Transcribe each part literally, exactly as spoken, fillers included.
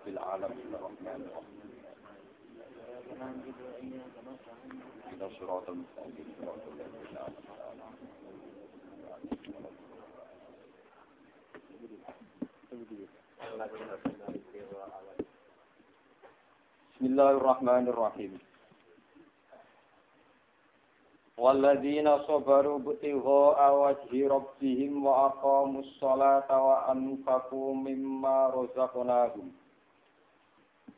rabbil alamin arrahman arrahim ila siratal mustaqim siratal ladzina an'amta alaihim. Bismillahirrahmanirrahim. Walladzina sabaru ibtigha'a wajhi rabbihim wa aqamus sholata wa anfaqu mimma razaqnahum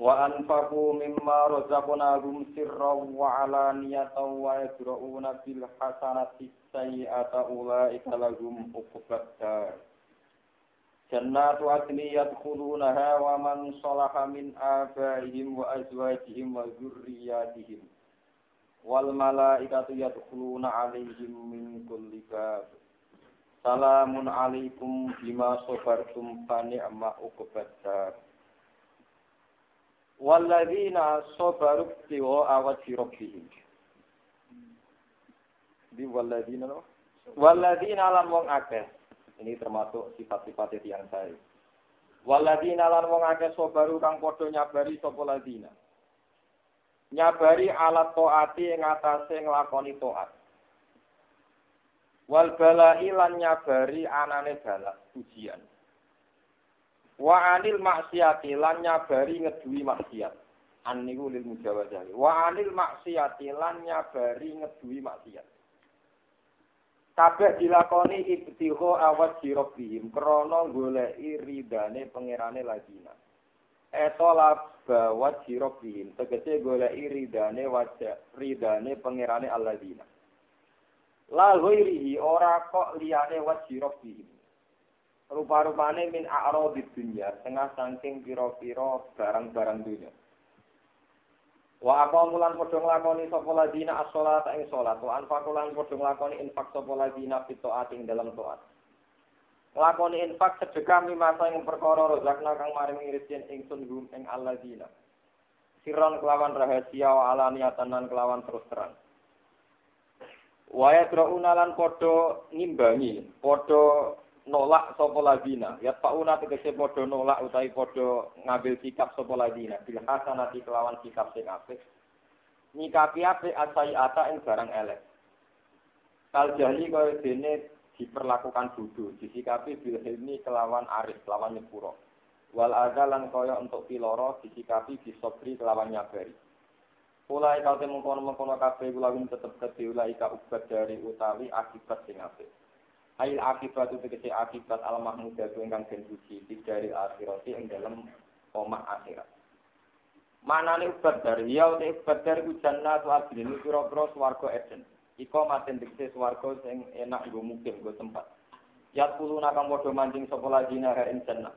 wa anfaqu mimma razaqnahum sirran wa alaniyatan wa yaqra'una bil hasanati sayyi'ata ulaika lahum uqbat dar. Jannatu adni yadkhulunaha wa man shalaha min abaihim wa azwajihim wa dzurriyyatihim wal malaikatu yadkhuluna alaihim min kulli bab. Salamun alaikum bima sabartum fa ni'ma uqbadar. Walladzina sabaru wa awajirabihim. Di walladzina walladzina lam wong akeh. Ini termasuk sifat-sifat yang baik. Waladina lan wong akeh sabaru kang padha nyabari sapa ladina. Nyabari alat taati ing atase nglakoni taat. Wal bala'i lan nyabari anane bala ujian. Wa anil maksiati lan nyabari ngeduwi maksiat. An niku lil mujawazah. Wa anil maksiati lan nyabari ngeduwi maksiat. Kabeh dilakoni ibtigho awat jirobihim, krana goleki ridane pangerane ladina. Eta laba awat jirobihim, tegese goleki ridane wajah, ridane pangerane al-ladina. La ghairihi ora kok liyane awat jirobihim. Rupa-rupane min a'radid dunya, tengah saking pira-pira barang-barang dunya. Wa aqamulan padha nglakoni sapa ladina as-sholata ing sholat, wa anfaqulan padha nglakoni infak sapa ladina fitoat ing dalam taat. Nglakoni infak sedekah mimasa ing perkara rezekna kang maringi rezeki ingsun gum ing al-ladina. Sirron kelawan rahasia wa alaniyatan lan kelawan terus terang. Wa yadrauna lan padha ngimbangi, padha nolak sapa ladina, ya pauna tegese padha nolak utawi padha ngambil sikap sapa ladina bil hasanati kelawan sikap sing apik nyikapi apik asaiata ing barang elek kal jahli kaya dene diperlakukan bodho disikapi bil hilmi kelawan arif kelawan nyepuro wal azalan kaya entuk piloro disikapi bisabri kelawan nyabari ulai kate mengkono-mengkono kabeh kula win tetep kedhe ulai ka ubat dari utawi akibat sing apik. Ail akibat itu tegese akibat al-mahmudah ingkang den puji dari akhirat ing dalem omah akhirat. Manane ubat dari ya uti ubat dari jannat wa adlin pira-pira swarga Eden. Iko maten tegese swarga sing enak nggo mukim nggo tempat. Ya kuluna kang padha mancing sapa ladina ha ing jannah.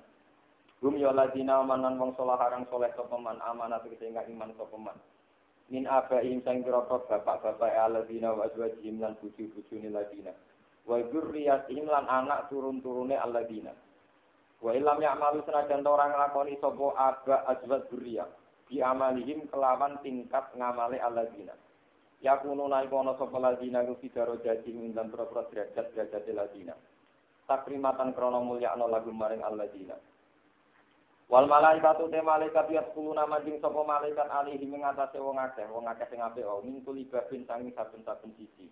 Hum ya ladina manan wong saleh arang saleh sapa man amanah tegese ingkang iman sapa man. Min abain sing pira-pira bapak-bapak al-ladina wa azwajihim lan puji-pujine ladina. Wa dzurriyyatihim lan anak turun-turune alladzina wa illam ya'malu sanajan orang nglakoni sapa aba azwat dzurriyyah bi amalihim kelawan tingkat ngamale alladzina yakunu naikono sapa alladzina rusidaro dadi mindan propro derajat-derajat alladzina takrimatan krana mulyakno lagum maring alladzina wal malaikatu te malaikat yaquluna majing sapa malaikat alihi ngatasi wong akeh wong akeh sing apik wae min kuli babin sanging saben-saben siji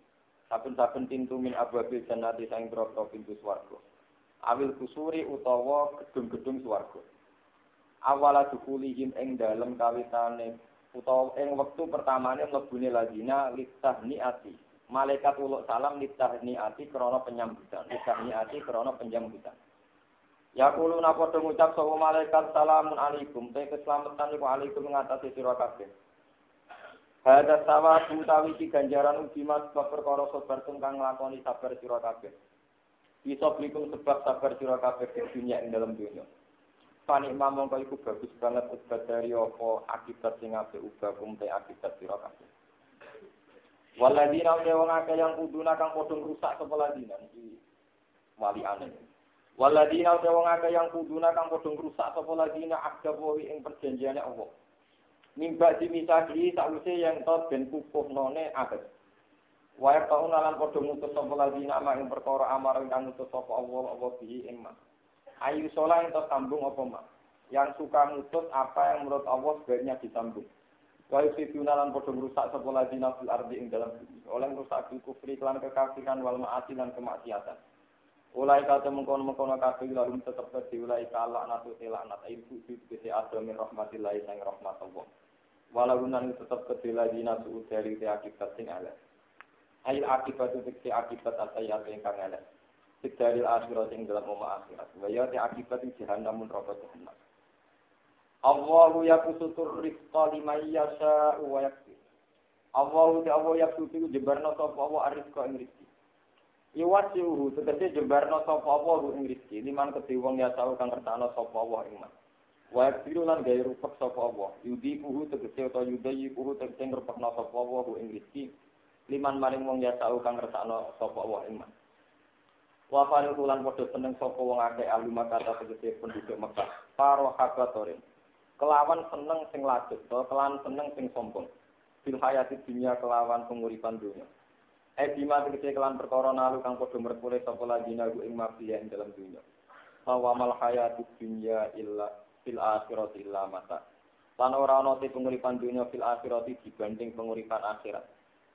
saben-saben pintu min abwabil jannati saing pira-pira pintu swarga. Awil kusuri utawa gedung-gedung swarga. Awala dukulihim ing dalem kawitane utawa ing wektu pertamane mlebune ladina litahniati. Malaikat uluk salam litahniati krana penyambutan, litahniati krana penyambutan. Yaquluna padha ngucap sapa malaikat salamun alaikum, te keselamatan iku alaikum ngatasi sira kabeh. Hada sawab utawi iki ganjaran ujimat sebab perkara sabar kang nglakoni sabar sira kabeh. Bisa berikum sebab sabar sira kabeh di dunia ing dalam dunia. Panik mamong kaya iku bagus banget sebab dari apa akibat sing apik uga kumte akibat sira kabeh. Waladina wong akeh yang kuduna kang padha rusak sapa ladina iki wali ane. Waladina wong akeh yang kuduna kang padha rusak sapa ladina akdawi ing perjanjiane Allah. Mimba dimisaki sakwise yang to ben kukuhnone abet. Wae taun lan padha ngutus sapa ladina mak ing perkara amar kang ngutus sapa Allah apa bihi ing mak. Ayu salah ento sambung apa mak. yang suka ngutut apa yang menurut Allah sebaiknya disambut. Wa yusiduna lan padha ngrusak sapa ladina fil ardi ing dalam bumi. Oleh ngrusak bil kufri lan kekafiran wal ma'asi lan kemaksiatan. Ulai kata mengkono-mengkono kafir lalu tetap berdi ulai kala natu laknat ibu di sisi adami rahmatillah yang rahmat Allah. Walau nan tetap berdi ladina su'ud dari akibat sing ala. Ail akibat itu si akibat atayat yang kang ala. Tidalil akhirat yang dalam umma akhirat. Waya ti akibat jahannamun raba jahannam. Allahu yakusutur rizqa liman yasha'u wa yaktir. Allahu ta'ala yakusutur jebarna sapa wa rizqa ing rizki. Iwasihu tegese jebarna sapa wa ing rizki liman kedhe wong ya tau kang kertana sapa wa ing man. Wa yaktir lan gawe rusak sapa wa. Yudihu tegese utawa yudayihu tegese ngrupakna sapa wa ing rizki liman maring wong ya tau kang kertana sapa wa ing man. Wa farihu lan padha seneng sapa wong akeh alima kata tegese penduduk Mekah. Farohakatorin kelawan seneng sing lajut, kelawan seneng sing sombong. Bil hayati dunia kelawan penguripan dunia. Edima tegese kelawan perkara nalu kang padha merkule sapa ladina ing mabiya ing dalam dunia. Wa mal hayati dunya illa fil akhirati illa mata. Lan ora ana te penguripan dunia fil akhirati dibanding penguripan akhirat.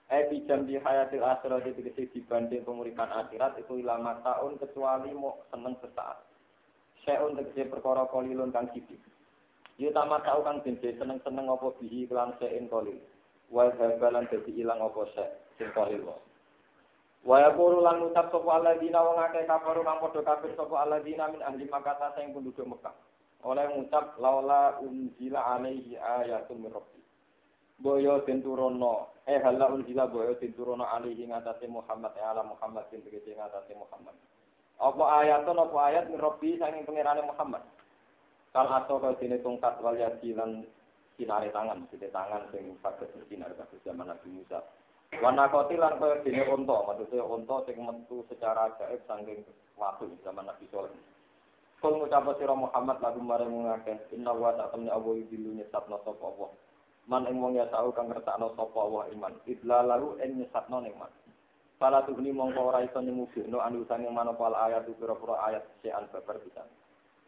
Edi jambi hayatil akhirati tegese dibanding penguripan akhirat itu illa mataun kecuali mau seneng sesaat. Seun tegese perkara kolilun kang sithik. Yo tamat tau kan dene seneng-seneng apa bihi kelan se'en kolil. Wa habalan dadi ilang apa se'en kolil. Wa yaqulu lan utab sapa alladzina wa ngake kafaru kang padha kafir sapa alladzina min ahli Makkah sing penduduk Mekah. Oleh ngucap laula unzila alaihi ayatun min rabbi. Boyo tenturono eh hala unzila boyo tenturono alaihi ngatasi Muhammad ala Muhammad sing tegese ngatasi Muhammad. Apa ayatun apa ayat min rabbi saking pangerane Muhammad. Kal aso kadene tongkat wal yadilan sinare tangan, sithik tangan sing saged sinar kabeh zaman Nabi Musa. Wana kotilan kaya dene unta, maksudnya unta sing metu secara gaib saking watu zaman Nabi Soleh. Kul ngucap sira Muhammad lagu marang ngakeh, inna wa ta'amni awu dilunya sabna sapa Allah. Man ing wong ya tau kang ngertakno sapa Allah iman, idla lalu en nyesatno ning man. Fala tuhni mongko ora iso nyemugno anu sange manapa ayat pira-pira ayat sean babar pisan.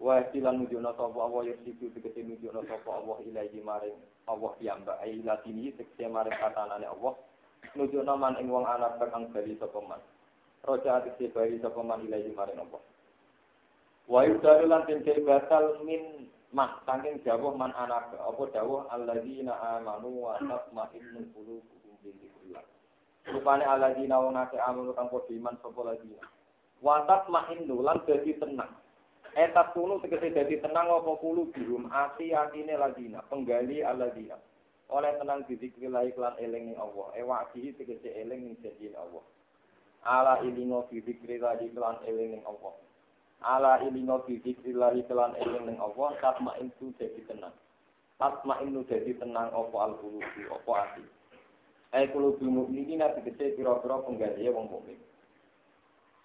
Wa silan nujono sapa wa yasiku tegese nujono sapa Allah ilahi maring Allah yang ba ila tini tegese maring katanane Allah nujono man ing wong anak kang bali sapa man roja tegese bali sapa man ilahi maring Allah wa yudaru lan tegese batal min mah saking jawah man anak apa dawuh alladzina amanu wa tatma'innul qulubuhum bi dzikrillah rupane alladzina wong akeh amanu kang padha iman sapa alladzina wa tatma'innu lan dadi tenang. Eta tulu tegese dadi tenang apa kulo birum ati atine ladina penggali aladina oleh tenang dzikir laik lan eling ing Allah ewa iki tegese eling ing dzikir Allah ala ilingo dzikir laik lan eling ing Allah ala ilingo dzikir laik lan eling ing Allah satma intu dadi tenang satma intu dadi tenang apa alqulubi apa ati ae kulo mukmin iki tegese pira-pira penggali wong mukmin.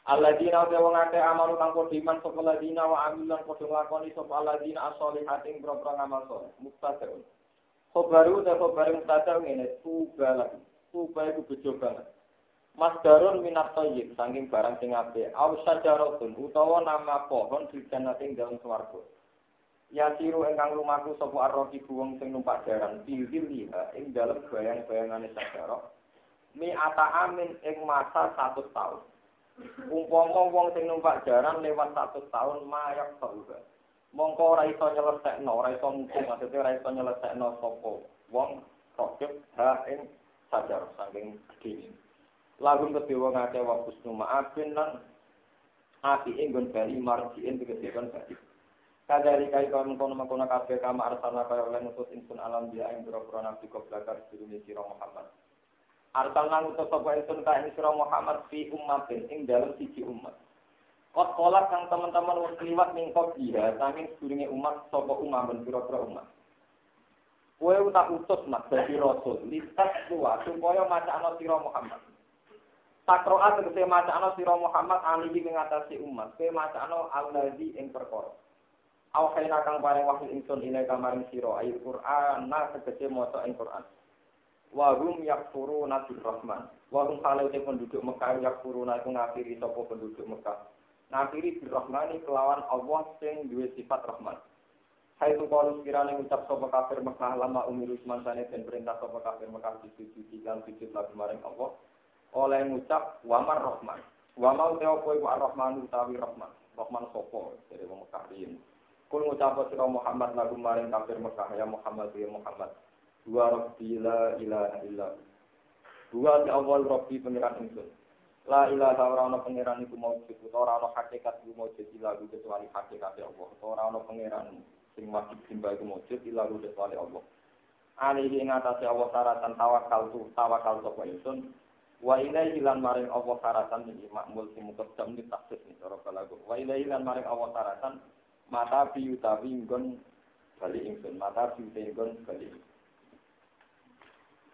Alladzina wa ngate amal kang padha iman sapa alladzina wa amilan padha nglakoni sapa alladzina as-solihatin propro amal saleh mustaqim. Khobaru da khobaru mustaqim ngene tuba tuba iku bejo banget. Masdarun minat thayyib saking barang sing apik. Au sajaratun utawa nama pohon di jannate dalam swarga. Ya tiru ingkang lumaku sapa ar-raqi wong sing numpak jaran pilil liha ing dalem bayang-bayangane sajarah. Mi ata amin ing masa satu tahun. Umpama wong sing numpak jaran lewat satu tahun mayak sauda. Mongko ora iso nyelesekno, ora iso ngukung, maksudnya ora iso nyelesekno sapa wong rojek ha ing sajar saking kene. Lagun kedewa ngake wakus numaafin lan api ing nggon bali marjiin tegedekon bali. Kadari kae kono-kono kabeh kama arsana kaya lan utus insun alam dia ing boro-boro nabi koblakar sedurunge sira Muhammad. Arsalan utus sapa ingsun ka ing sira Muhammad fi ummatin ing dalem siji umat. Kot kolak kang teman-teman wis liwat ning kopiha saking sedurunge umat sapa umamen pira-pira umat. Kowe utak utus mak dadi rasul lipat kuwa supaya macana sira Muhammad. Takroat tegese macana sira Muhammad alihi ngatasi umat, kowe macana allazi ing perkara. Auhayna kang paring wahyu ingsun ilaika maring sira Al-Qur'an na tegese maca ing Qur'an. Wahum yakfuruna bil rahman. Wahum kalauke penduduk Mekah yakfuruna iku ngafiri sapa penduduk Mekah. Ngafiri bil rahmani kelawan Allah sing duwe sifat rahman. Hai tu kalau sekiranya ngucap sopa kafir Mekah lama umiru semansanya dan perintah sopa kafir Mekah tujuh tujuh dan tujuh lagi maring Allah oleh ngucap wamar rohman wamau teopoi wa rohmanu tawi rohman rohman sopo dari wong Mekah ini kul ngucap sirah Muhammad lagu maring kafir Mekah ya Muhammad ya Muhammad dua rabbi la ilaha illa dua di awal rabbi pengiran insun la ilaha orang pengiran itu maujud orang orang hakikat itu maujud ilagu kecuali hakikat ya Allah orang orang pengiran sing wajib simbah itu mujud, ilah rudah wali Allah. Alihi ingatasi Allah saratan tawakal tu, tawakal sopa insun. Wa ilai ilan maring Allah saratan, ini makmul simukerjam, ini taksis nih, sorokal lagu. Wa ilai ilan maring Allah saratan, mata biu tabi inggon balik insun, mata biu tabi inggon balik.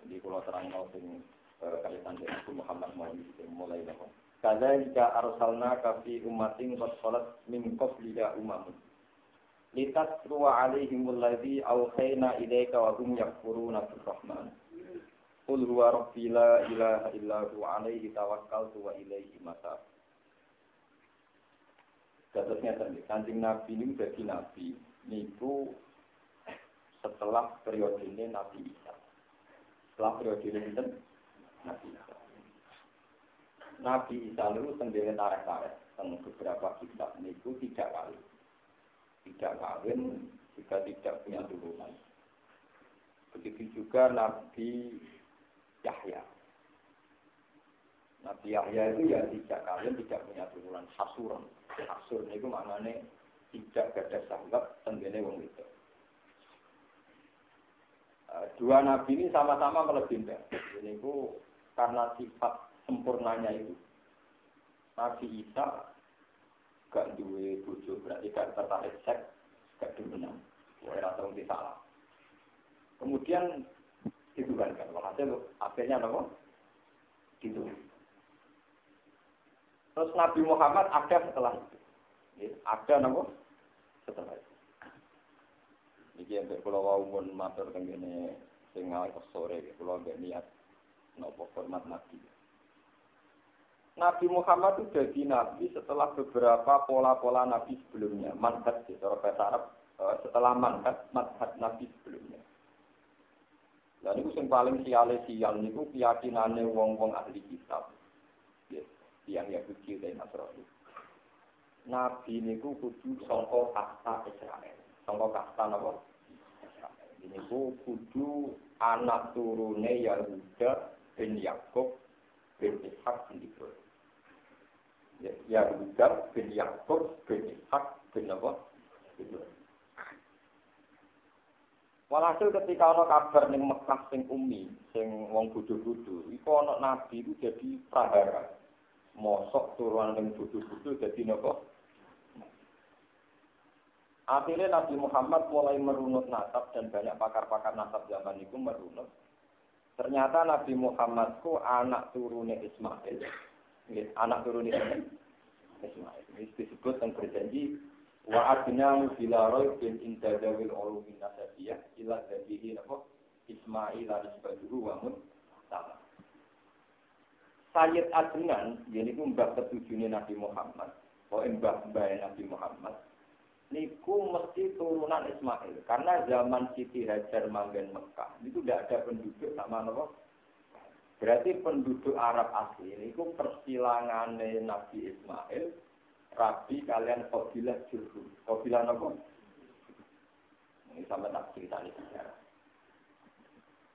Jadi kalau terang mau sing kaitan dengan Muhammad Muhammad mulai dah. Kadai jika arsalna kafi umating bersolat mingkof lidah umamun. Litat ruwa alaihimul ladzi awkhayna ilaika wa hum yakfuruna birrahman. Qul huwa rabbi la ilaha illa huwa alaihi tawakkaltu wa ilaihi masab. Katanya tadi Kanjeng Nabi ini bagi Nabi niku setelah periode ini Nabi Isa. Setelah periode ini Nabi Isa. Nabi Isa lu sendiri tarik-tarik teng beberapa kitab niku tidak kali. Tidak kawin jika tidak punya turunan. Begitu juga Nabi Yahya. Nabi Yahya itu ya tidak kawin, tidak punya turunan. Hasuran, hasur itu maknanya tidak gadah sahabat tenggene wong itu. Dua nabi ini sama-sama melebihi. Ini itu karena sifat sempurnanya itu. Nabi Isa gak duwe bojo berarti gak tertarik seks, gak demenan. Wae ra tau ngerti salah. Kemudian dibubarkan. Walhasil akhirnya apa? Gitu. Terus Nabi Muhammad ada setelah itu. Ada apa? Setelah itu. Iki ente kula wau mun matur teng kene sing ngalih sore kula gak niat nopo hormat Nabi. Nabi Muhammad itu jadi Nabi setelah beberapa pola-pola Nabi sebelumnya. Manhaj, secara bahasa Arab, setelah manhaj, manhaj Nabi sebelumnya. Dan itu yang paling sial-sial itu keyakinannya wong-wong ahli kitab. Yang Yahudi dan Nasrani. Nabi itu kudu sangka kasta Israel. Sangka kasta apa? Israel. Ini itu kudu anak turunnya Yahuda bin Yakub bin Ishak bin Ibrahim. Ya Yahuda bin Yakub bin Ishak bin Nabi Ibrahim. Walhasil ketika ana kabar ning Mekah sing ummi, sing wong bodho-bodho, iku ana nabi itu jadi prahara. Mosok turunan ning bodho-bodho dadi napa? Akhirnya Nabi Muhammad mulai merunut nasab dan banyak pakar-pakar nasab zaman itu merunut. Ternyata Nabi Muhammad ku anak turune Ismail. Nggih, anak turune Ismail. Wis disebut teng berjanji wa adnamu bila raibin inda dawil ulumi nasabiyah ila dzatihi napa Ismail al-Isbadu wa mun. Sayyid Adnan yaiku mbah ketujuhne Nabi Muhammad. Pokoke mbah-mbah Nabi Muhammad niku mesti turunan Ismail karena zaman Siti Hajar manggen Mekah itu tidak ada penduduk sama napa berarti penduduk Arab asli niku persilangane Nabi Ismail rabi kalian qabilah Jurhum qabilah napa ini sama tak ceritane sejarah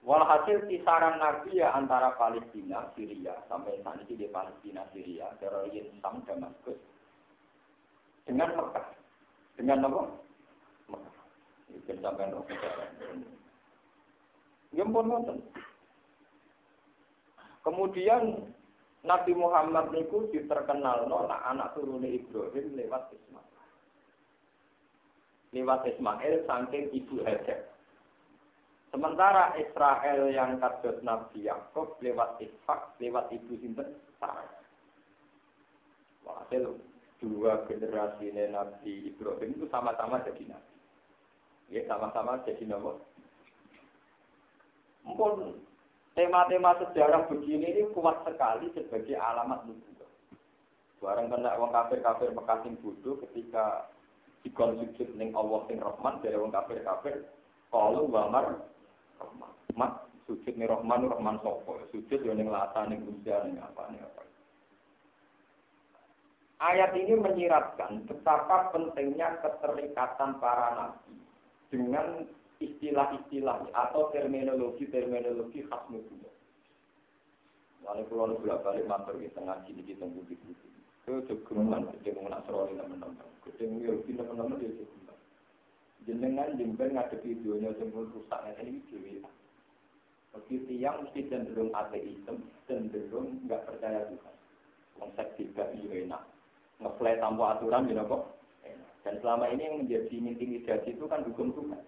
walhasil kisaran Nabi ya antara Palestina Syria sampai saat ini di Palestina Syria teroris Sam Damaskus dengan Mekah dengan apa? Mekah. Ikan sampai nol. Jempol nonton. Kemudian Nabi Muhammad niku diterkenal nolak anak turune Ibrahim lewat Ismail. Lewat Ismail saking ibu Hajar. Sementara Israel yang kados Nabi Yakub lewat Ishak lewat ibu sinten Sarah. Walhasil dua generasi Nabi Ibrahim itu sama-sama jadi Nabi. Ya, sama-sama jadi Nabi. Mungkin tema-tema sejarah begini ini kuat sekali sebagai alamat nubuwah. Barang kena wong kafir-kafir Mekah sing bodho ketika dikon sujud ning Allah sing Rahman dari wong kafir-kafir qalu wa mar Rahman mat sujud ning Rahman Rahman sapa sujud yo ning lata ning usia ning apa ning apa. Ayat ini menyiratkan betapa pentingnya keterikatan para nabi dengan istilah-istilah atau terminologi-terminologi khas nubuwah. Lalu kalau bolak balik matur kita ngaji di tempat itu, itu kegunaan kita mengenasroli teman-teman. Kita mengerti teman-teman dia juga. Jenengan jemben ada videonya jemben rusaknya ini juga. Begitu yang mesti cenderung ateisme, cenderung nggak percaya Tuhan. Konsep tiga itu enak. Ngeplay tanpa aturan, you know, kok. Dan selama ini yang menjadi intimidasi itu kan hukum Tuhan.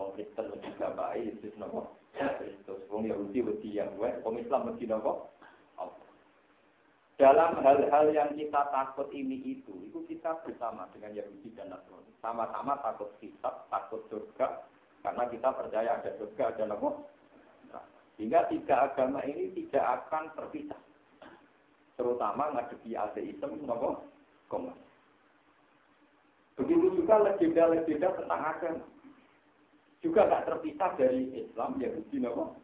Wong Kristen mesti gak baik, itu nopo. Kristus, wong Yahudi mesti yang baik, wong Islam mesti nopo. Dalam hal-hal yang kita takut ini itu, itu kita bersama dengan Yahudi dan Nasrani. Sama-sama takut kitab, takut surga, karena kita percaya ada surga, ada nopo. Sehingga tiga agama ini tidak akan terpisah. Terutama ngadepi ateisme nopo. Komas. Begitu juga legenda-legenda tentang agama juga tak terpisah dari Islam yang di nopo.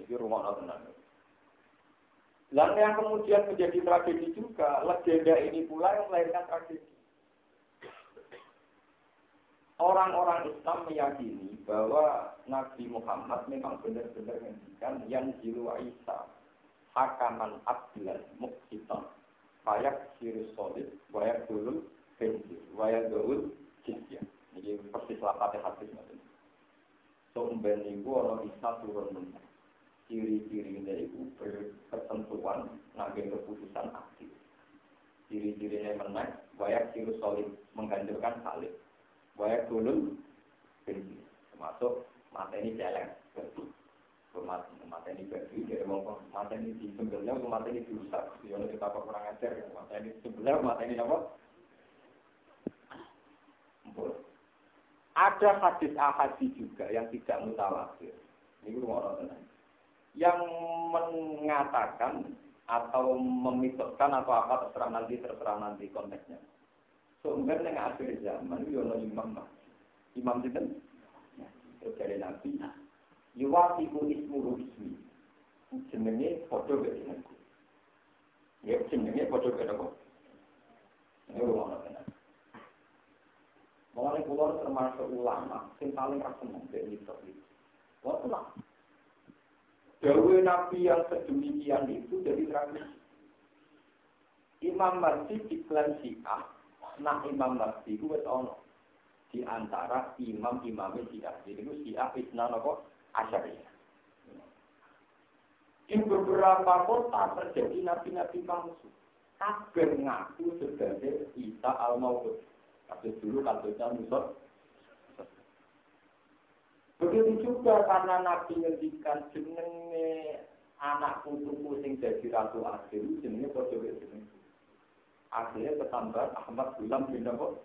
Ini rumah nasional. Dan yang kemudian menjadi tragedi juga legenda ini pula yang melahirkan tragedi. Orang-orang Islam meyakini bahwa Nabi Muhammad memang benar-benar menjadikan yang jilu Isa hakaman abdillah muqsitan fayak sirus solid wayak dulul benjir wayak dulul jizya. Ini persis lapatnya hadis nanti. So umben itu orang Isa turun menang. Ciri-cirinya itu berketentuan ngambil keputusan aktif. Ciri-cirinya menang wayak sirus solid menghancurkan salib wayak dulul benjir. Termasuk materi jalan. Mata ini berdiri dari mongkong, mata ini di sebelahnya, mata ini dirusak. Kalau kita kurang ajar, mata ini sebelah, mata ini apa? Ada hadis ahadi juga yang tidak mutawatir. Ini rumah orang yang mengatakan atau memitoskan atau apa terserah nanti terserah nanti konteksnya. Sebenarnya nggak akhir zaman, yono imam mah, imam itu terjadi nanti. Iwati ku ismu ismi. Jenenge padha karo jenengku. Ya jenenge padha karo. Ngono ana tenan. Mulane kula termasuk ulama sing paling seneng iki tok iki. Wong ulama. Dewe nabi yang sedemikian itu jadi terang. Imam Mahdi diklan Syiah, nah Imam Mahdi kuwi ono di antara imam-imam Syiah. Jadi ku Syiah isna napa? Asyari. Di beberapa kota terjadi nabi-nabi palsu. Kabeh ngaku sebagai Isa al-Maulud. Kabeh dulu katanya Musa. Begitu juga karena nabi ngendikan jenenge anak putuku sing dadi ratu Asil jenenge padha karo jenenge. Akhirnya ketambahan Ahmad Gulam bin Nabok.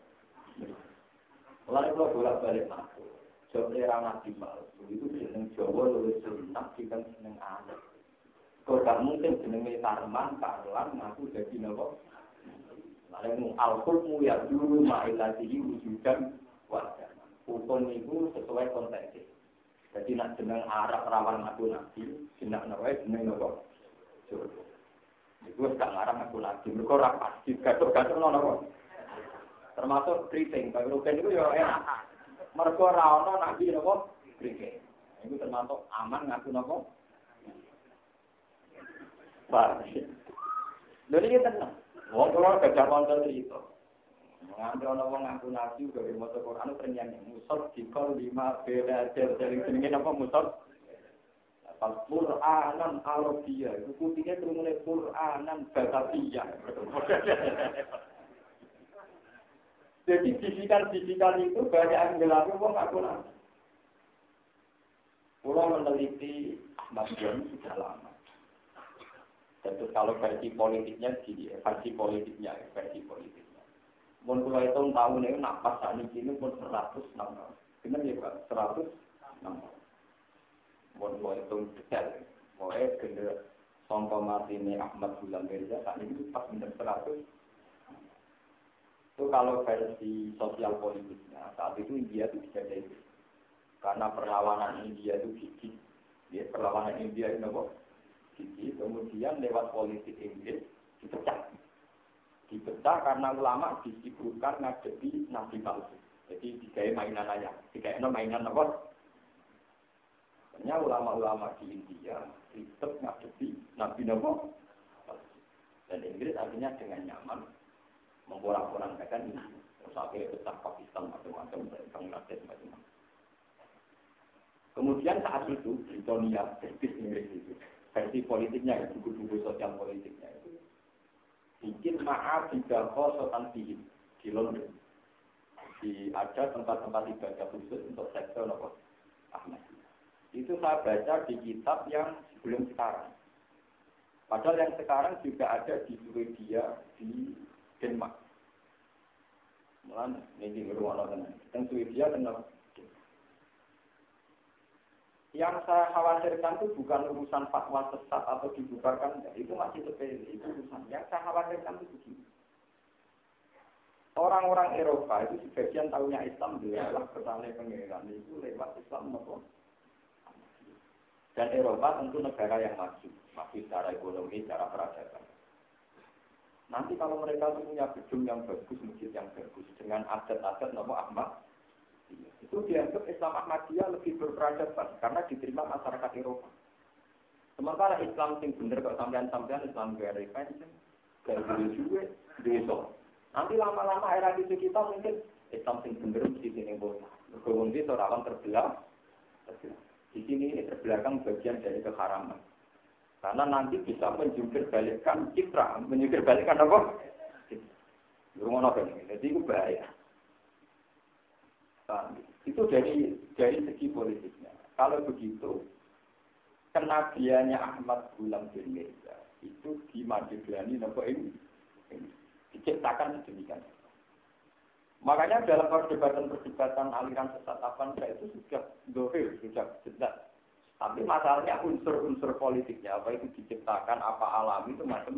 Mulai kula bolak-balik aku. Jauhnya ranah di palsu, itu jeneng Jawa lebih senang, bukan jeneng anak. Kalau tak mungkin jenengnya Tarman, Tarlan, ngaku jadi nopo. Lalu Al-Qur'mu ya dulu, ma'ilatihi wujudan wajar. Hukum itu sesuai konteksnya. Jadi nak jeneng Arab rawan ngaku nabi, jeneng nopo, jeneng nopo. Itu sedang Arab ngaku nabi, mereka rapat, gatur-gatur nopo. Termasuk kriting, kalau kriting itu ya enak. Mereka rauh nabi nopo kriket, itu termasuk aman ngaku nopo. Baik, jadi kita tenang. Wong keluar kerja konten itu, mengambil nopo ngaku nabi dari motor Quran ternyata musab dikol lima beda dari jenenge nopo musab. Pas Quranan Arabia, itu kutingnya terumulai Quranan Batavia. Jadi bisikan-bisikan itu banyak yang berlaku, kok nggak kurang. Pulau meneliti Ahmad Dhani sudah lama. Tentu kalau versi politiknya gini, versi politiknya, versi politiknya. Mun pulau itu tahun ini napas tani gini pun seratus enam tahun. Benar ya Pak, seratus enam tahun. Mun pulau itu detail, mau es gender, songko Martini Ahmad Bulan Mirza tadi itu pas benar seratus. Itu kalau versi sosial politiknya saat itu India itu bisa jadi karena perlawanan India itu gigih, ya perlawanan India itu apa? Gigih. Kemudian lewat politik Inggris dipecah, dipecah karena ulama disibukkan ngadepi nabi palsu. Jadi digawe mainan aja, digawe mainan apa? Hanya ulama-ulama di India tetap ngadepi nabi nabi. Dan Inggris akhirnya dengan nyaman mengorang-orangkan ini. Sampai besar Pakistan macam-macam dan Bangladesh macam-macam. Kemudian saat itu Britania, British Inggris itu versi politiknya, buku-buku sosial politiknya itu bikin maaf tiga kosotan di di London. Di ada tempat-tempat ibadah khusus untuk sektor apa? Ahmadiyah. Itu saya baca di kitab yang sebelum sekarang. Padahal yang sekarang juga ada di Swedia, di Denmark. Mulan, ini berulang-ulang. Dan Swedia benar. Yang saya khawatirkan itu bukan urusan fatwa sesat atau dibubarkan. Itu masih sepele. Itu urusan. Yang saya khawatirkan itu begini. Orang-orang Eropa itu sebagian tahunya Islam adalah bertanya pengeran. Itu lewat Islam maupun. Dan Eropa tentu negara yang maju, maju secara ekonomi, secara peradaban. Nanti kalau mereka punya gedung yang bagus, masjid yang bagus, dengan adat-adat nama Ahmad, itu dianggap Islam Ahmadiyah lebih berperadaban, karena diterima masyarakat Eropa. Sementara Islam yang benar, kalau sampean-sampean Islam gaya revention, gaya duit, besok. Nanti lama-lama era itu kita mungkin Islam yang benar, masjid yang bola. Bergolong di sorawan terbelah, terbelah. Di sini ini terbelakang bagian dari keharaman. Karena nanti bisa menjungkir balikkan citra, menjungkir balikkan apa? Burung apa ini? Jadi itu bahaya. Nah, itu dari dari segi politiknya. Kalau begitu, kenabiannya Ahmad Ghulam bin Mirza itu di Madinah nopo ini diciptakan sedemikian. Makanya dalam perdebatan-perdebatan aliran sesat apa itu sudah dohir, sudah jelas. Tapi masalahnya unsur-unsur politiknya, apa itu diciptakan, apa alami itu macam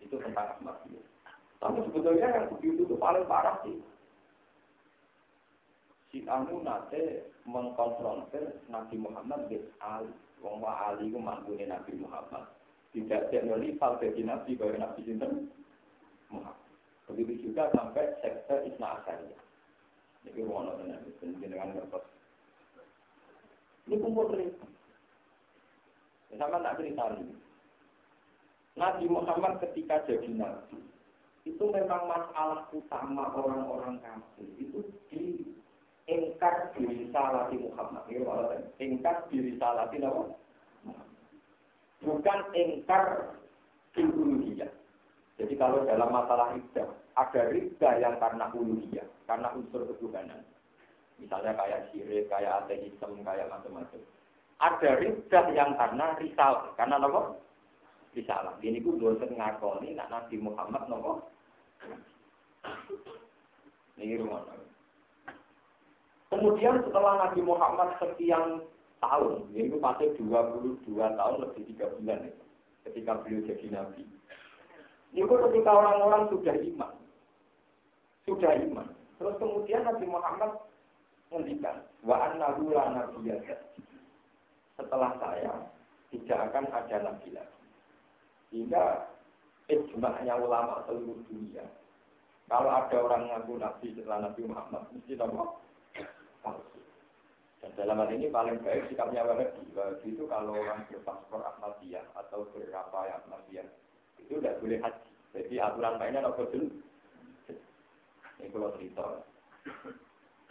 itu tentang Ahmadiyah. Tapi sebetulnya yang begitu itu paling parah sih. Si Anu nate mengkonfrontir Nabi Muhammad bin Ali. Wong Ali itu mantunya Nabi Muhammad. Tidak ada rival bagi Nabi, bagi Nabi Sinten Muhammad. Begitu juga sampai sektor Isna Asariyah. Jadi ruang dengan dengan berpos. Ini kumpul cerita. Sama tak cerita ini. Nabi Muhammad ketika jadi nabi, itu memang masalah utama orang-orang kafir itu di engkar diri salati Muhammad. Engkar diri salati Nabi. Bukan engkar uluhiyah. Jadi kalau dalam masalah ridha, ada ridha yang karena uluhiyah, karena unsur ketuhanan. Misalnya kayak syirik, kayak ateisme, kayak macam-macam. Ada ridha yang karena risalah, karena apa? Risalah. Ini ku dosen ngakoni nak Nabi Muhammad nopo. Ini rumah. Kemudian setelah Nabi Muhammad sekian tahun, ini ku pasti dua puluh dua tahun lebih tiga bulan itu, ketika beliau jadi nabi. Ini ketika orang-orang sudah iman, sudah iman. Terus kemudian Nabi Muhammad mendikan, wa annahu la nabiyya. Setelah saya tidak akan ada nabi lagi. Hingga ijma'nya ulama seluruh dunia. Kalau ada orang ngaku nabi setelah Nabi Muhammad, mesti tahu. Dan dalam hal ini paling baik sikapnya Wahhabi. Wahhabi itu kalau orang berpaspor Ahmadiyah atau berapa yang Ahmadiyah. Itu tidak boleh haji. Jadi aturan mainnya tidak boleh. Ini kalau cerita.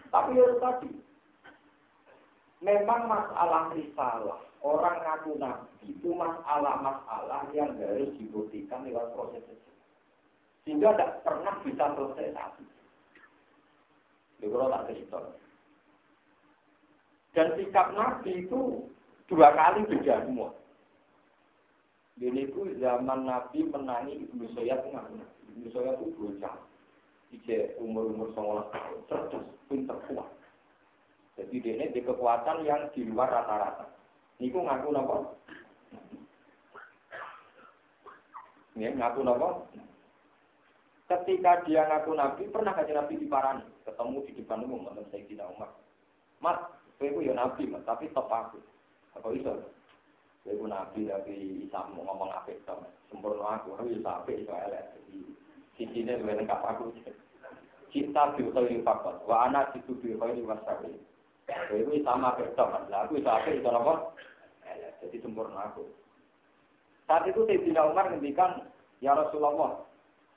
Tapi ya tadi, memang masalah risalah, orang ngaku nabi itu masalah-masalah yang harus dibuktikan lewat proses itu. Sehingga tidak pernah bisa selesai tadi. Ini kalau tak cerita. Dan sikap nabi itu dua kali beda semua. Jadi itu zaman Nabi menangi Ibnu Soyad itu ngapain? Ibnu Soyad itu bocah, ije umur-umur sekolah tahun, cerdas, pinter, kuat. Jadi dia ini kekuatan yang di luar rata-rata. Ini aku ngaku apa? Ini ngaku apa? Ketika dia ngaku Nabi, pernah ngaji Nabi di Parani. Ketemu di depan umum, menurut saya tidak Umar. Mat, saya itu ya Nabi, mat, tapi tetap aku. Apa itu? Saya itu Nabi, tapi Islam mau ngomong apa itu. Sempurna aku, tapi Islam apa itu. Jadi, sisinya lebih lengkap aku. Cinta biutai fakat, wa anak itu biutai wasawi. Saya itu Islam apa itu. Aku Islam apa itu apa? Jadi sempurna aku. Saat itu saya tidak Umar ngendikan, ya Rasulullah,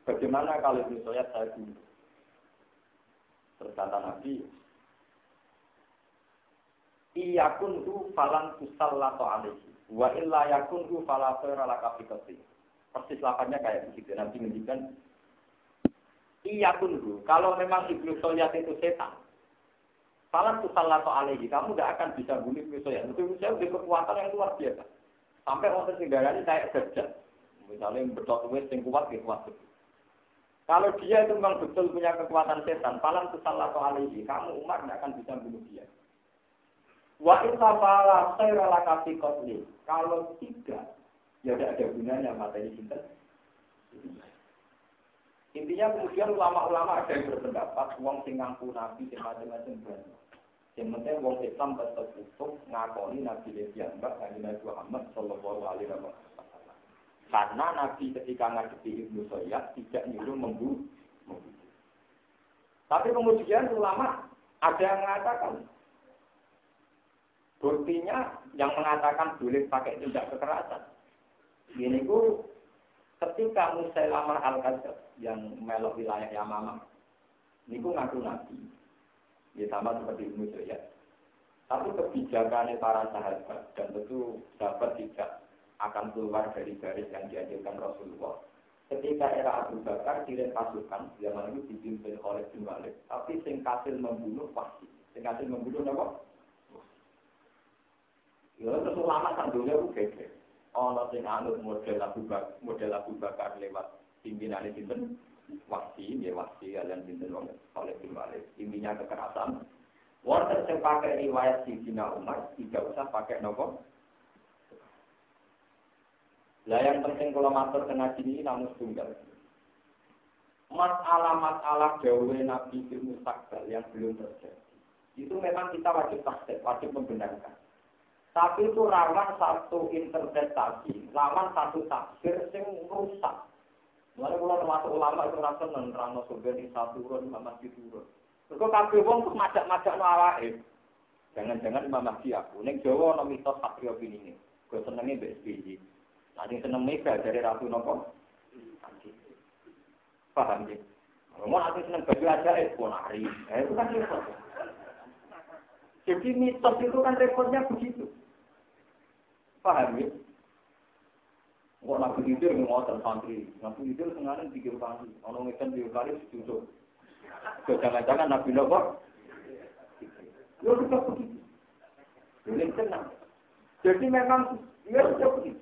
bagaimana kalau misalnya saya bunuh? Terus kata Nabi, iya kuntu falan tusallato alaihi, wa illa yakuntu falafera lakabikasi. Persis lapannya kayak begitu. Nabi menjadikan, iya kuntu, kalau memang Ibnu Soyat itu setan, falan tusallato alaihi, kamu tidak akan bisa bunuh Ibnu Soyat. Ibnu Soyat punya kekuatan yang luar biasa. Sampai orang tertinggalan kayak kerja. Misalnya berdoa wes yang kuat, dia kuat. Kalau dia itu memang betul punya kekuatan setan, palang tusallah alaihi, kamu Umar tidak akan bisa bunuh dia. Wa illa fala khaira lakati qatli. Kalau tidak, ya tidak ada gunanya matanya cinta. Intinya kemudian ulama-ulama ada yang berpendapat, wong sing ngaku Nabi sing macam-macam berani. Yang penting wong Islam tetap utuh ngakoni Nabi dia mbak Nabi Muhammad sallallahu alaihi wasallam. Karena Nabi ketika ngadepi Ibnu Soyad tidak nyuruh membunuh. Tapi kemudian ulama ada yang mengatakan, buktinya yang mengatakan boleh pakai tindak kekerasan. Ini ku ketika Musailamah Al-Kadzdzab yang melok wilayah Yamamah, ini ku ngaku Nabi, ya sama seperti Ibnu Soyad. Tapi kebijakannya para sahabat dan tentu sahabat tidak akan keluar dari garis yang diajarkan Rasulullah. Ketika era Abu Bakar kirim pasukan, zaman itu dipimpin oleh Bin Walid, tapi sing kasil membunuh pasti. Sing kasil membunuh apa? Ya terus ulama sandunya ku gede. Ana sing anut model Abu Bakar, model Abu Bakar lewat pimpinane sinten? Wasi, ya Wasi lan sinten oleh Bin Walid. Intinya kekerasan. Wonten sing pakai riwayat Sidina Umar, tidak usah pakai nopo. Lah yang penting kalau matur kena gini namun tunggal. Masalah-masalah dawuh Nabi fil mustaqbal yang belum terjadi. Itu memang kita wajib tahqiq, wajib membenarkan. Tapi itu rawan satu interpretasi, rawan satu tafsir yang rusak. Mulai kula termasuk ulama itu rasa nerangno sumber di satu turun Imam Mahdi turun. Mergo kabeh wong kok madak-madakno awake. Jangan-jangan Imam Mahdi aku ning Jawa ana mitos satrio pinine. Kok senenge mbek S B Y. Nanti seneng mega dari Ratu Nopo. Paham ya? Mau nanti seneng baju aja, eh, ponari. Eh, itu kan repot. Jadi mitos itu kan repotnya begitu. Paham ya? Kok lagu hidir ngotot santri. Lagu hidir senganan pikir santri. Orang ngitan pikir kali setuju. Jangan-jangan Nabi Nopo. Ya, itu begitu. Ini senang. Jadi memang, ya, itu begitu.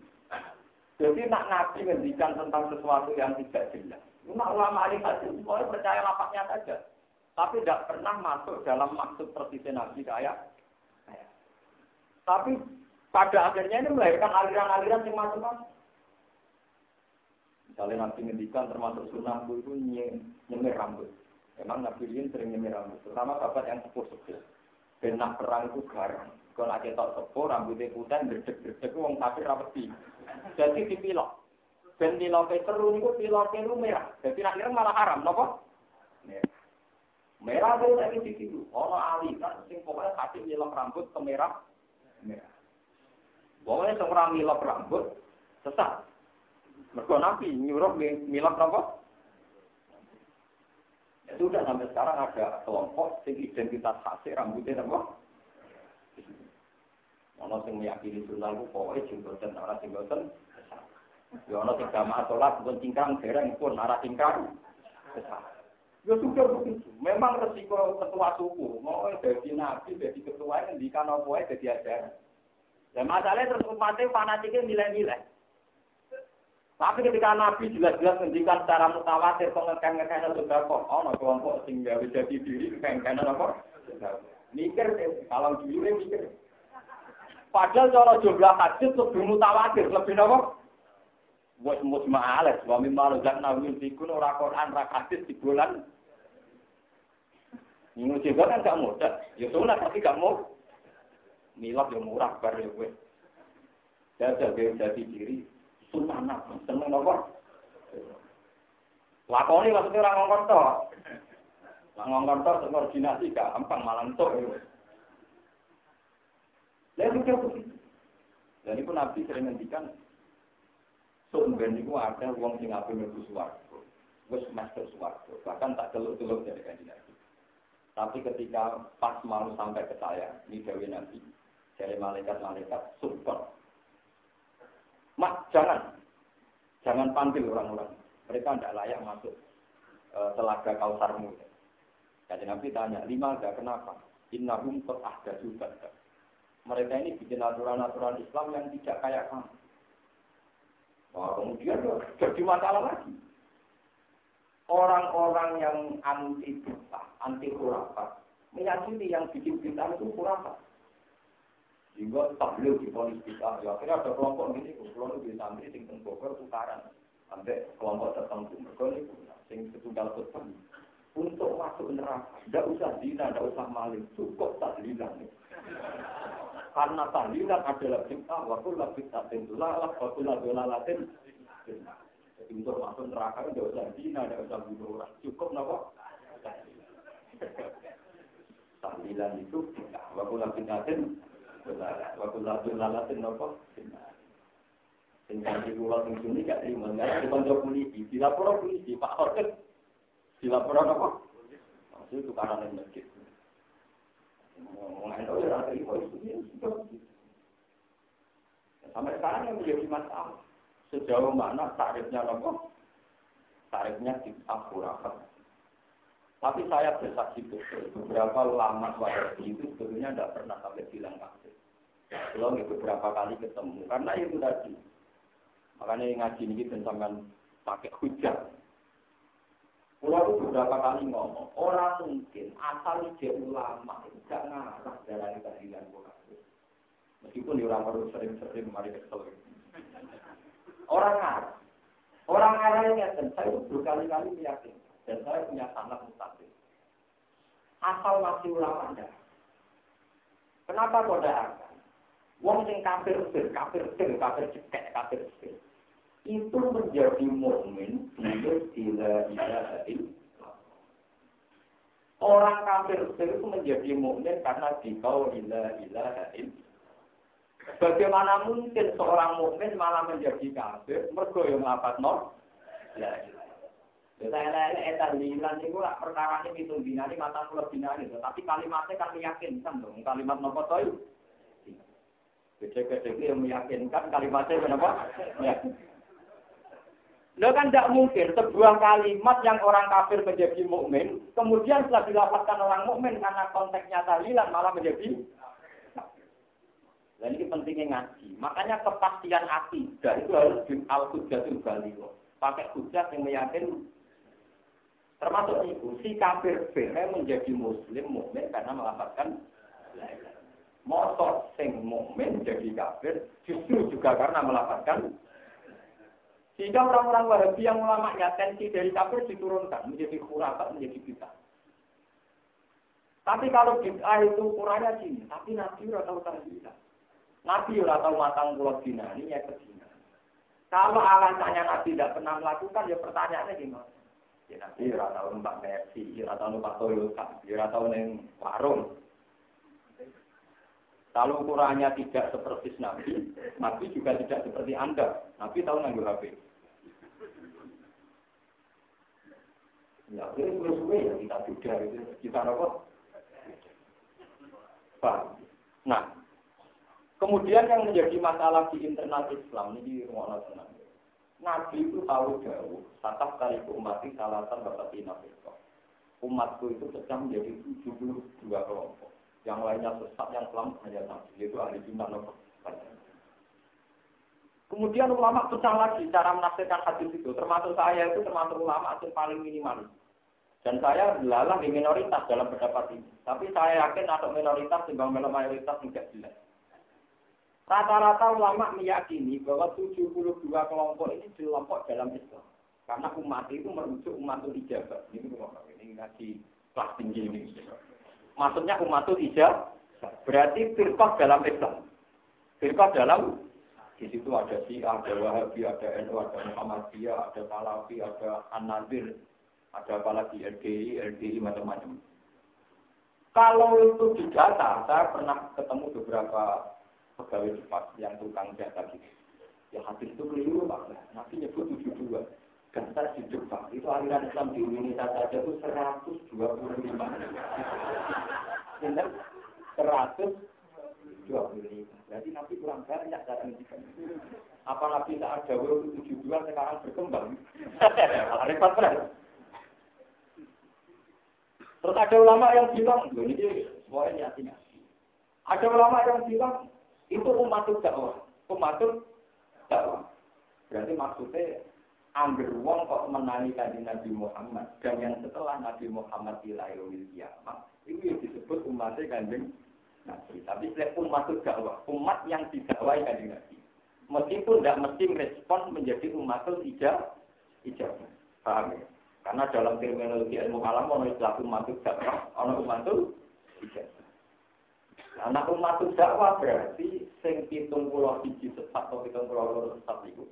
Jadi nak Nabi mendikan tentang sesuatu yang tidak jelas. Nah, ulama alifat itu boleh percaya lapaknya saja, tapi tidak pernah masuk dalam maksud persisnya Nabi kayak. Tapi pada akhirnya ini melahirkan aliran-aliran yang macam-macam. Misalnya Nabi mendikan termasuk sunahku itu nyemir rambut. Memang Nabi ini sering nyemir rambut, terutama sahabat yang sepuh-sepuh. Benah perang itu garang. Kalau ada tak sepuh, rambutnya putih, berdek-berdek, orang kafir rapeti. Jadi dipilok. Dan piloknya seru, piloknya itu merah. Jadi akhirnya malah haram, kenapa? Merah itu lagi di situ. Orang aliran, pokoknya kasih milok rambut ke merah. Merah. Pokoknya seorang milok rambut, sesat. Mergo Nabi nyuruh milok rambut. Itu sudah sampai sekarang ada kelompok yang identitas khasnya rambutnya apa? Ada yang meyakini sunnah itu pokoknya jenggotan, ada jenggotan. Ada yang jamaah sholat, bukan cingkrang, gereng pun, ada cingkrang. Ya sudah begitu. Memang resiko ketua suku. Mau jadi nabi, jadi ketua, ngendikan apa, jadi ajaran. Dan masalahnya terus umatnya fanatiknya nilai-nilai. Tapi ketika Nabi jelas-jelas menjelaskan secara mutawatir pengekang-ekang itu berapa? Oh, no, kelompok sehingga menjadi diri pengekang-ekang apa? Mikir, kalau diri mikir. Padahal cara jumlah hadis lebih mutawatir, lebih apa? Buat musma alat, suami malu dan namun pikun orang Quran rakatis di bulan. Ini juga kan gak mudah. Ya sudah tapi gak mau. Milad yang murah bareng gue. Dan sebagai jati diri, sunanah, seneng ngomong. Lakoni maksudnya orang ngomong toh. Orang ngomong toh semua dinasti gak gampang malam toh. Dan ini pun Nabi sering ngendikan. Sumber niku ada wong sing ape mlebu swarga. Wis masuk swarga, bahkan tak teluk-teluk dari kanjeng Nabi. Tapi ketika pas mau sampai ke saya, ini dewe Nabi, dari malaikat-malaikat super. Mak, jangan. Jangan panggil orang-orang. Mereka tidak layak masuk e, telaga Kausarmu. Kanjeng Nabi tanya, lima enggak kenapa? Innahum qad ahdatsu ba'da. Mereka ini bikin aturan-aturan Islam yang tidak kayak kamu. Wah, kemudian jadi masalah lagi. Orang-orang yang anti bid'ah, anti khurafat, meyakini yang bikin bid'ah itu khurafat. Sehingga tabligh di polis bid'ah. Ya, akhirnya ada kelompok ini, kelompok di santri sing teng Bogor tukaran, sampai kelompok tertentu mereka itu sing setunggal petang untuk masuk neraka. Tidak usah zina, tidak usah maling, cukup tahlilan. Karena tahlilan adalah bid'ah, wakullah bid'ah tindulalah, wakullah dolalatin. Untuk masuk neraka itu tidak usah zina, tidak usah bunuh orang. Cukup, kenapa? Tahlilan itu bid'ah, wakullah bid'ah tindulalah, wakullah dolalatin, kenapa? Tentang digulang ini tidak terima, karena dikontrol polisi, dilapor polisi, Pak Orkes. Dilaporan apa? Masih tukaran yang masjid. Ngomongin itu ya, ada info itu ya, sudah. Sampai sekarang yang menjadi masalah. Sejauh mana tarifnya apa? Tarifnya kita kurangkan. Tapi saya bersaksi betul, beberapa lama warga itu sebetulnya tidak pernah sampai bilang kasih. Belum beberapa kali ketemu, karena itu tadi. Makanya ngaji ini tentang pakai hujah. Orang beberapa kali ngomong, orang mungkin asal ide ulama itu tidak ngarah dari keadilan bokasnya. Meskipun diorang perlu sering-sering mari kesel. Orang ngarah, orang ngarahnya dan saya itu berkali-kali meyakinkan dan saya punya sanad mustaqim. Asal masih ulama dah. Kenapa kau dah? Wong sing kafir sir, kafir sir, kafir cekek, kafir sir. Itu menjadi mukmin bila bila adil. Orang kafir itu menjadi mukmin karena dikau bila bila adil. Bagaimana mungkin seorang mukmin malah menjadi kafir? Mergo yang apa nol? Saya lihat lilan itu lah perkara ini hitung binari mata pula binari. Tapi kalimatnya kami yakinkan dong. Kalimat nopo toy. Kecil-kecil yang meyakinkan kalimatnya kenapa? Meyakinkan. Lo kan tidak mungkin sebuah kalimat yang orang kafir menjadi mukmin, kemudian setelah dilapatkan orang mukmin karena konteksnya tahlilan malah menjadi. Dan ini pentingnya ngaji. Makanya kepastian akidah itu harus di al-hujjatul baligh. Pakai hujjah yang meyakinkan. Termasuk itu si kafir fere menjadi muslim mukmin karena melapatkan. Motor sing mukmin jadi kafir justru juga karena melapatkan. Sehingga orang-orang Wahabi yang ulamanya tensi dari kafir diturunkan menjadi khurafat, menjadi bid'ah. Tapi kalau bid'ah itu ukurannya gini, tapi Nabi ora tahu tarbiah. Nabi ora tahu matang kula dinani ya kedina. Kalau alasannya Nabi tidak pernah melakukan, ya pertanyaannya gimana? Ya Nabi ora tahu numpak Mercy, ora tahu numpak Toyota, ora tahu ning warung. Kalau ukurannya tidak seperti Nabi, Nabi juga tidak seperti Anda. Nabi tahu nganggur H P. Ya, itu sesuai yang kita beda, kita robot. Nah, kemudian yang menjadi masalah di internal Islam ini di rumah nasional. Nabi itu tahu jauh, tatap kali umatnya salatan berarti Nabi. Umatku itu pecah menjadi tujuh puluh dua kelompok. Yang lainnya sesat, yang selamat hanya Nabi. Itu ahli jumlah nomor. Kemudian ulama pecah lagi cara menafsirkan hadis itu. Termasuk saya itu termasuk ulama yang paling minimalis. Dan saya belalang di minoritas dalam pendapat ini. Tapi saya yakin ada minoritas, timbang-timbang mayoritas tidak jelas. Rata-rata ulama meyakini bahwa tujuh puluh dua kelompok ini kelompok dalam Islam. Karena umat itu merujuk umatul ijabah. Ini ngaji kelas tinggi ini. Maksudnya umatul ijabah berarti firqah dalam Islam. Firqah dalam di situ ada Syiah, ada Wahabi, ada N U, ada Muhammadiyah, ada Salafi, ada An-Nadir, ada apalagi L G I, L G I macam-macam. Kalau itu didata, saya pernah ketemu beberapa pegawai cepat yang tukang jatah gitu. Ya hadis itu keliru Pak, nanti nyebut tujuh puluh dua. Gantar hidup Pak, itu aliran Islam di Indonesia saja itu seratus dua puluh lima. Benar? seratus dua puluh lima. Berarti nanti kurang banyak cara menjelaskan. Apalagi tidak ada wujud tujuh puluh dua sekarang berkembang. Repot benar. Terus ada ulama yang bilang, ini semuanya nyati. Ada ulama yang bilang, itu umatul dakwah, umatul dakwah. Berarti maksudnya angger wong kok menani kanjeng Nabi Muhammad dan yang setelah Nabi Muhammad ilaihil qiyamah. Itu disebut umat kanjeng Nabi. Tapi selain umatul dakwah, umat yang didakwai kanjeng Nabi. Meskipun tidak mesti merespon menjadi umatul ijab, ijabah. Paham ya? Karena dalam terminologi ilmu kalam ono istilah umatul dakwah, ono umatul ijab. Anak umat dakwah berarti sing pitung puluh biji sesat atau pitung puluh loro sesat itu.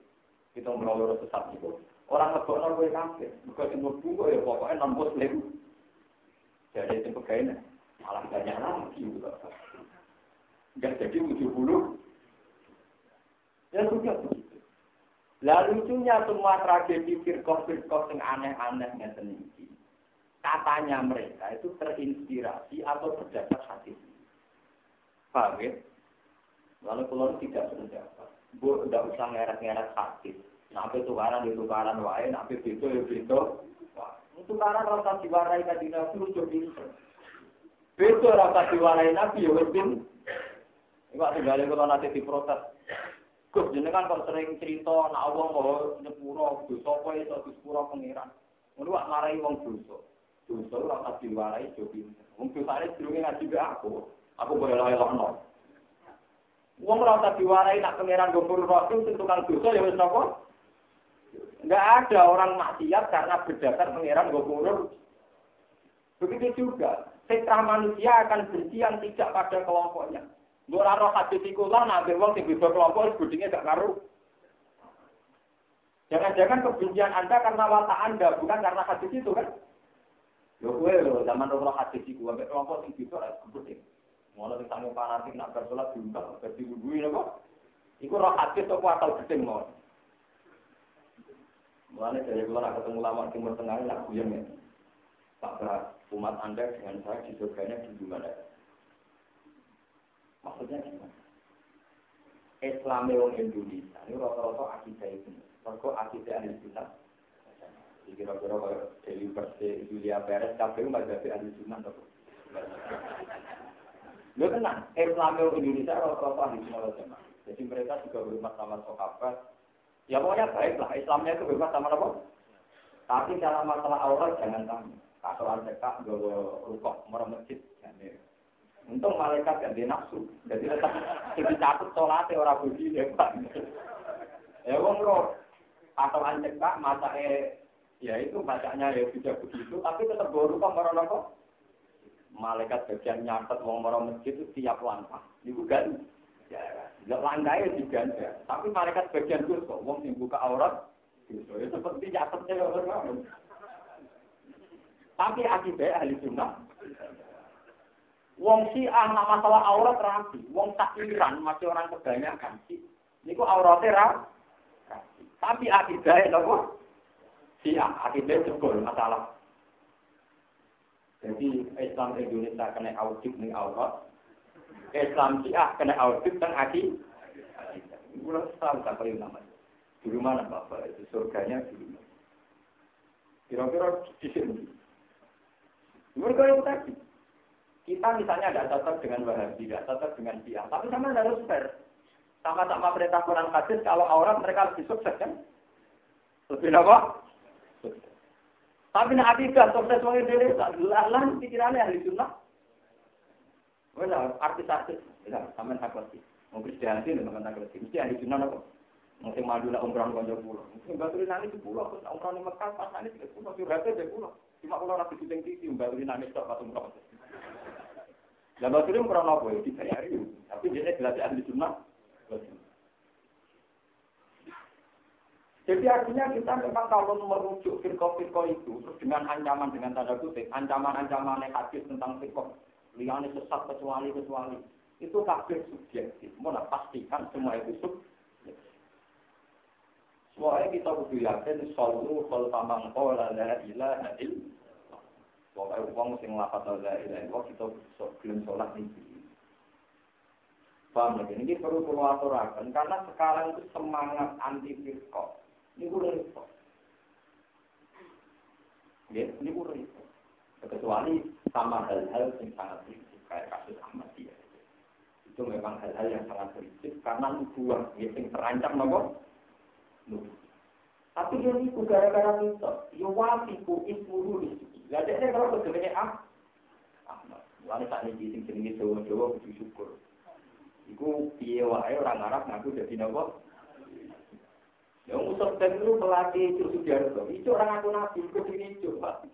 Pitung puluh loro sesat itu. Orang ngebokno kowe kafir. Muga sing mlebu kok ya pokoke non muslim. Jadi itu pegawean. Malah banyak lagi gitu. Enggak jadi tujuh puluh. Ya sudah begitu. Lalu lucunya semua tragedi firqah-firqah sing aneh-aneh ngeten iki. Katanya mereka itu terinspirasi atau berdasar hadis. Paham ya? Lalu keluar tidak berdapat. Bu, tidak usah ngeret-ngeret hadis. Nabi tukaran, itu tukaran wae. Nabi itu, itu. Itu tukaran rasa diwarai tadi Nabi, itu pinter. Itu rasa diwarai Nabi, ya wajib. Ini waktu gali kalau nanti diprotes. Gus, jenengan kalau sering cerita, nak awang kalau nyepura, dosa, itu dispura pengiran. Ini waktu marahi wong dosa. Dosa rasa diwarai, itu pinter. Mungkin saya sedulungin ngaji ke aku. Aku boleh elok-elokno. Wong ora usah diwarai nak pangeran Gopur Rasul sing tukang dosa ya wis napa? Enggak ada orang maksiat karena berdasar pangeran Gopur. Begitu juga, fitrah manusia akan benci yang tidak pada kelompoknya. Mbok ora roh hadis iku lan ambek wong sing beda kelompok wis budinge gak karu. Jangan-jangan kebencian Anda karena watak Anda, bukan karena hadis itu kan? Yo kowe lho, zaman roh hadis iku ambek kelompok sing beda ra budhe. Mulai kita mau panatik, nak bersolat, diundang, berdibuduin apa? Itu roh hadis atau kuatal gedeng mau. Mulai dari keluar aku ketemu lama Timur Tengah ini, aku yang ini. Pak Berat, umat Anda dengan saya di surganya di gimana? Maksudnya gimana? Islam yang Indonesia, ini rata-rata akidah itu. Rata-rata akidah ahli sunnah. Jadi kira-kira kalau Dewi Persi, Julia Perez, K P U nggak jadi ahli sunnah. Lu tenang, Islam Indonesia rata-rata di semua zaman. Jadi mereka juga berhormat sama sahabat. Ya pokoknya baiklah, Islamnya itu berhormat sama apa? Tapi dalam masalah aurat jangan tahu. Kasual dekat gowo rukuk marang masjid jane. Untung malaikat gak dia nafsu. Jadi tetap dicatet salate ora budi ya, Pak. Ya wong ro kasual dekat masake ya itu bacanya ya tidak begitu, tapi tetap gowo rukuk marang apa? Malaikat bagian nyatet wong maro masjid itu tiap langkah. Niku kan ya langkahe diganti. Tapi malaikat bagian kus kok wong sing buka aurat itu seperti nyatetnya orang. Tapi akibat ahli sunnah. Wong Syiah nak masalah aurat rapi, wong takiran masih orang kebanyakan sih. Niku aurate rapi. Tapi akibat lho Syiah akibat sekol masalah. Jadi Islam Indonesia kena audit ning aurat. Islam Syiah kena audit teng hati. Gula sal tak paling lama. Di rumah Bapak itu surganya di rumah. Kira-kira di sini. Mereka itu tadi. Kita misalnya ada cocok dengan Wahabi, ada cocok dengan Syiah, tapi sama harus fair. Sama-sama perintah Quran hadis kalau aurat mereka lebih sukses kan? Lebih apa? Tapi nak akidah, sukses orang Indonesia, lah pikirannya ahli sunnah. Wala, artis-artis, lah, sama tak pasti. Mungkin Jangan sih dengan tentang kelas. Mesti hari Jumat apa? Mesti madu nak umroh konjol pulau. Mesti baturin nangis pulau. Terus umroh di Mekah pas nangis tidak pulau. Curhatnya tidak pulau. Cuma pulau nak dibilang tinggi. Baturin nangis tak pas umroh. Dan baturin umroh apa? Tiga hari. Tapi dia jelas ahli Jumat. Jadi artinya kita memang kalau merujuk firqah-firqah itu terus dengan ancaman dengan tanda kutip, ancaman-ancaman negatif tentang firqah, liane sesat kecuali-kecuali, itu kafir subjektif. Mula pastikan semua itu sub. Soalnya kita butuh yakin selalu kalau tambang olah la ilaha illallah. Soalnya uang sing lapat la ilaha illallah kita belum sholat ini. Paham lagi, ini perlu perlu aturakan karena sekarang itu semangat anti firqah. Ini kurang itu. Ya, ini kurang itu. Kecuali sama hal-hal yang sangat kritis, kayak kasus Ahmadiyah. Itu memang hal-hal yang sangat kritis karena nubuah, yang terancam nopo. Tapi ini itu gara-gara itu. Yuwafiku ismuru rizki. Jadi kalau berjenis ah, Ahmad. Wanita ini jenis Jawa-Jawa butuh syukur. Iku piye wae orang Arab ngaku dadi napa? Ya usul telu pelatih itu sudah ada. Itu orang aku nabi itu dinicu, Pak.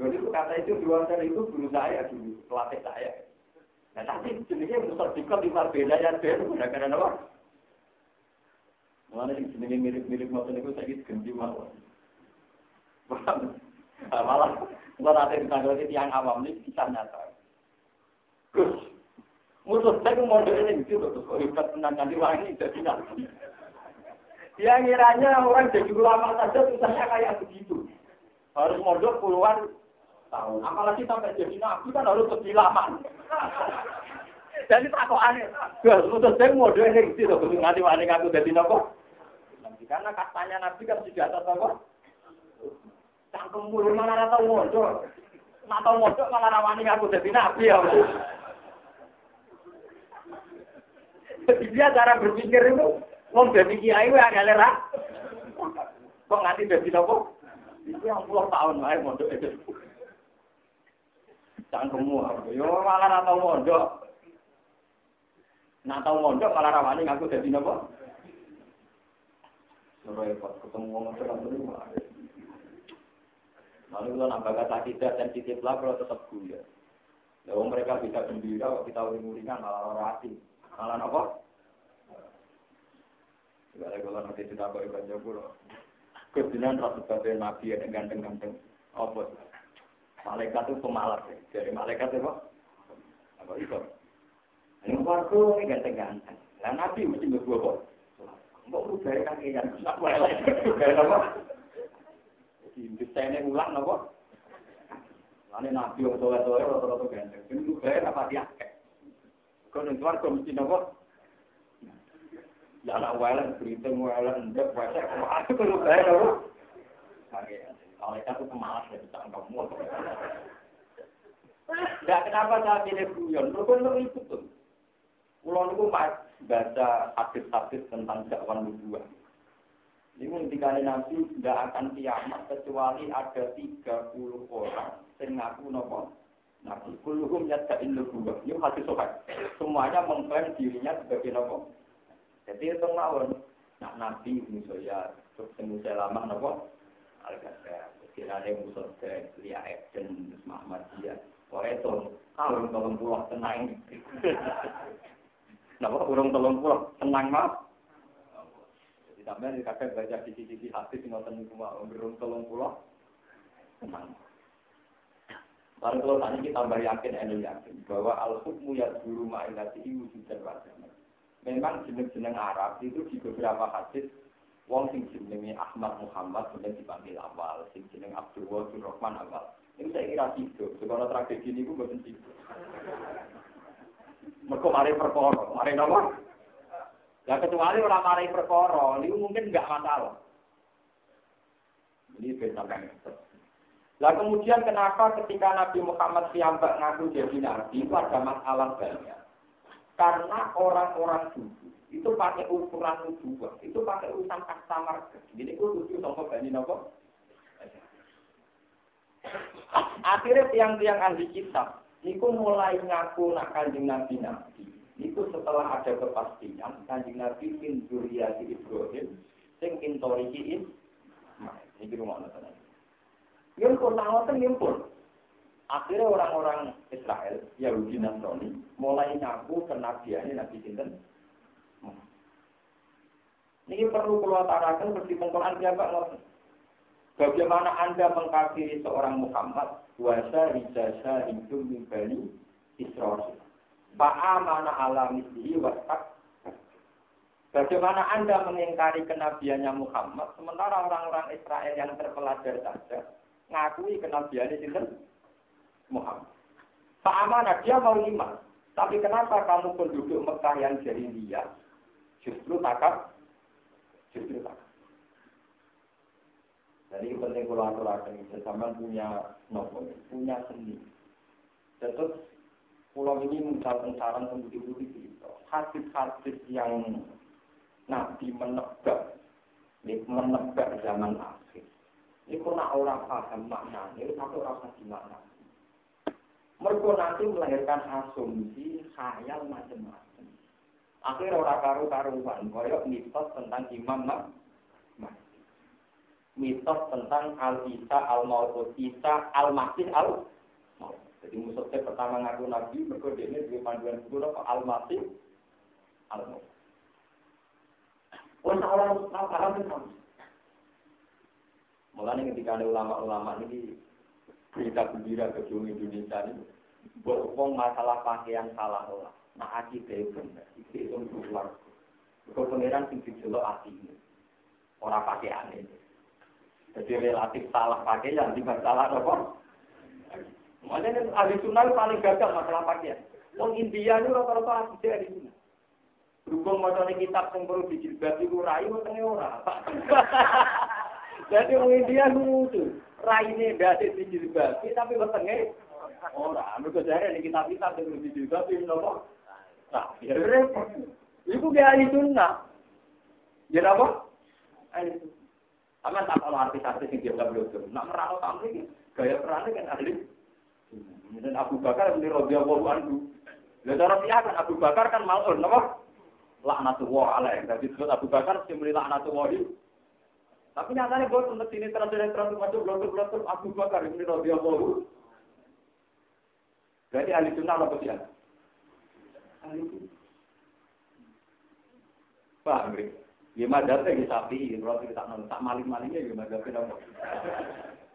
Jadi kata itu diwawancar itu guru saya dulu, pelatih saya. Nah, tapi jenenge usul dikot di berbeda ya ben gara-gara napa? Mulane iki jenenge mirip-mirip motor niku saiki gendi mawon. Paham? Ah malah ora ate ditanggapi tiyang awam niki kisah nyata. Gus musuh saya modelnya itu tuh, hebat menangani wangi jadi nanti. Dia ngiranya orang jadi ulama saja susahnya kayak begitu. Harus modal puluhan tahun. Apalagi sampai jadi nabi kan harus kesilapan. Jadi takut aneh. Musuh saya modelnya itu tuh, menangani wangi aku jadi nopo. Karena katanya nabi kan tidak ada nopo. Cangkem mulu mana rata modal. Nata modal malah wangi aku jadi nabi ya. Dia cara berpikir itu, wong dadi kiai wae agak lerak. Kok nganti dadi nopo? Iki puluh tahun wae mondok itu. Cangkemmu, yo malah ra tau mondok. Nak tau mondok malah ra wani ngaku dadi nopo? Sore pas ketemu wong terang terus wae. Lalu lan ambaka sakit sensitif lah kalau tetap kuliah. Ya mereka bisa gembira kok kita uring-uringan malah ora ati. Malah apa? Sekarang kalau nanti tidak kau ibadah pula, kebetulan rasul kata nabi ada ganteng-ganteng. Apa? Malaikat itu pemalas. Jadi malaikat itu apa? Apa itu? Yang waktu ini ganteng-ganteng. Nah nabi mesti berdua kok. Mbak lu dari kaki yang besar boleh. Dari apa? Desainnya ulang apa? Lain nabi yang soleh-soleh rata-rata ganteng. Ini lu dari apa dia? Kalau yang keluar, kalau mesti nampak. Ya anak walan, beritung walan, ndak wasak. Aku kalau saya tahu. Kalau itu aku pemalas, ya bisa angkat muat. Tidak, kenapa saya pilih guyon? Mereka itu ikut tuh. Pulau itu baca hadis-hadis tentang dakwah nubuah. Ini ketika nanti tidak akan kiamat, kecuali ada tiga puluh orang yang ngaku nampak. Nah, kulluhum yadda'i nubuwwah. Ini hadis sahih. Semuanya mengklaim dirinya sebagai nabi. Jadi itu mawon. Nah, nabi Musa ya, Nabi Sulaiman nabi. Al-Ghazali, kirane Musa teh liae den Muhammadiyah. Poe to, kalung kalung pulau tenang. Napa urung kalung pulau tenang mah. Jadi sampeyan dikakek baca sisi-sisi hadis ngoten niku mawon urung kalung pulau tenang. Lalu kalau tadi kita tambah yakin, elu yakin bahwa al-hukmu yaduru ma'ilati wujud dan wajahnya. Memang jeneng-jeneng Arab itu di beberapa hadis, wong sing jenenge Ahmad Muhammad sudah dipanggil awal, sing jeneng Abdul Wahid Rahman awal. Ini saya kira tidur, sekolah tragedi ini gue bukan tidur. Mereka mari perkara, mari nomor. Ya kecuali orang mari perkara, ini mungkin nggak masalah. Ini benar-benar. Lalu kemudian kenapa ketika Nabi Muhammad piyambak ngaku jadi nabi itu ada masalah banyak. Karena orang-orang dulu itu pakai ukuran nubuah, itu pakai urusan customer. Jadi itu sama Bani Nabi. Akhirnya tiang-tiang ahli kitab, itu mulai ngaku nak kanjeng nabi nabi. Itu setelah ada kepastian Kanjeng Nabi bin Zuriyati Ibrahim sing intorikiin. Ini di rumah nonton. Yang pun nonton yang pun. Akhirnya orang-orang Israel Yahudi Nasrani mulai ngaku kenabiannya Nabi Sinten. Ini perlu keluar tarakan meskipun Quran siapa nonton. Bagaimana Anda mengkafiri seorang Muhammad? Wasa rijasa hidung mimbali Israel. Ba'amana ala mislihi wastak. Bagaimana Anda mengingkari kenabiannya Muhammad, sementara orang-orang Israel yang terpelajar saja ngakui kenabiannya Sinten Muhammad. Ba'amana, dia mau iman. Tapi kenapa kamu penduduk Mekah yang jahiliyah justru takab? Justru takab. Jadi penting kalau aturakan sesama punya novel, punya seni. Terus pulau ini mencari saran pembudi-budi itu. Hadis-hadis yang Nabi menegak, menegak zaman akhir. Ini kena orang paham maknanya, tapi orang paham makna. Mereka nanti melahirkan asumsi, khayal macam-macam. Akhirnya orang karu-karuan, koyok mitos tentang Imam Mahdi. Mitos tentang Al-Isa, Al-Maut, Isa, Al-Masih, Al-Maut. Jadi musuhnya pertama ngaku Nabi, berkode ini di panduan guru Al-Masih, Al-Maut. Wah, orang paham tentang. Mulanya ketika ada ulama-ulama ini berita gembira ke dunia Indonesia ini, berhubung masalah pakaian salah olah. Nah, hati itu benar, itu untuk ulang. Kepengeran tinggi jelok hati ini, orang pakaian ini. Jadi relatif salah pakai yang tidak salah apa? Maknanya ahli sunnah paling gagal masalah pakaian. Wong India itu rata-rata ahli sunnah. Berhubung macam kitab yang perlu dijilbab itu rai macamnya orang. Jadi orang India itu rai ini tidak dijilbab, tapi macamnya orang. Mereka jadi ini kitab-kitab yang perlu dijilbab itu apa? Nah, ya repot. Itu dia ahli sunnah. Jadi apa? Ahli sunnah. Sama tak kalau artis-artis yang dia belum. Nak merau tampil ni gaya perannya kan ahli. Dan Abu Bakar beli Rodia Waluandu. Dan orang dia kan Abu Bakar kan malun, nampak laknatullah alaih. Jadi sebut Abu Bakar si beli laknatullah itu. Tapi nyatanya buat untuk sini terang-terang macam belum-belum Abu Bakar beli Rodia Walu. Jadi ahli sunnah apa dia? Ahli sunnah. Faham ni? Gimana dapet di sapi, kalau kita nonton tak maling-malingnya gimana dapet dong?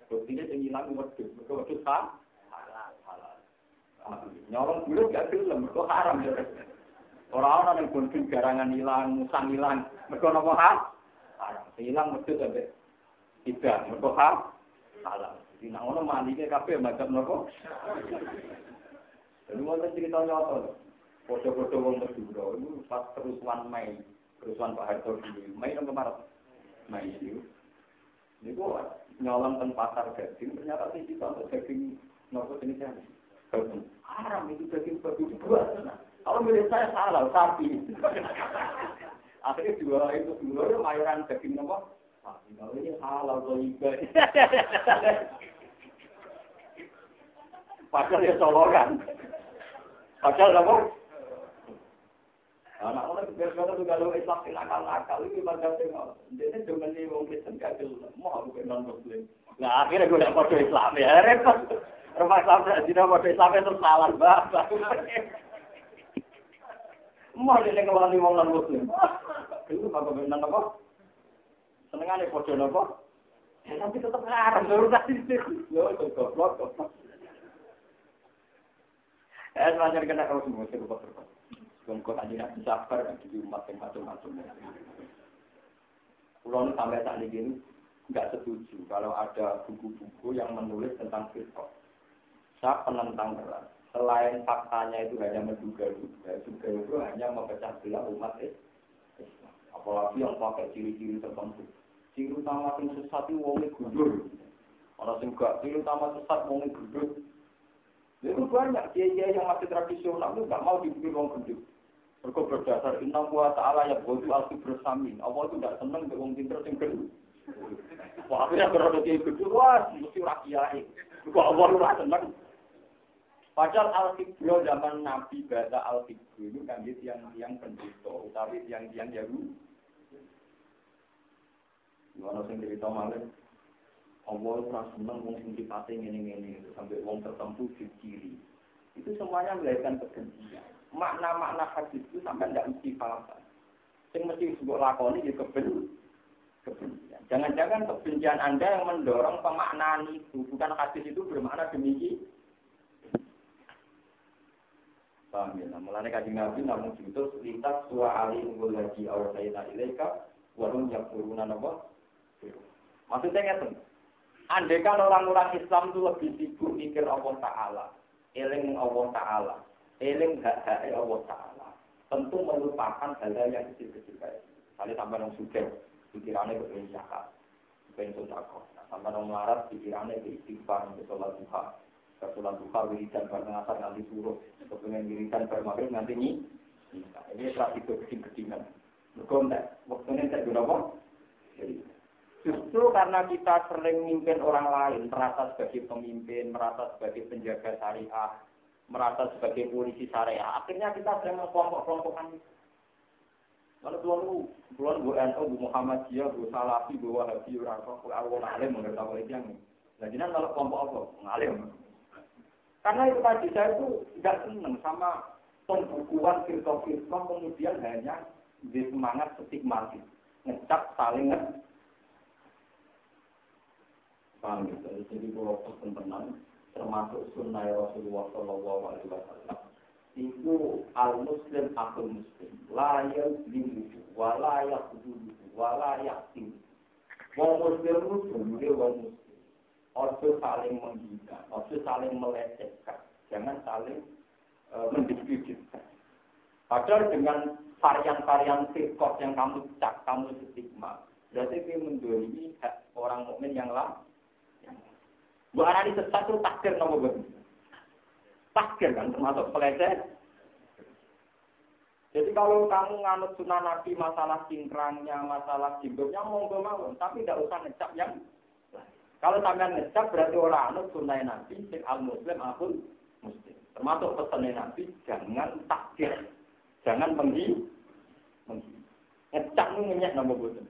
Buktinya yang hilang wedus, wedus halal, halal. Nyorong dulu gak film, mereka haram. Orang-orang yang bunting garangan hilang, musang hilang, mereka nopo hal, haram. Hilang wedus sampai tidak, mereka hal, halal. Jadi orang malingnya kafe macam nopo. Jadi mau cerita nyata, foto-foto orang berdua itu pas kerusuhan Mei. Kerusuhan Pak Harto dulu, Mei enam Maret, Mei itu, ini gua nyolong ke pasar daging, ternyata sih kita untuk daging normal jenisnya, haram itu daging baru dibuat, kalau milik saya salah, sapi, akhirnya dua itu dua itu mayoran daging normal, kalau ini halal atau ibadah, pasal ya solokan, pasal apa? Anak orang berkata tu kalau Islam nakal-nakal itu macam tengok, jadi cuma ni orang Kristen kacau, mau bukan non Muslim. Nah akhirnya gue nak foto Islam ya, repot. Rumah Islam tidak foto Islam itu salah bah. Mau jadi kalau ni orang non Muslim, itu apa benar apa? Senang ada foto apa? Tapi tetap haram, berulang itu. Yo, kok, kok, kok. Eh, macam kena kalau semua serba serba. Bengkok aja nak sabar kan di umat yang macam-macam. Pulau sampai saat ini enggak setuju kalau ada buku-buku yang menulis tentang filsafat. Saya penentang berat. Selain faktanya itu hanya menduga-duga, juga itu hanya memecah belah umat Islam. Apalagi yang pakai ciri-ciri tertentu. Ciri utama yang sesat itu wonge gudur. Orang sing gak ciri utama sesat wonge gudur. Itu banyak dia-dia yang masih tradisional itu enggak mau dibikin wong gendut. Mergo berdasar inna wa ta'ala ya bodu al-kibrasamin. Allah itu tidak senang dengan orang pinter yang gendut. Wah, dia berada di gendut, wah, mesti rakyat. Mergo Allah itu tidak senang. Padahal Al-Qibla zaman Nabi bahasa Al-Qibla itu kan dia tiang-tiang pendeta, tapi tiang-tiang Yahudi. Gimana sih cerita malam? Allah Rasulullah mungkin dipateng ini-ini sampai wong tertentu di kiri. Itu semuanya melahirkan kebencian. Makna-makna hadis itu sampai tidak istiqamah. Yang mesti disebut lakoni ya keben, kebencian. Jangan-jangan kebencian Anda yang mendorong pemaknaan itu, bukan hadis itu bermakna demikian. Pamela melane kaji nabi namun itu lintas wa ali unggul haji aw laila ilaika wa hum yaquluna nabah. Maksudnya ngeten. Andai kan orang-orang Islam itu lebih sibuk mikir Allah Taala, eling Allah Taala, eling hak-hak Allah Taala, tentu melupakan hal-hal yang kecil-kecil kae. Kali tambah nang sugih, pikirane kok ben zakat, ben sedekah. Tambah nang melarat pikirane istighfar, salat duha. Setelah buka wiridan bernasar nanti suruh kepengen wiridan bermakrif nanti ini ini setelah itu kecil-kecilan berkontak, waktunya saya berapa? Justru karena kita sering memimpin orang lain merasa sebagai pemimpin, merasa sebagai penjaga syariah, merasa sebagai polisi syariah, akhirnya kita sering kelompok-kelompokan itu lalu keluar Bu N U, Bu Muhammadiyah, Bu Salafi, Bu Wahabi, Bu Rafa, Bu Al-Wa'alim, menurut apa itu yang ini jadinya kalau kelompok apa? Ngalim. Karena itu tadi saya itu tidak senang sama pembukuan firqah-firqah kemudian hanya di semangat stigmatis, ngecap saling ngecap. Paham ya, jadi kalau kesentenan termasuk sunnah Rasulullah Shallallahu Alaihi Wasallam itu al-muslim akul muslim, layak dimuju, walayak dimuju, walayak dimuju. Wong muslim itu sebagai wong muslim. Ordo saling menghina, ordo saling melecehkan, jangan saling e, mendiskreditkan. Padahal dengan varian-varian sirkot yang kamu cak, kamu stigma, berarti itu mendolimi orang mukmin yang lain. Bu Anani sesat itu takdir nama gue. Takdir kan, termasuk peleceh. Jadi kalau kamu nganut sunnah Nabi masalah cingkrangnya, masalah jimboknya, monggo-monggo, tapi tidak usah ngecap yang kalau sampean ngecap berarti orang anut sunai Nabi, sing al-muslim akul muslim. Termasuk pesan Nabi, jangan takdir. Jangan menghi. menghi. Ngecap itu ngenyek nama boten.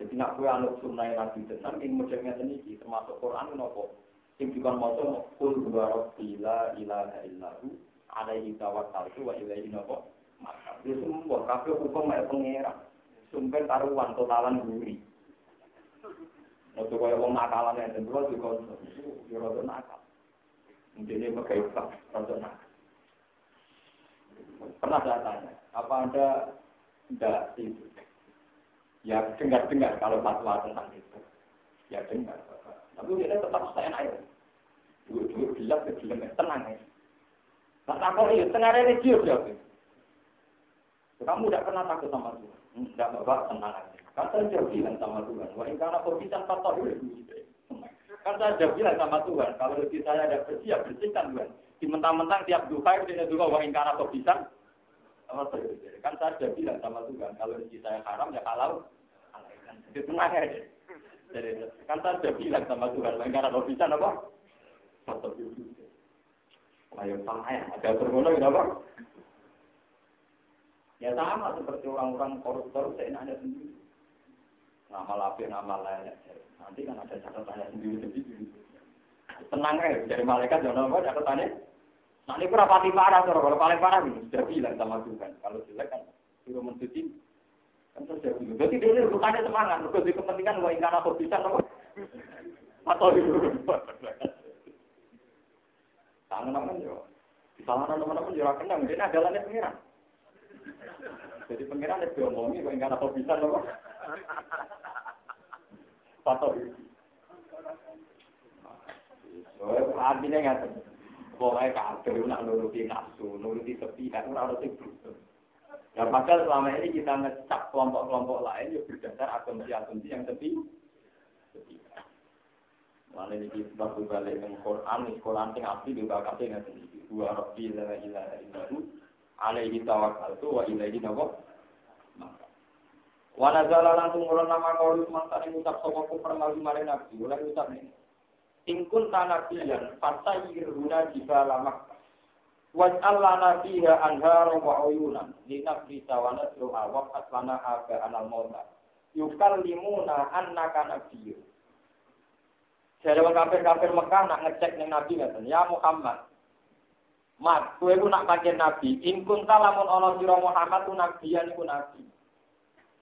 Jadi nak kowe anut sunai Nabi tenan ing model ngeten iki termasuk Quran napa? Sing dikon maca qul huwa rabbi la ilaha illahu alaihi tawakkaltu wa ilaihi napa? Maka wis mung kabeh hukum mek pengeran. Sumber taruhan totalan guri. Waktu kaya wong nakalan yang tentulah dikonsum, ya rada nakal. Jadi pakai utang, rada nakal. Pernah saya tanya, apa Anda tidak itu? Ya dengar-dengar kalau fatwa tentang itu. Ya dengar. Tapi dia tetap saya naik. Dulu-dulu gelap, gelap, tenang. Tidak takut, tengah religius ya. Kamu tidak pernah takut sama Tuhan. Tidak bawa tenang aja. Kan saya sudah bilang sama Tuhan. Wah, ini karena perpisahan patah dulu. Kan saya sudah bilang sama Tuhan. Kalau lebih saya ada bersih, ya bersihkan Tuhan. Di mentang-mentang tiap duha, dia juga wah, ini karena perpisahan. Kan saya sudah bilang sama Tuhan. Kalau lebih saya haram, ya kalau. Di tengah aja. Jadi, kan saya sudah bilang sama Tuhan. Wah, ini karena perpisahan apa? Patah dulu. Wah, yang tengah. Ada tergolong, apa? Ya sama seperti orang-orang koruptor, saya ada sendiri. Ngamal api, ngamal layak. Nanti kan ada catatannya sendiri-sendiri. Tenang ya, dari malaikat, jangan apa, catatannya. Nah ini pun paling parah, kalau paling parah, sudah bilang sama Tuhan. Kalau jelek kan, suruh mencuci. Kan sudah bilang. Berarti dia ini bukannya semangat, berarti kepentingan, wah ingkana korbisan, apa? Atau itu. Tangan-tangan, ya. Di salahan teman-teman, ya kenang. Ini adalah ini pengiran. Jadi pengiran ada diomongi, kok enggak ada bisa lho kok. Patut. Soalnya artinya nggak tuh. Pokoknya kalau nak nuruti nafsu, nuruti sepihak, orang harus ikut. Dan padahal selama ini kita ngecap kelompok-kelompok lain, ya berdasar asumsi-asumsi yang sepi. Malah ini kita berbalik dengan Quran, Quran yang asli juga kasih nggak sendiri. Dua Rabbil la ilaha illallah. Alaihi tawakkaltu wa ilaihi nabab. Wa nazala lan tumurun nama qaulul mantani utak sapa kuper malu mare nabi. Ulah utak. Ingkun tanah pilihan, fatai iruna jibala Makkah. Waj'allana fiha anhara wa uyunan, linafri sawanat roha wa aslana aga anal mauta. Yukallimuna annaka nabiyyu. Jadi orang kafir-kafir Mekah nak ngecek dengan Nabi ngaten, ya Muhammad. Mat, kowe ku nak pancen Nabi, in kunta lamun ana sira Muhammad ku nabiyan iku nabi.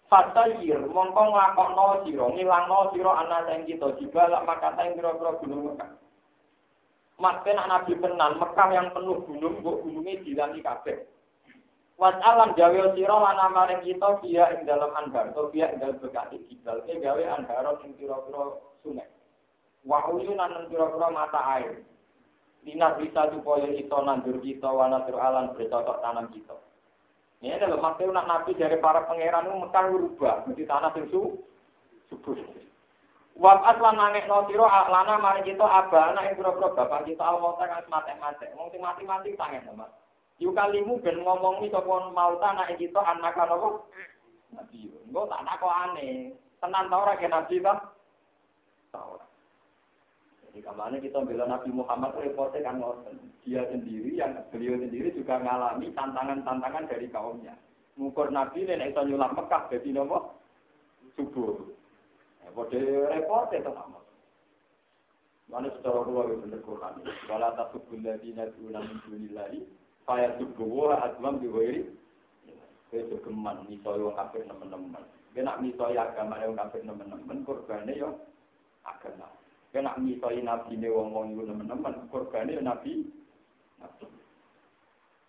Fatayir mongko nglakokno sira, ngilangno sira ana sing kita jibala Makkah sing kira-kira gunung Mekah. Mat nek Nabi tenan Mekah yang penuh gunung, mbok gununge dilani kabeh. Wat alam gawe sira lan amare kita dia ing dalem andhar, dia ing dalem bekati jibal, ke gawe andhar sing kira-kira sunai. Wahuyunan kira-kira mata air. Dinas bisa supaya kita nandur kita wanatur alam bercocok tanam kita. Ini adalah maksudnya nak nabi dari para pangeran itu Mekah berubah menjadi tanah yang subur. Wab aslan nangek notiro aklana mari kita abah anak yang kira-kira bapak kita almauta kan mati-mati. Mungkin mati-mati tangan sama. Yukalimu ben ngomong ni sopon mauta anak kita anak kalau nabi. Enggak tak nak kau aneh. Tenan tau rakyat nabi tak? Tau. Jadi kemana kita bela Nabi Muhammad reportnya kan dia sendiri yang beliau sendiri juga mengalami tantangan-tantangan dari kaumnya. Mengukur Nabi nenek itu nyulam Mekah jadi nopo subur. Reportnya reportnya sama. Mana secara luar itu Al-Quran. Wala tasubul ladina tu'lamu billahi fa yasubbuhu adlam biwiri. Itu keman misoi wong kafir teman-teman. Benak misoi agama wong kafir teman-teman kurbane yo agama. Kena misoi nabi ne wong wong iku teman-teman korban nabi nabi.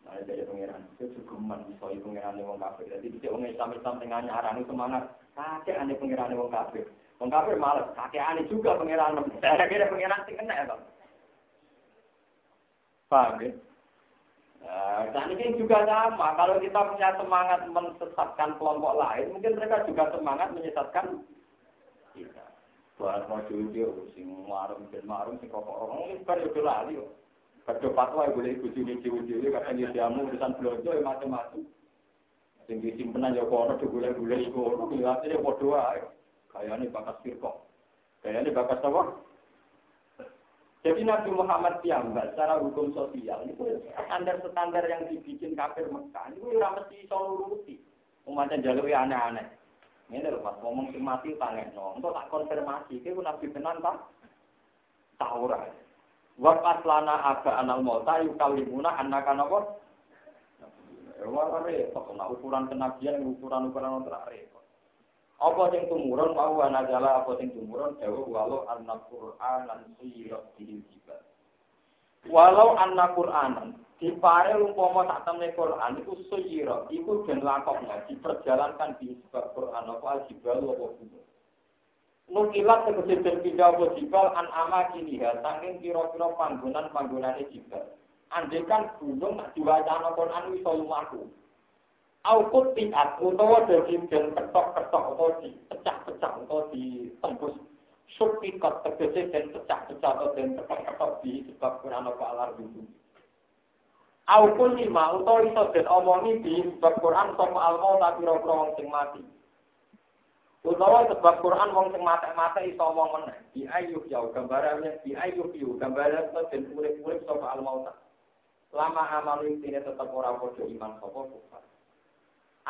Nah, jadi pengiran itu juga misoi pengiran wong kafir. Jadi dicek wong Islam Islam tengahnya arane semangat. Kakek ane pengiran wong kafir. Wong kafir males, kakek ane juga pengiran. Saya kira pengiran sing kena ya, Bang. Paham ya? Nah, dan ini juga sama. Kalau kita punya semangat menyesatkan kelompok lain, mungkin mereka juga semangat menyesatkan kita. Buat mau jujur, sing marum dan marum sing kokoh orang ini baru berlari. Kerja patwa boleh ikut jujur jujur, kata dia jamu urusan belanja macam-macam. Tinggi simpenan jauh orang tu boleh boleh ikut orang melihat dia berdoa. Kayak ni bakat firqoh, kayak ni bakat apa? Jadi Nabi Muhammad piyambak secara hukum sosial itu standar-standar yang dibikin kafir Mekah itu ramai si soluruti, umatnya jalur yang aneh-aneh. Ini lepas ngomong mati tangan no, untuk tak konfirmasi, kau nabi benar tak? Taurat. Wakas lana aga anal mota yukalimuna anak anak kor. Ewa repot, nak ukuran kenabian, ukuran ukuran orang repot. Apa yang tumurun, mau anak jala apa yang tumurun, jauh walau anak Quran dan sirot dihibat. Walau anak Quranan. Di pare umpama tak temne Quran iku sira, iku den lakokna diperjalankan di sebab Quran apa ajibal apa buku. Nukilat tegese den pindah apa jibal an amakini saking kira-kira panggonan-panggonane jibal. Andekan gunung tak diwacana Quran wis lumaku. Aukut tiat utawa dadi den ketok-ketok utawa dipecah-pecah utawa ditembus. Sukikat tegese den pecah-pecah utawa den ketok-ketok di sebab Quran apa alar buku. Aukun lima, atau iso dan omongi di sebab Quran sama al-mauta kira-kira orang yang mati. Utawa sebab Quran orang yang mati-mati iso omong meneh. Di ayuh yau, gambarannya, di ayuh yau, gambarannya iso dan urip-urip sama al-mauta. Lama amalin ini tetap orang bodoh iman sama kufar.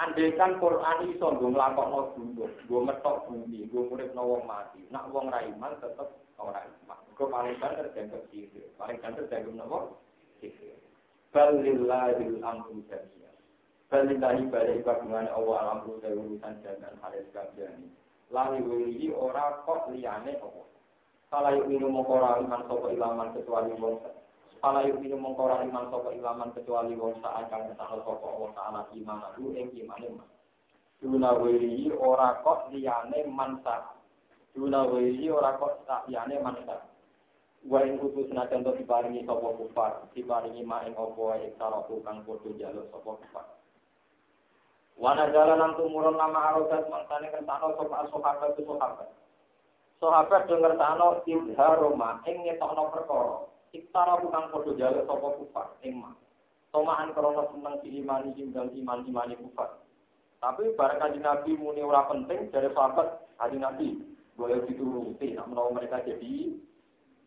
Andaikan Quran iso gue ngelakokno dulu, gue metok bumi, gue uripno wong mati. Nak wong ra iman tetap orang iman. Gue paling banter dianggap sihir, paling banter dianggap nopo sihir. Balillahil amru jami'an. Balillahi balai bagungan Allah alamru dari urusan jami'an halis kabiani. Lali wili ora kok liyane Allah. Salayu minu mongkora iman sopa ilaman kecuali wongsa. Salayu minu mongkora iman sopa ilaman kecuali wongsa. Akan kesahal sopa Allah ta'ala iman alu ing iman iman. Duna wili ora kok liyane mansa. Duna wili ora kok liyane mansa. Wain utus senajan to diparingi sapa kufar, diparingi maing apa wae cara tukang padha njaluk sapa kufar. Wana jalanan tumurun nama arodat mangkane kertano sapa sahabat itu sahabat. Sahabat denger tano imharoma ing ngetokno perkara, iktara tukang padha njaluk sapa kufar ing mah. Tomaan krana seneng diimani jenggal iman-imani kufar. Tapi bareng kanjeng Nabi muni ora penting dari sahabat kanjeng Nabi, boleh dituruti nek menawa mereka jadi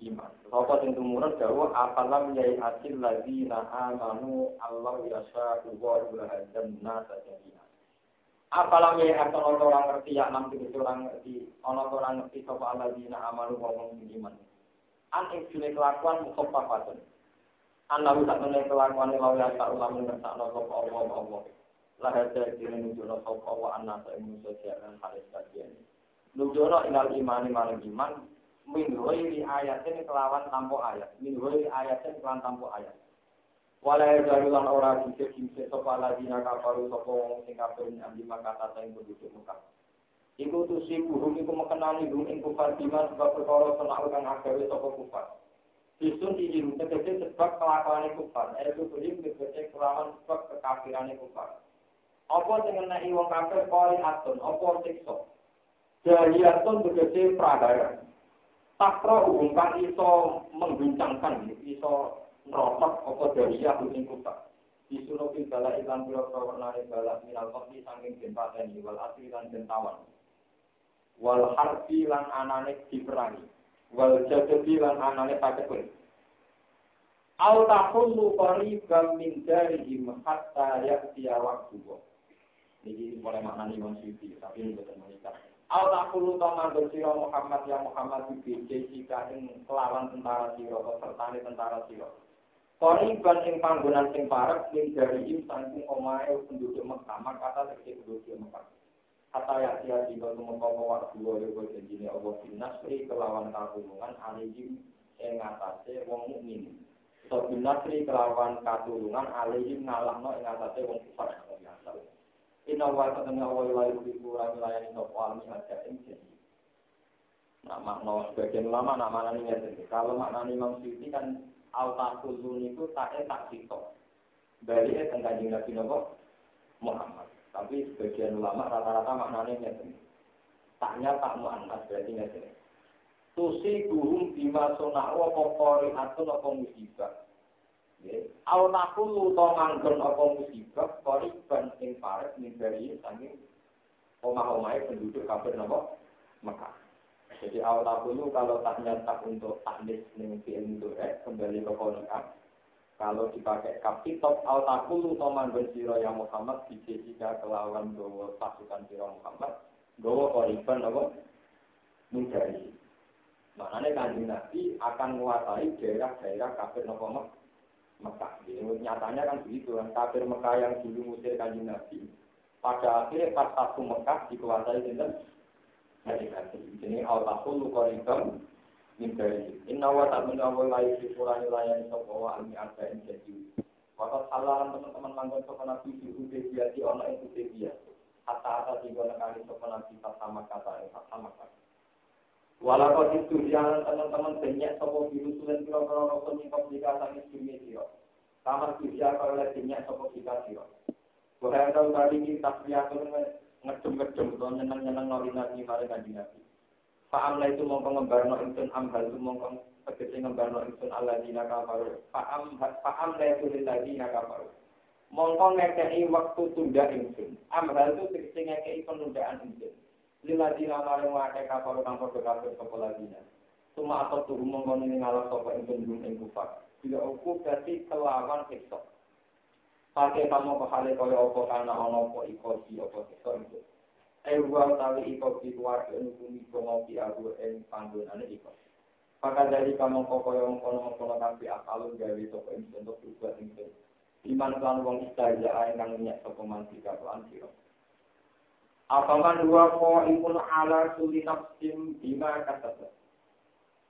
iman. Apa yang tumurun jauh apalah menjadi hasil lagi naha manu Allah yasa uwar berhajan nasa jadinya. Apalah menjadi hasil orang ngerti ya nanti orang ngerti orang orang ngerti soal lagi naha manu ngomong iman. Anak sulit kelakuan mukhaf pafatun. Anak sulit menaik kelakuan Allah yasa ulam mengertak nasab Allah Allah. Lahaja diri nujul nasab Allah anak ilmu sosial dan halis kajian. Nujul ilal iman iman iman. Minhoi ayatin kelawan tampo ayat, minhoi ayatin kelawan tampo ayat. Walai jalulan orang bisik bisik sopa ladina kaparu sopong singkapirin amdima kata yang berduduk muka. Iku tusi buhum iku mekenani buhum iku fardima sebab berkoro senakkan agawi sopa kufar. Bisun dihiru tegesi sebab kelakuan kufar, yaitu buhum tegesi kelawan sebab kekafiran kufar. Apa mengenai wong kafir kori atun, apa sikso. Jahiliatun tegesi pragara. Takro hubungkan iso mengguncangkan, iso merosot apa dariya kuning kutak. Disuruh bala iklan pulau perwarna bala minal kopi sangking jempatan wal asli dan jentawan. Wal harfi lan anane diperangi. Wal jadadi lan anane pakepun. Al tahullu qaribam min darihim hatta yaktiya waktubo. Ini boleh maknanya Imam Syafi'i, tapi ini bukan menikah. Allah kulu taman bersiro Muhammad ya Muhammad dibijai jika ing kelawan tentara siro pesertani tentara siro. Koriban ing panggunan sing parek ing dari im sangking omae penduduk Mekah kata seksi penduduk Mekah. Kata ya siya jika mengkongkawak dua ribu jenjini Allah binasri kelawan katulungan alihim yang ngatasi wong mu'min. So binasri kelawan katulungan alihim ngalahno yang ngatasi wong kufar yang ngatasi. Ina wajah tengah awal-awal ibu-ibu rami-rami sopohami hajat ini jadi nah makna sebagian ulama nak maknanya jadi kalau maknanya Imam Syafi'i kan al-takulun itu taknya tak sitok baliknya tengah-tengah Nabi Muhammad tapi sebagian ulama rata-rata maknanya jadi taknya tak mu'annas berarti jadi tusi buhum bimasona'u pokori atun apa musibah Al-Naqulu tomanggon apa musibah koriban sing parek nindari sanging omah-omahnya penduduk kafir nopo Mekah. Jadi Al-Naqulu kalau tak nyatak untuk taknis ning fi'il mudhari kembali ke konak. Kalau dipakai kapitop Al-Naqulu tomanggon sira ya Muhammad dijejika kelawan gowo pasukan sira Muhammad gowo koriban nopo nindari. Maknane Kanjeng Nabi akan menguasai daerah-daerah kafir nopo Mekah. Mekah. Nyatanya kan begitu kan kafir Mekah yang dulu musir Kanjeng Nabi. Pada akhirnya pas satu Mekah dikuasai dengan Kanjeng Nabi. Jadi al-tahullu qaribam min darihim. Inna wa ta'min awal layu dikurani layani sopawa almi arba'in jadi. Waktu salah teman-teman langgan sopan Nabi diude biati orang yang ude biati. Hatta-hatta tiga nekani sopan Nabi tak sama kata yang tak sama kata. Walau kau ditujuan teman-teman banyak sopo biru tulen kira-kira rokok ni komplika sangis dunia siro. Sama tujuan kalau lihat banyak sopo kita siro. Bukan tahu tadi kita prihatin ngecem-ngecem atau nyenang-nyenang nolin lagi mari kaji nabi. Fahamlah itu mongkong ngembarno insun ambal itu mongkong segede ngembarno insun Allah di nakabaru. Faham fahamlah itu lagi nakabaru. Mongkong ngekei waktu tunda insun. Ambal itu segede ngekei penundaan insun. Lila dina maring wakai kapal kang podo kapal sekolah dina. Cuma atau turu mengkoni ngalah sopo ingin dulu ing kufar. Bila aku berarti kelawan besok. Pakai kamu kehale kaya opo karena ono opo ikosi opo besok itu. Ewa tawi ikosi keluarga ini bumi kongopi abu eng panggungane ikosi. Pakai dari kamu kokoyong kono-kono tapi akalun gawe sopo ingin untuk berbuat ingin. Iman kelan wong istajah ingkang minyak sopo mantika kelan siro. Apaman dua ko imun ala suli nafsim bima kasat.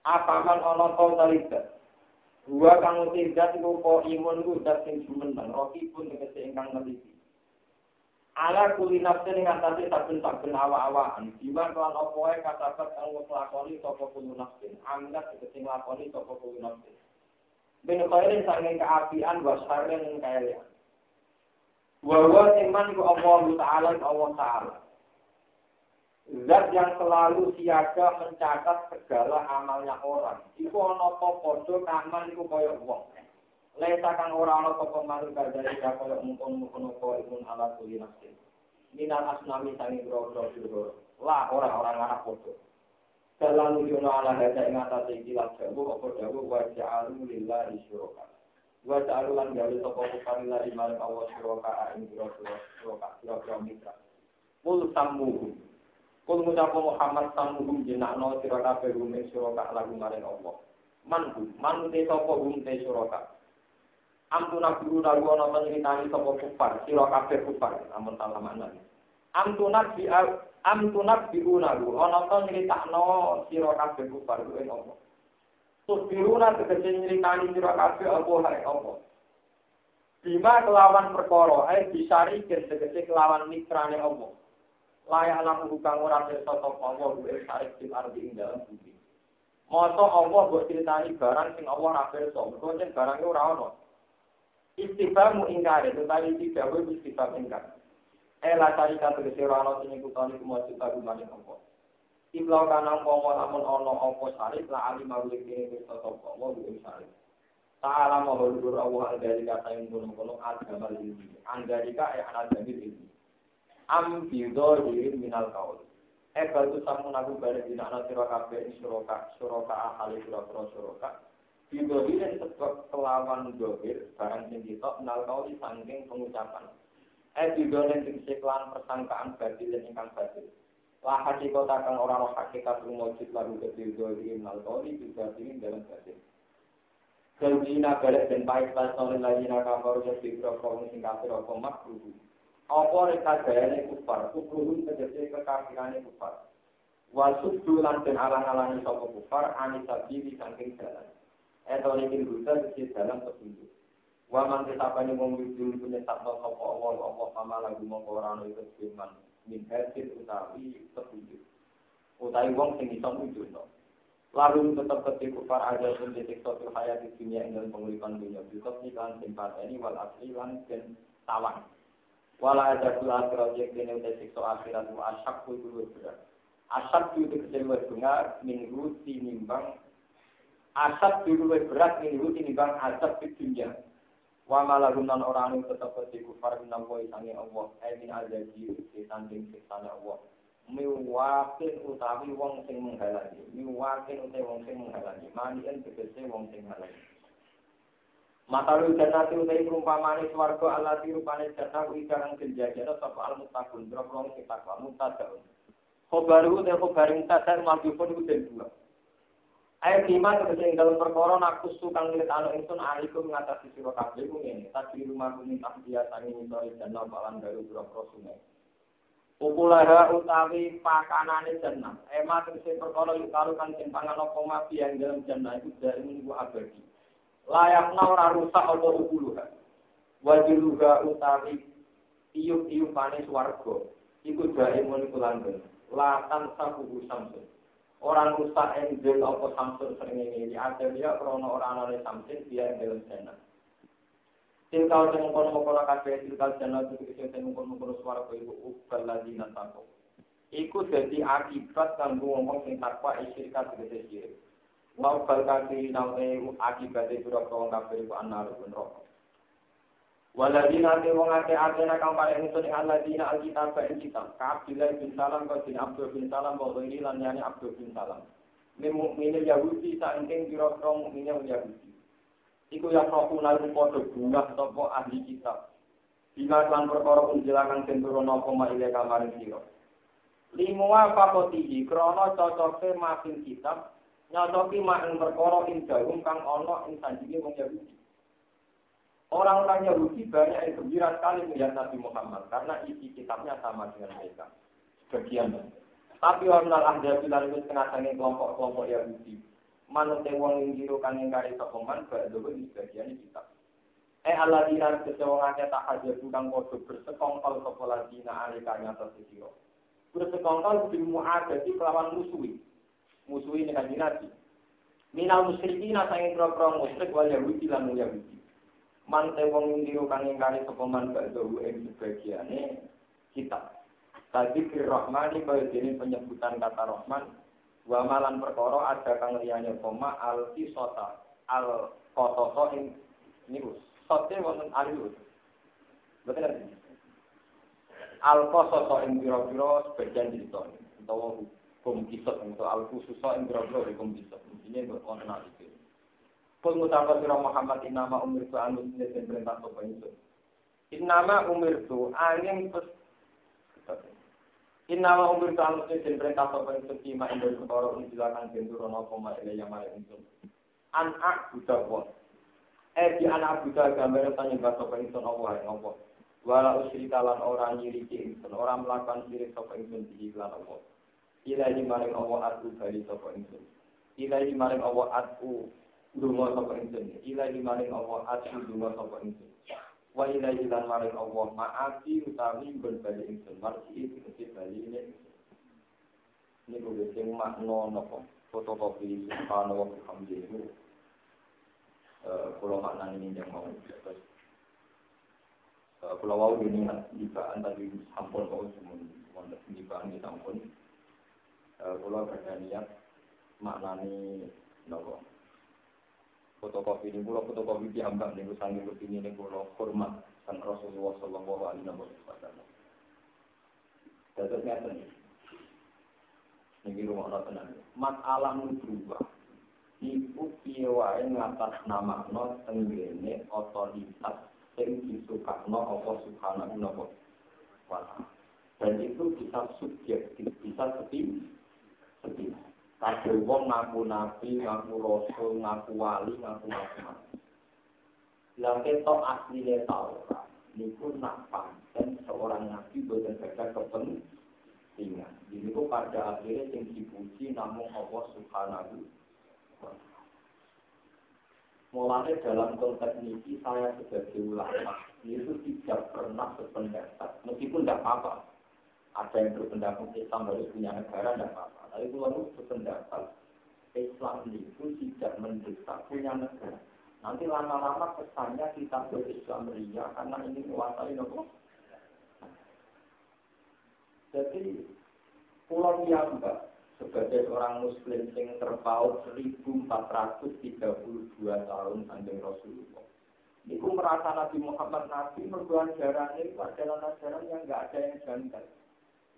Apaman ono tau talibat. Dua kang tindak iku ko imun ku dat sing jumeneng roki pun tegese ingkang neliti. Ala kuli nafsin ing atase saben-saben awak-awakan. Bima lan apa wae kasabat kang nglakoni sapa kulo nafsin. Angkat tegese nglakoni sapa kulo nafsin. Ben kairen sange kaapian wasaren ing kaelya. Wa huwa iman ku Allah Ta'ala Allah Ta'ala. Zat yang selalu siaga mencatat segala amalnya orang. Iku ana apa padha amal iku kaya wong. Letakan ora ana apa manut dari kaya mungkon-mungkon apa imun ala kulli nafsin. Minal asnami tani grogro-grogro. Lah ora-ora ngarep padha. Dalam nujuna ala hada ing atase iki lan jawu apa dawu wa ja'alu lillahi syuraka. Wa ta'alu lan gawe sapa kufar lillahi malam Allah syuraka ing syuraka syuraka mitra. Mul sammu. Kul mutaqo Muhammad sammu jenakno sira kabeh rume syuraka lagu maring Allah. Man man te sapa rume syuraka. Amtuna guru dalu ana penyeritani sapa kufar sira kabeh kufar amun talamakna. Amtuna bi Am tunak biuna lu, ana ta nyritakno sira kabeh kufar kuwi apa. Tus biuna tegese nyritani sira kabeh apa hae apa. Bima kelawan perkara, ae disari tegese kelawan mitrane apa. Layak lan bukan ora pirsa sapa apa kuwi sarik di ardi ing dalem bumi. Mosok apa mbok critani barang sing apa ora pirsa, mergo yen barange ora ana. Istifamu ingkare, tetapi tidak kuwi istifam ingkar. Ela cari kata kesira Allah sini kutoni kumasi tahu banyak kompor. Iblau kanang kompor namun ono kompor sarip la alim marulik ini bersoto kompor bukan sarip. Taala mahaludur awal dari kata yang gunung gunung agama ini. Anggarika eh anak jadi ini. Am bidor diri minal kaul. Eh kalau samun aku balik di anak sirokabe siroka siroka ahli siroka siroka. Bidor diri sebab kelawan dobir barang tinggi top minal kaul sangking pengucapan. Ebidonen sing siklan persangkaan batil dan ingkang batil. Lah hati kota kang ora roh hakikat lumujud lalu ketiga di nalkoli juga sini dalam batil. Keljina galak dan pahit lasonin lagi nakabaru dan dikrokong singkafir apa makruhu. Apa rekadayane kufar, kukuhun terjadi kekafirane kufar. Wasubdulan dan alang-alangin sopa kufar, anisabdiri sangking jalan. Etonikin rusa disini dalam petunjuk. Waman tetapane wong widul punya sabda sapa Allah Allah sama lagu mongko ora ana iku iman min hasil utawi petunjuk utawi wong sing iso nujuno lalu tetep ketiku para ajar pun detik satu hayat di dunia ingin penguripan dunia bukot nikahan tempat ini wal asli lan dan tawang wala ada pula projek ini udah sikso akhirat wa asyak kudu berat asyak itu kecewa dengar minggu tinimbang asyak dulu berat minggu tinimbang asyak di dunia wa malagunan orang anu tetep iku farang namoi sange Allah amin alladzi sanging siksaane Allah miwakin utawi wong sing menghalangi miwakin utawi wong sing menghalangi manien tegese wong sing menghalangi matalu jannati utawi perumpamane swarga alati rupane jannah iki kang genjajana sapa almuttaqun boro-boro sing takwa muttaqun khobaru de khobarin tasar mabipun kudu dua ayat lima terkait dalam perkara nakus tukang lihat anak insun aliku mengatasi siro kabel ini tapi rumah kuning dia tangi mitori dan nampalan dari bro-bro sungai ukulah utawi pakanane jenam emak terkait perkara yukarukan cempangan okoma yang dalam jenam itu dari minggu abadi layakna orang rusak atau ukuluhan wajiluga utawi iuk-iuk panis warga ikut jaimun ikulan ben latan sabuhu samsun orang rusak enjel apa samsul sering ini artinya krono orang oleh samsul dia enjel sana. Tilkau temukon mukon kafe tilkau sana tu kisah temukon mukon suara kau ibu ukal lagi nataku. Iku jadi akibat kanggo ngomong sing takwa isyirkat tegese syirik. Wa ukal kafe nawe akibat itu rokok kafe ibu anar pun rokok. Waladina te wong ate atena kang paling ingsun ing aladina alkitab bae kitab. Kabila bin Salam kok bin Abdul bin Salam wa ini lan yani Abdul bin Salam. Ning mukmine Yahudi saking pira-pira mukmine Yahudi. Iku ya proku lalu padha gunah sapa ahli kitab. Bila lan perkara unjelakan tentara napa maile kamaring sira. Limoa papoti krana cocoke makin kitab nyocoki maing perkara ing dalem kang ana ing sanjinge wong Yahudi. Orang-orang Yahudi banyak yang gembira sekali melihat Nabi Muhammad karena isi kitabnya sama dengan mereka sebagian. Tapi orang Al-Ahzab itu setengah sange kelompok-kelompok Yahudi. Manut wong ing jero kang ngkari sokoman badhe iki bagian kitab. Eh Allah dinar kesewangake tak hadir kang padha bersekongkol sapa ladina alikanya sesira. Bersekongkol bil mu'adati kelawan musuhi. Musuhi dengan dinasti. Minal musyrikin sange pro-pro musyrik wal Yahudi lan Yahudi. Mante wong liya kang ingkari sepeman bakso ing sebagiane kitab. Tadi Rahmani kaya dene penyebutan kata Rahman wa malan perkara ada kang liyane koma al-qisata al-qatata ing niku sote wonten aliyut. Bener. Al-qasata ing biro-biro sebagian cerita utawa kompisot untuk al-khususa yang berapa dari kompisot ini berkenaan itu. Pengucapan surah Muhammad inama umir tu anus ini dan perintah sopan itu. Inama umir tu angin pes. Inama umir tu anus ini dan perintah sopan itu kima indah separuh silakan jendurono koma ilah yang malah itu. Anak budak pun. Eh di anak budak gambaran tanya bahasa sopan itu awal awal. Walau ceritalan orang nyiriki insun, orang melakukan sirik sopa insun di iklan Allah. Ilahi maring Allah ad'u bali sopa insun. Ilahi maring Allah ad'u dungo sopa insun. Ilahi maring Allah ad'u dungo sopa insun. Wa ilahi lan maring Allah ma'afi utami berbali insun. Marci itu kecil bali ini. Ini kudusin makna nopo. Fotokopi subhanahu wa bihamdihi. Kalau makna ini yang mau terus. Kalau awal ini jika anda di sampul kau semua jika anda sampul, kalau kerja niat maknani nopo. Fotokopi ini kalau fotokopi diambang nih urusan ini begini nih kalau hormat dan Rasulullah Sallallahu Alaihi Wasallam. Dasarnya ini, ini rumah orang tenang. Mat alam berubah. Ibu piawai ngatas nama no tenggine otoritas. Yang disukarno Allah Subhanahu wa Ta'ala. Dan itu bisa subjektif, bisa sedih, sedih. Kadang wong ngaku nabi, ngaku rasul, ngaku wali, ngaku nabi. Bila kita aslinya Taurat, itu nak panten seorang nabi berada kepentingan. Jadi itu pada akhirnya yang dipuji namun Allah Subhanahu wa Ta'ala. Mulanya dalam konteks ini saya sebagai ulama itu tidak pernah berpendapat, meskipun tidak apa-apa. Ada yang berpendapat Islam harus punya negara, tidak apa-apa. Tapi kalau berpendapat Islam itu tidak mendesak punya negara. Nanti lama-lama kesannya kita berislam ria karena ini menguasai negara. Jadi pulau yang enggak. Sebagai orang Muslim yang terpaut seribu empat ratus tiga puluh dua tahun sampai Rasulullah. Iku merasa Nabi Muhammad Nabi mergulai ajaran ini adalah ajaran yang enggak ada yang janggal.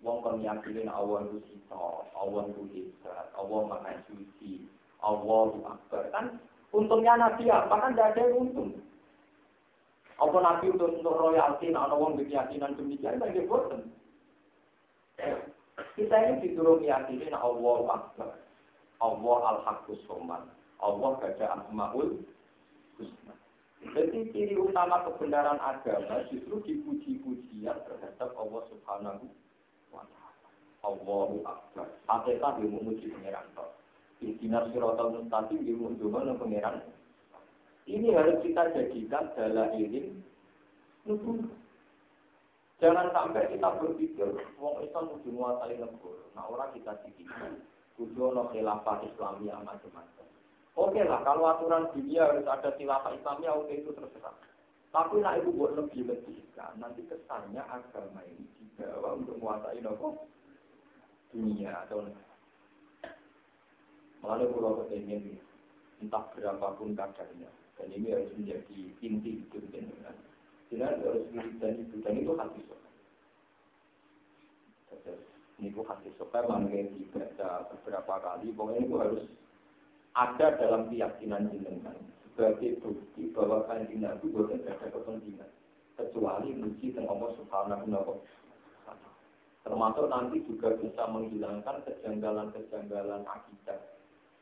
Wong penyakilin Allah itu sito, Allah itu hisrat, Allah maha suci, Allah itu akbar. Kan untungnya Nabi apa kan enggak ada yang untung. Apa Nabi untuk royalti, ada orang berkeyakinan demikian, enggak ada yang bosan. Kita ini dituruh meyakini Allah Akbar, Allah Al-Haqqus Somad, Allah Gajah Asma'ul Husna. Jadi ciri utama kebenaran agama justru dipuji-pujian terhadap Allah Subhanahu wa Ta'ala. Allahu Akbar. Akhirnya dia memuji pengeran. Istinar siratal mustaqim dia menjumlah pengeran. Ini harus kita jadikan dalailin nubuwah. Jangan sampai kita berpikir, wong Islam kudu nguasai negara. Nah, orang kita dipikir, kudu ono khilafah Islamiyah macam-macam. Oke lah, kalau aturan dunia harus ada khilafah Islamiyah, oke itu terserah. Tapi nak itu buat lebih-lebihkan, nanti kesannya agama ini dibawa untuk menguasai negara dunia atau negara. Malah kalau kepengen entah berapapun kadarnya, dan ini harus menjadi inti hidup jenengan. Jangan harus dan itu dan itu hati sopan. Ini itu hati sopan, maknanya dibaca beberapa kali. Pokoknya itu harus ada dalam keyakinan jenengan sebagai bukti bahwa jenengan itu bukan ada kepentingan kecuali muji dan Allah Subhanahu wa Ta'ala. Termasuk nanti juga bisa menghilangkan kejanggalan-kejanggalan akidah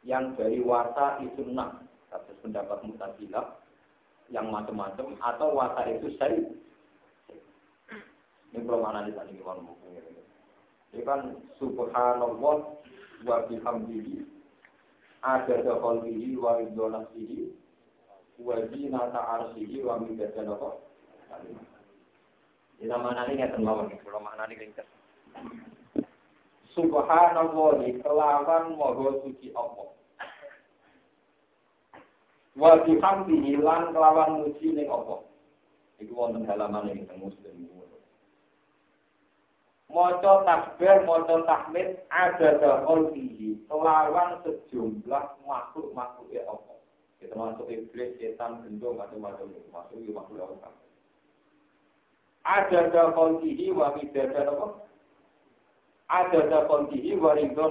yang dari warta itu nak atas pendapat mutazilah. Yang macam-macam atau wasa itu syari. Ini belum analisa ini orang mungkin. Ini kan subhanallah wa bihamdihi adada qalbihi wa ridha nafsihi wa zinata arsyihi wa midada nafsihi. Ini maknanya enggak terlalu nih, belum maknanya ringkas. Subhanallah kelawan maha suci Allah. Wa bihamdihi lan kelawan muji ning apa? Iku wonten halaman ing Muslim. Maca takbir, maca tahmid, adada qalbihi, kelawan sejumlah makhluk-makhluk ya Allah. Kita masuk iblis, setan, gendong, macam-macam itu. Masuk ya makhluk Allah. Adada qalbihi wa midada apa? ada dakontihi wa ridho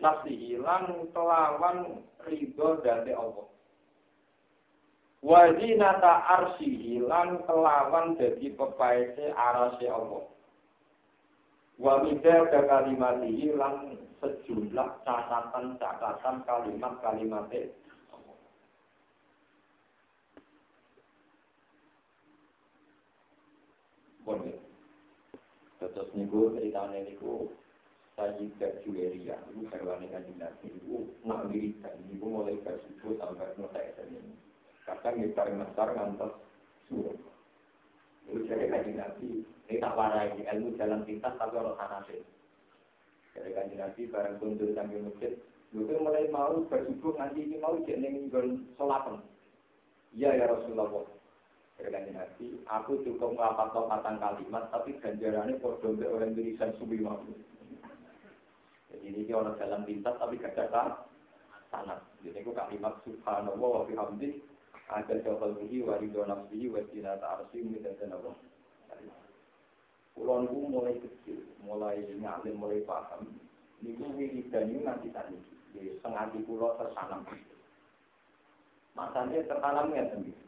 nafsihi lan kelawan ridho dari Allah. Wa zinata arsihi lan kelawan dadi pepaese arasy Allah. Wa midza kalimatihi lan sejumlah catatan-catatan kalimat-kalimat Allah. Boleh. Terus niku ceritane niku Sayyidat Juwairiyah, niku sarwane kanjeng Nabi niku nak cerita niku mulai kasubuh sampai nate teni. Kadang ngitar ngitar ngantos suruh. Itu jadi kanjeng Nabi, ini tak warai ilmu jalan pintas tapi orang anase. Jadi kanjeng Nabi bareng kundur sambil masjid, niku mulai mau bersubuh nanti ini mau jek ning nggon salaten. Iya ya Rasulullah. Kerana nanti aku cukup melapat-lapatan kalimat, tapi ganjarannya kordombe orang Indonesia subi mau. Jadi ini orang jalan pintas, tapi kerjakan sangat. Jadi aku kalimat Subhanallah wa bihamdih, ada jauhalbihi wa ridho nafsihi wa jinata arsim wa jinata. Kulonku mulai kecil, mulai ngalim, mulai paham. Ini wiridanyu nanti tadi, sengati pulau tersanam. Masanya tertanamnya sendiri.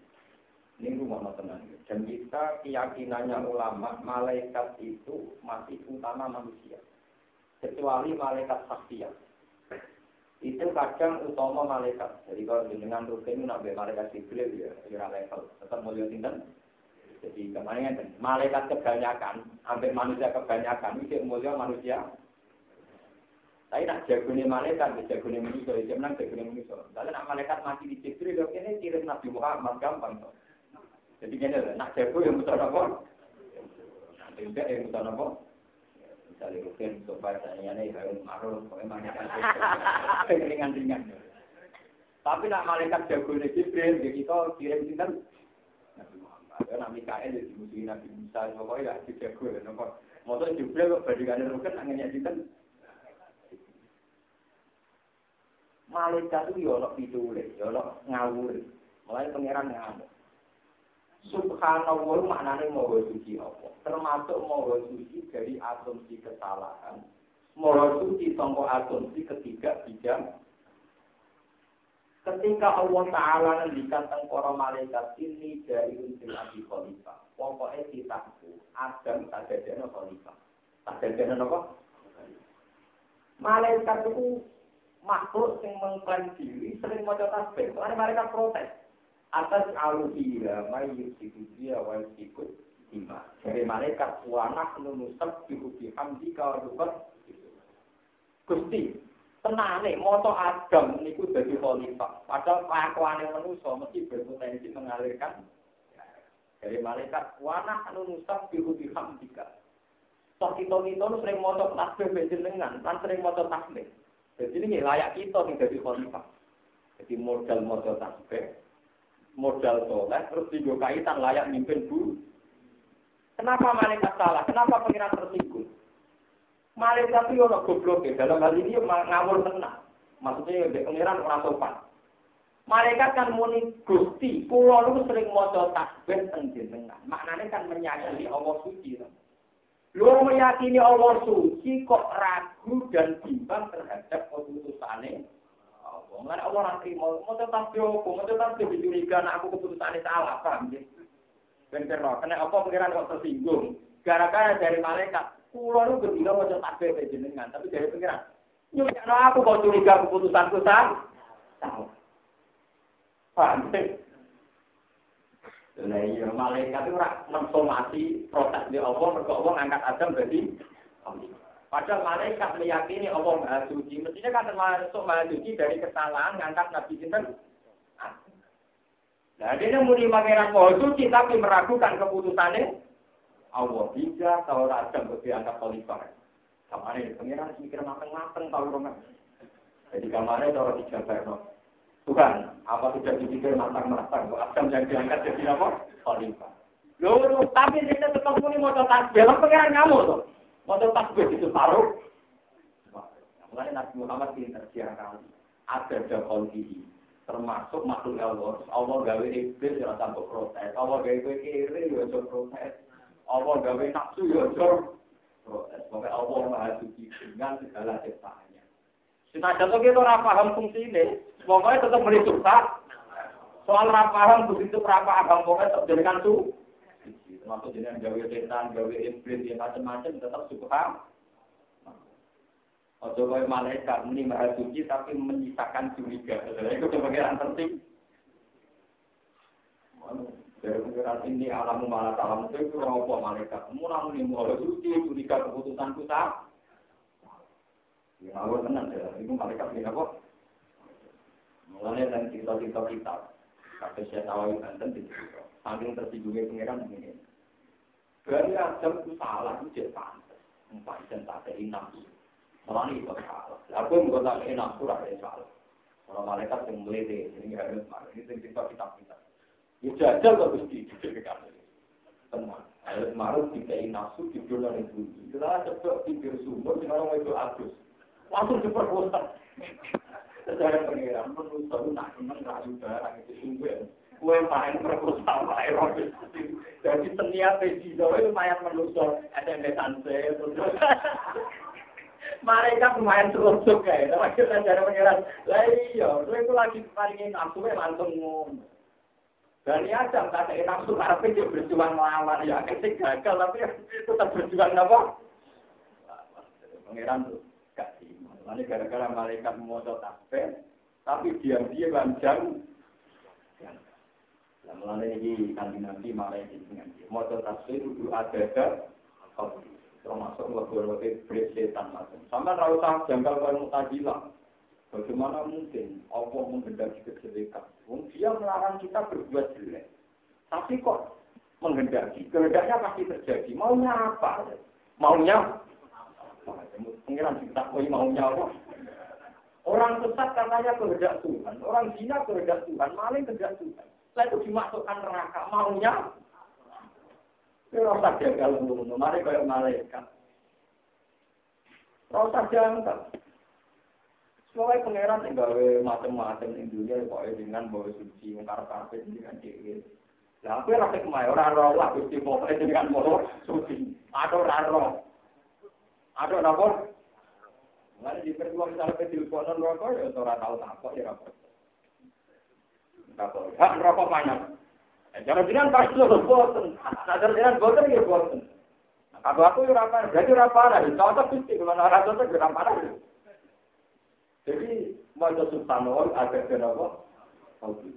Ini rumah matenang. Dan kita keyakinannya ulama, malaikat itu masih utama manusia. Kecuali malaikat saktiya. Itu kadang utama malaikat. Jadi kalau dengan rukin, nabi malaikat Jibril ya, kira level. Tetap mulia tinggal. Jadi kemarin kan, malaikat kebanyakan, sampai manusia kebanyakan, itu mulia manusia. Tapi nak jagune malaikat, jagune manusia, jangan jagune manusia. Tapi nak malaikat mati di Jibril, ini kirim Nabi Muhammad gampang. Jadi kena nak jago yang buta nopo, nanti juga yang buta nopo. Misalnya rukin coba saya ini harus marul, memangnya kan ringan-ringan. Tapi nak malaikat jago ini Jibril, jadi kita kirim sinten. Nabi Mikael jadi musuh Nabi Musa, pokoknya lah jago nopo. Maksudnya Jibril bandingannya rukin anginnya sinten. Malaikat itu yolok bidule, yolok ngawur, mulai pangeran ngawur. Subhanallah maknanya maha suci Allah. Termasuk maha suci dari asumsi kesalahan. Maha suci sangka asumsi ketiga bijak. Ketika Allah Ta'ala ngendikan teng para malaikat ini dari unsil Abi Khalifah. Pokoknya ditangku. Adam tak dadekno Khalifah. Tak dadekno apa? Malaikat itu makhluk yang mengklaim diri sering maca tasbih. Soalnya mereka protes. Atas aluhira mayyus dikudia wa sikut lima. Dari malaikat wanah nunusab dihubi hamdi kawadubat. Gusti, tenane, moto Adam niku dadi khalifah. Padahal kelakuane manusia mesti berpotensi mengalirkan. Dari malaikat wanah nunusab dihubi hamdi kawadubat. Toh kita-kita sering moto tasbih benjenengan, kan sering moto tasbih. Jadi ini layak kita nih dadi khalifah. Jadi modal moto tasbih. Modal soleh, terus tiga kaitan layak mimpin bu. Kenapa malaikat salah? Kenapa pengiran tersinggung? Malaikat itu orang goblok ya. Dalam hal ini ngawur tenang. Maksudnya pengiran orang sopan. Malaikat kan muni gusti. Pulau itu sering modal takbir tengjenengan. Maknanya kan meyakini Allah suci. Lu meyakini Allah suci kok ragu dan bimbang terhadap keputusannya. Mengenai Allah nanti mau mau tetap dihukum, mau tetap dicuriga. Nak aku keputusannya salah, paham je? Bener-bener. Kenapa apa pengiran kok tersinggung? Gara-gara dari malaikat. Pulau itu gembira mau tetap berjenengan, tapi dari pengiran. Nyuruh aku kau curiga keputusanku salah. Paham je? Lai malaikat itu rak mensomasi protes di Allah, mereka Allah angkat Adam jadi. Padahal malaikat meyakini Allah Maha Suci. Mestinya kan termasuk Maha Suci dari kesalahan ngangkat Nabi Sinten. Nah, dia ini muni pangeran Maha Suci tapi meragukan keputusannya. Allah bijak, kalau Adam lebih angkat khalifah. Kemarin pangeran mikir mateng-mateng kalau orang. Jadi kemarin orang dijabar. Tuhan, apa sudah dipikir matang-matang? Adam yang diangkat jadi apa? Khalifah. Loh, tapi dia tetap muni mau tetap belok pangeran kamu tuh. Masa takbir itu taruh. Mulai Nabi Muhammad ini tersiarkan. Ada jahol diri. Termasuk makhluk Allah. Allah gawe iblis yang rasa protes. Allah gawe kiri yang rasa protes. Allah gawe nafsu yang rasa proses. Maka Allah Maha Suci dengan segala ciptaannya. Kita jatuh kita orang paham fungsi ini, pokoknya tetap menutup tak. Soal rapaham, begitu rapaham, pokoknya tetap jadikan su. Termasuk dengan gawe setan, gawe iblis, yang macam-macam tetap subhan. Ojo kowe malaikat muni Maha Suci tapi menyisakan curiga. Itu kebagian penting. Dari pengeran ini alamu malah alam itu apa malaikat. Muni Maha Suci curiga keputusanku sah. Ya Allah tenan ya, itu malaikat ini apa? Mulane lan cerita-cerita kita. Kabeh setahu enten diceritakake. Saking tersinggungnya pengeran ini. Dari Adam ku salah iki pantes. Umpai tentang enam. Orang itu salah. Lagu yang berkata enak surah yang salah. Orang malaikat yang melede, ini harus marah. Ini yang kita kita. Ya jajal lah mesti dikatakan. Tenang. Harus marah jika nafsu di dolar itu. Jelas cepat pikir sumber dengan orang itu agus. Langsung diperkosa. Secara pengirahan menurut saya nak senang rayu darah itu sumber. Kue main perkosa main orang itu. Jadi seniat di Jawa lumayan menurut saya ada medan saya. Mereka lumayan terusuk ya, tapi kita cara pengiran lagi ya. Terus aku lagi paringin nafsunya langsung ngomong. Dan ini aja, tak ada nafsu, tapi dia berjuang melawan ya. Ketika gagal, tapi tetap berjuang apa? Pengiran tuh, gak sih. Nanti gara-gara malaikat memotong tasbih, tapi diam-diam lanjang. Dan melalui ini nanti-nanti malaikat dengan dia. Motong tasbih itu ada-ada. Termasuk waktu-waktu bersetan macam. Sama rauh janggal kalau mutajilah. Bagaimana mungkin Allah menghendaki kejelekan? Dia melarang kita berbuat jelek. Tapi kok menghendaki? Kehendaknya pasti terjadi. Maunya apa? Maunya? Pengiran kita koi maunya apa? Orang sesat katanya kehendak Tuhan. Orang zina kehendak Tuhan. Maling kehendak Tuhan. Setelah itu dimasukkan neraka. Maunya? Rasa jagal untuk mari kayak malaikat. Rasa jangkal. Semua pangeran enggawe macam-macam ning dunia kok dengan bawa suci ngkar karpet dengan dhewe. Lah aku ora kemay ora ora lah Gusti pokoke dengan motor suci. Aduh ora ora. Aduh napa? Mari diperluas sampai dilponon rokok ya ora tau takok ya rokok. Takok. Hak rokok banyak. Cara dengan pasti loh bosen, sadar dengan bosen ya bosen. Kalau aku urapan, jadi urapan ada. Contoh pasti kalau orang contoh urapan ada. Jadi mau subhanallah ada kenapa?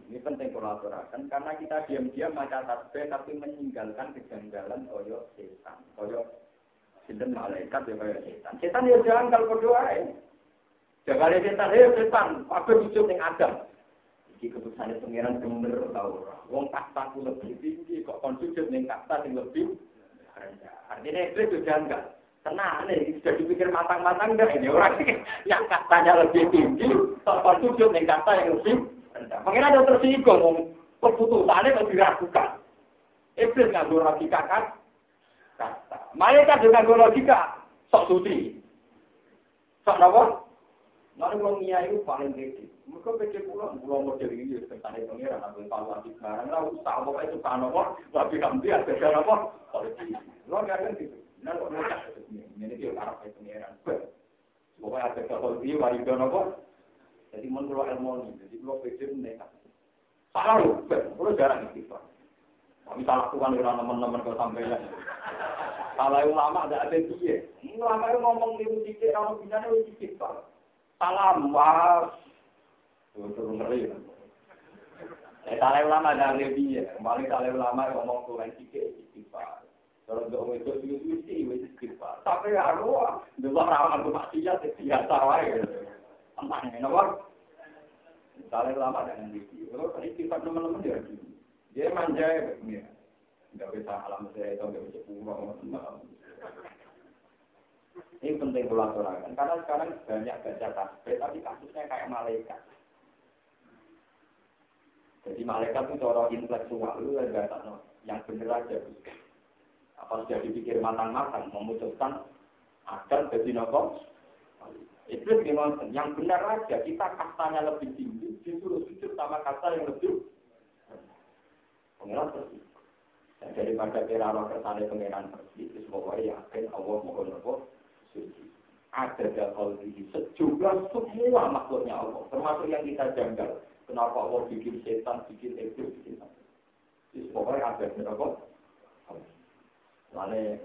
Ini penting kolaborasi karena kita diam-diam maca tasbih tapi meninggalkan kejanggalan koyo setan, koyo sinten malaikat ya koyo setan. Setan ya jangan kalau berdoa. Jangan setan, ya setan, aku wujud yang ada. Di keputusannya pengiran bener tau ora. Wong kastaku lebih tinggi kok kon sujud ning kasta sing lebih rendah. Artinya itu janggal. Tenang nih, sudah dipikir matang-matang enggak ini orang yang kastanya lebih tinggi kok kon sujud ning kasta yang lebih rendah. Pengiran yo tersinggung wong keputusane kok diragukan. Iblis nganggo logika kan? Kasta. Malaikat juga nganggo logika sok suci. Sok napa? Mari wong nyayu paling gede. Mereka pikir pulang, pulang model ini juga tentang pengiran, ambil pahlawan barang, lalu tahu apa itu kanomor, tapi nanti ada kanomor, polisi, luar biasa gitu. Nah, kalau mereka ini dia arah pengiran, pokoknya ada polisi, wajib kanomor. Jadi menurut ilmu jadi kalau pikir mereka salah loh, perlu jarang gitu. Kami salah tuan orang teman-teman kau sampaikan. Salah ulama ada ada dia. Ulama itu ngomong di musik, kalau bicara di musik, salah mas. Turun ngeri. Talai ulama dari dia, kembali talai ulama ngomong Tuhan sikit, istighfar. Terus ngomong itu yusi, istighfar. Tapi aku, dua rawan kemaksiatan biasa wae. Aman ngene wae. Talai ulama dengan dia, terus istighfar teman-teman dia. Dia manja ya. Enggak bisa alam saya itu enggak bisa pulang. Ini penting kolaborasi karena sekarang banyak baca tasbih tapi kasusnya kayak malaikat. Jadi malaikat itu orang intelektual, enggak tahu yang benar aja. Apa sudah dipikir matang-matang memutuskan agar jadi nopo? Iblis memang yang benar aja. Kita kastanya lebih tinggi, disuruh sujud sama kasta yang lebih. Pengiran seperti itu. Daripada kira-kira kersane pengeran persis, pokoknya yakin Allah Maha Maha Suci. Ada dalam diri sejumlah semua makhluknya Allah, termasuk yang kita janggal. Kenapa Allah bikin setan, bikin iblis, bikin apa? Jadi pokoknya ada berapa? Lain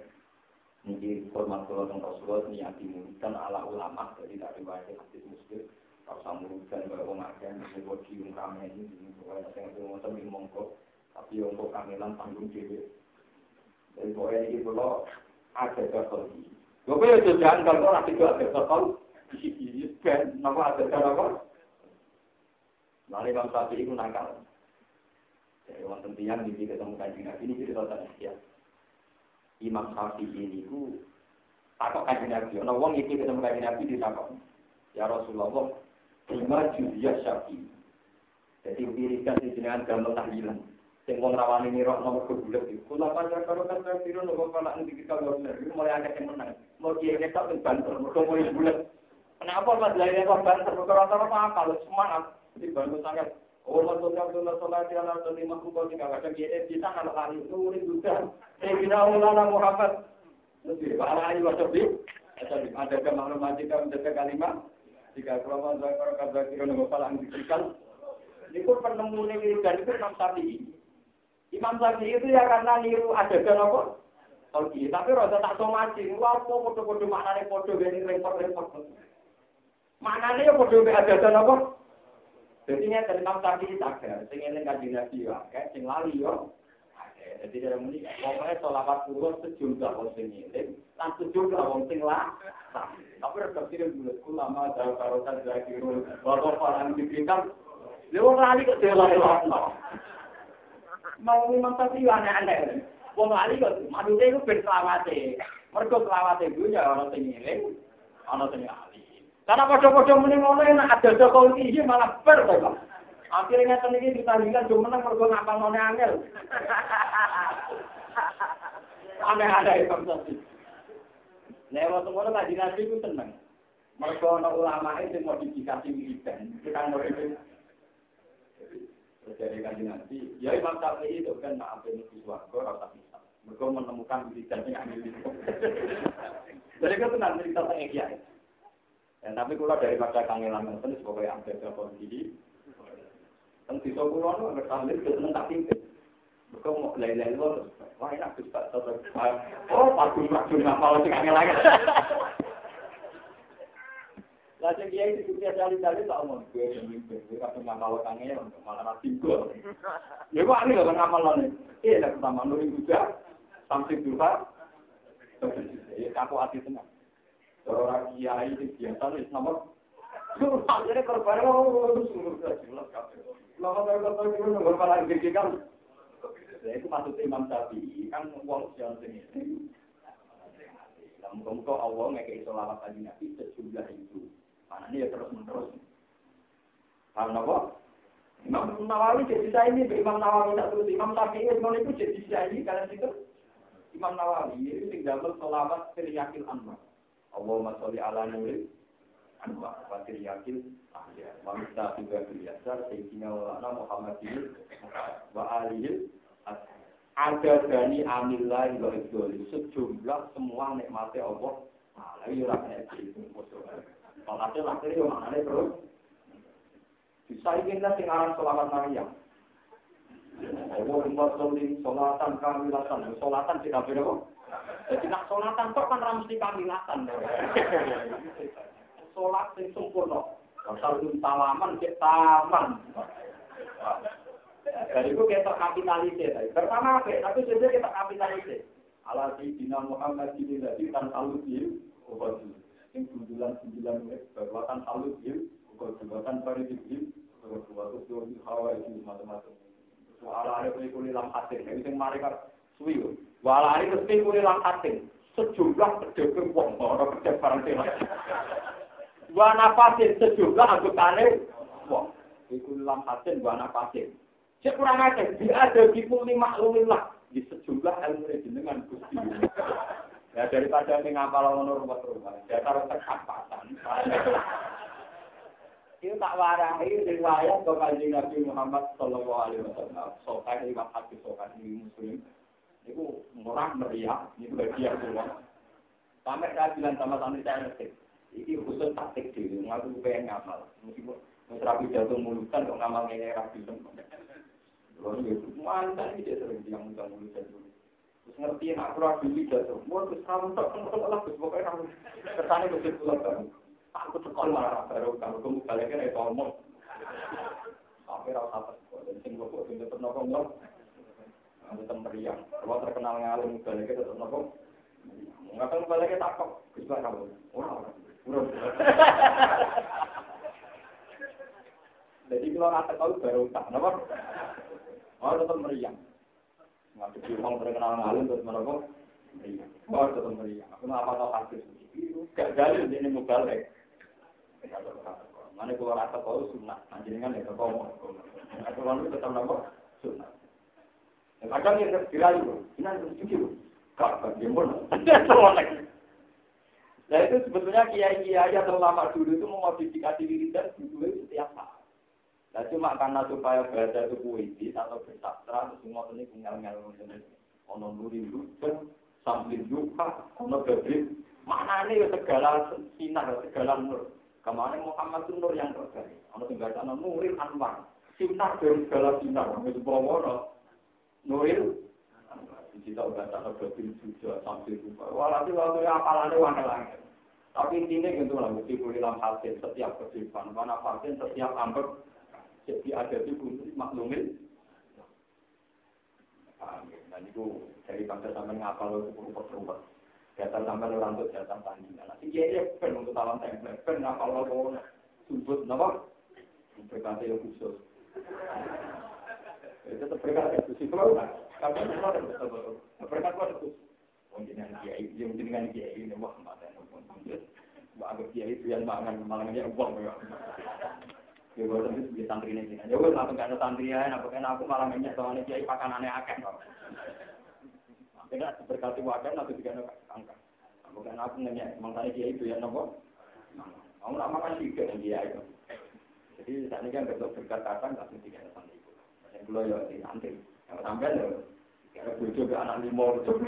ini format tentang Rasulullah ini yang dimudahkan ala ulama, jadi dari banyak hadis muslim. Kalau sama mudahkan bahwa makan, bahwa cium ramai ini, bahwa saya ngomong sama mongkok. Tapi untuk kamilan tanggung jawab. Jadi boleh ini kalau ada jadwal ini. Kalau boleh jangan kalau nanti ada jadwal ini kan, nama ada jadwal. Nanti bang satu itu nakal. Jadi orang tentunya di sini ketemukan jinak ini kita tahu ya. Imam Syafi'i ini ku takut kaji nabi. Nah orang itu ketemukan jinak ini takut. Ya Rasulullah, lima juziyah Syafi'i. Jadi dirikan di jenengan gambar tahlilan. Sengkong rawan ini roh nomor kebulat itu. Kalau pada karokan terbiru nomor kalau nanti kita berusaha, mulai agak yang menang. Mau dia kita banter, mereka mulai bulat. Kenapa pas lainnya kau banter? Mereka apa? Kalau semangat, jadi bantu sangat. Orang tuh yang tuh solat dia lah tuh lima kubur tiga kata dia kita kalau kali itu urin juga. Eh kita ulama Muhammad lebih parah ini macam ni. Ada kemarin macam menjaga kalimat. Jika karokan terbiru nomor kalau nanti kita, ini pun penemuan ini dari enam tadi. Imam Syafi'i itu ya karena niru adegan apa? Oke, tapi rasa tak somasi. Wah, kok podo-podo maknane podo ben repot-repot. Maknane ya podo be adegan apa? Dadi nek Imam Syafi'i sadar sing eling kanjeng Nabi ya, kae sing lali yo. Dadi cara muni pokoke selawat kulo sejumlah wong sing eling, lan sejumlah wong sing lah. Tapi rasa kira bulat ulama dal karosan zakirul, wato paran dipikam. Lha wong lali kok dhewe-dhewe. Mau memang tapi aneh-aneh. Wong ali kok madude iku ben selawate. Mergo selawate iku ya ana sing ngiling, ana sing ali. Karena padha-padha muni ngono nek ada kok iki malah ber kok. Akhire ngeten iki ditandingkan yo menang mergo ngapalone angel. Aneh-aneh konsep. Nek wong ngono lagi nabi ku seneng. Mergo ana ulamae sing modifikasi ibadah. Kita ngono dari kajian nanti, ya Imam Syafi'i itu kan maaf ini suwargo rasa bisa, mereka menemukan bidan yang ambil itu. Jadi kan itu nanti kita tanya dia. Dan tapi kalau dari baca kangelan nonton sebagai ambil telepon jadi, tentu saja kalau bertahun itu senang tak tinggal, mereka mau lain-lain loh, wah enak tuh tak tahu. Oh patung patung apa lagi kangelan? Lajeng dia itu dia cari-cari tak omong gue demi gue apa ngamal kangen untuk malah tinggal. Ya kok aneh kok ngamalane. Eh dak sama nuri juga sampai duha. Ya aku ati tenang. Orang kiai itu biasa wis nomor. Akhirnya perbareng terus ngurus jelas kabeh. Lah kok kok ngono ngomong malah gigi kan. Ya itu maksud Imam Syafi'i kan wong jan sing iki. Lah mung kok Allah ngekei selawat kanjeng Nabi sejumlah itu. Karena ini ya terus-menerus. Paham apa? Imam Nawawi cerita ini, Imam Nawawi tidak terus. Imam Syafi'i itu cerita ini, kalian itu Imam Nawawi itu tinggal selawat tiriyakil anwar. Allahumma sholli ala nuril anwar wa tiriyakil ahya. Wa mista tiga biasa, Sayyidina wa ala Muhammadin wa alihil ashab. Ada dhani amillahi wa izdoli. Sejumlah semua nikmati Allah. Nah, lalu yurahnya itu. Kalau nanti nanti yang mana terus? Bisa inginlah singaran solawat Maryam. Allahumma sholli solatan kamilatan. Solatan tidak beda kok. Jadi nak solatan kok kan ramus di kamilatan. Solat yang sempurna. Kalau taman cek taman. Jadi itu kita kapitalisir. Pertama apa? Tapi sebenarnya kita kapitalisir. Alasi Dina Muhammad Dina Dina Aludin. Obatnya. Sembilan-sembilan menit, perbuatan halus il, perbuatan peribis il, perbuatan teori hawa itu macam-macam. Walau ada kulit langkatin, itu yang mereka suwi. Walau ada kulit langkatin, sejumlah pedagang wong orang pedagang parantela. Dua nafasin sejumlah anggotane wong. Kulit langkatin dua nafasin. Sekurang ajar dia ada di muli maklumillah di sejumlah ilmu dengan gusti. Ya daripada ngapal ngono rumah-rumah, dasar terkampasan. Itu tak warahi riwayat Kanjeng Nabi Muhammad sallallahu alaihi wasallam. Sokan lima hadis sokan muslim. Itu murah meriah, itu bagian semua. Sampai saya bilang sama santri saya ngetik. Ini khusus taktik diri, aku pengen ngamal. Meskipun rapi jatuh mulutan, kok ngamal ngene rapi jatuh. Lalu itu, mana ini dia sering bilang mulutan-mulutan dulu. Terus ngertiin, aku rapi jatuh. Wah, terus kamu tak kenal-kenal, terus pokoknya kamu. Kesannya kecil pulang baru. Aku sekolah marah baru, kamu kembalikan itu omong. Tapi rasa tersekolah, dan sehingga aku tetap nopong-nopong. Aku temeriang, kalau terkenal ngalim, kembalikan tetap nopong. Nggak tahu kembalikan takok, kecuali kamu. Wah, buruk. Jadi kalau rata kau baru tak, kenapa? Mau tetap meriang. Nggak begitu orang terkenal ngalim terus merokok, meriang. Mau tetap meriang. Aku nggak apa-apa kasus. Gak jalin ini mubalik. Mana kalau rata kau sunat, anjingan ya terkomor. Aku lalu tetap merokok, sunat. Kadang yang terkira itu, ini harus cuci. Kau bagi mana? Semua lagi. Nah itu sebetulnya kiai-kiai yang terlama dulu itu memodifikasi diri dan dulu itu setiap saat. Nah cuma karena supaya bahasa itu puisi atau bersastra, semua ini tinggal-tinggal ada nuri lupa, sambil lupa, ada berbim. Maknanya segala sinar, segala nur. Kemarin Muhammad itu nur yang terbaik. Ada tinggal-tinggal nuril anwar. Sinar dari segala sinar. Itu bawa-bawa nuril. Kita udah tak terbetin juga sampai lupa. Walaupun waktu apalannya wangi-wangi. Tapi intinya gitu lah. Mesti kulilam hasil setiap kehidupan. Karena hasil setiap ambek. Jadi ada di bunyi maklumin. Nah itu dari bangsa sampai ngapal itu berubah-ubah. Jatah sampai rambut jatah tandingan. Nanti dia pen untuk talam template. Pen ngapal itu sudut. Kenapa? Berkata yang khusus. Itu berkata yang khusus. Kenapa? Tapi semua ada betul-betul. Mereka kuat itu. Mungkin dengan dia itu, mungkin dengan dia ini, wah mata yang pun mungkin. Anggap dia itu yang makan malamnya uang ya. Ya buat itu dia santri ini. Ya buat apa enggak ada santri ya, apa kan aku malamnya soalnya dia pakanannya akeh kok. Tidak berkati wadah atau tiga angka. Aku kan aku nanya, makanya dia itu yang nopo. Kamu enggak makan tiga dia itu. Jadi saat ini kan besok berkatakan langsung tiga ada santri itu. Saya dulu ya di santri. Kalau sampai tu, kalau bujuk ke anak limau tu.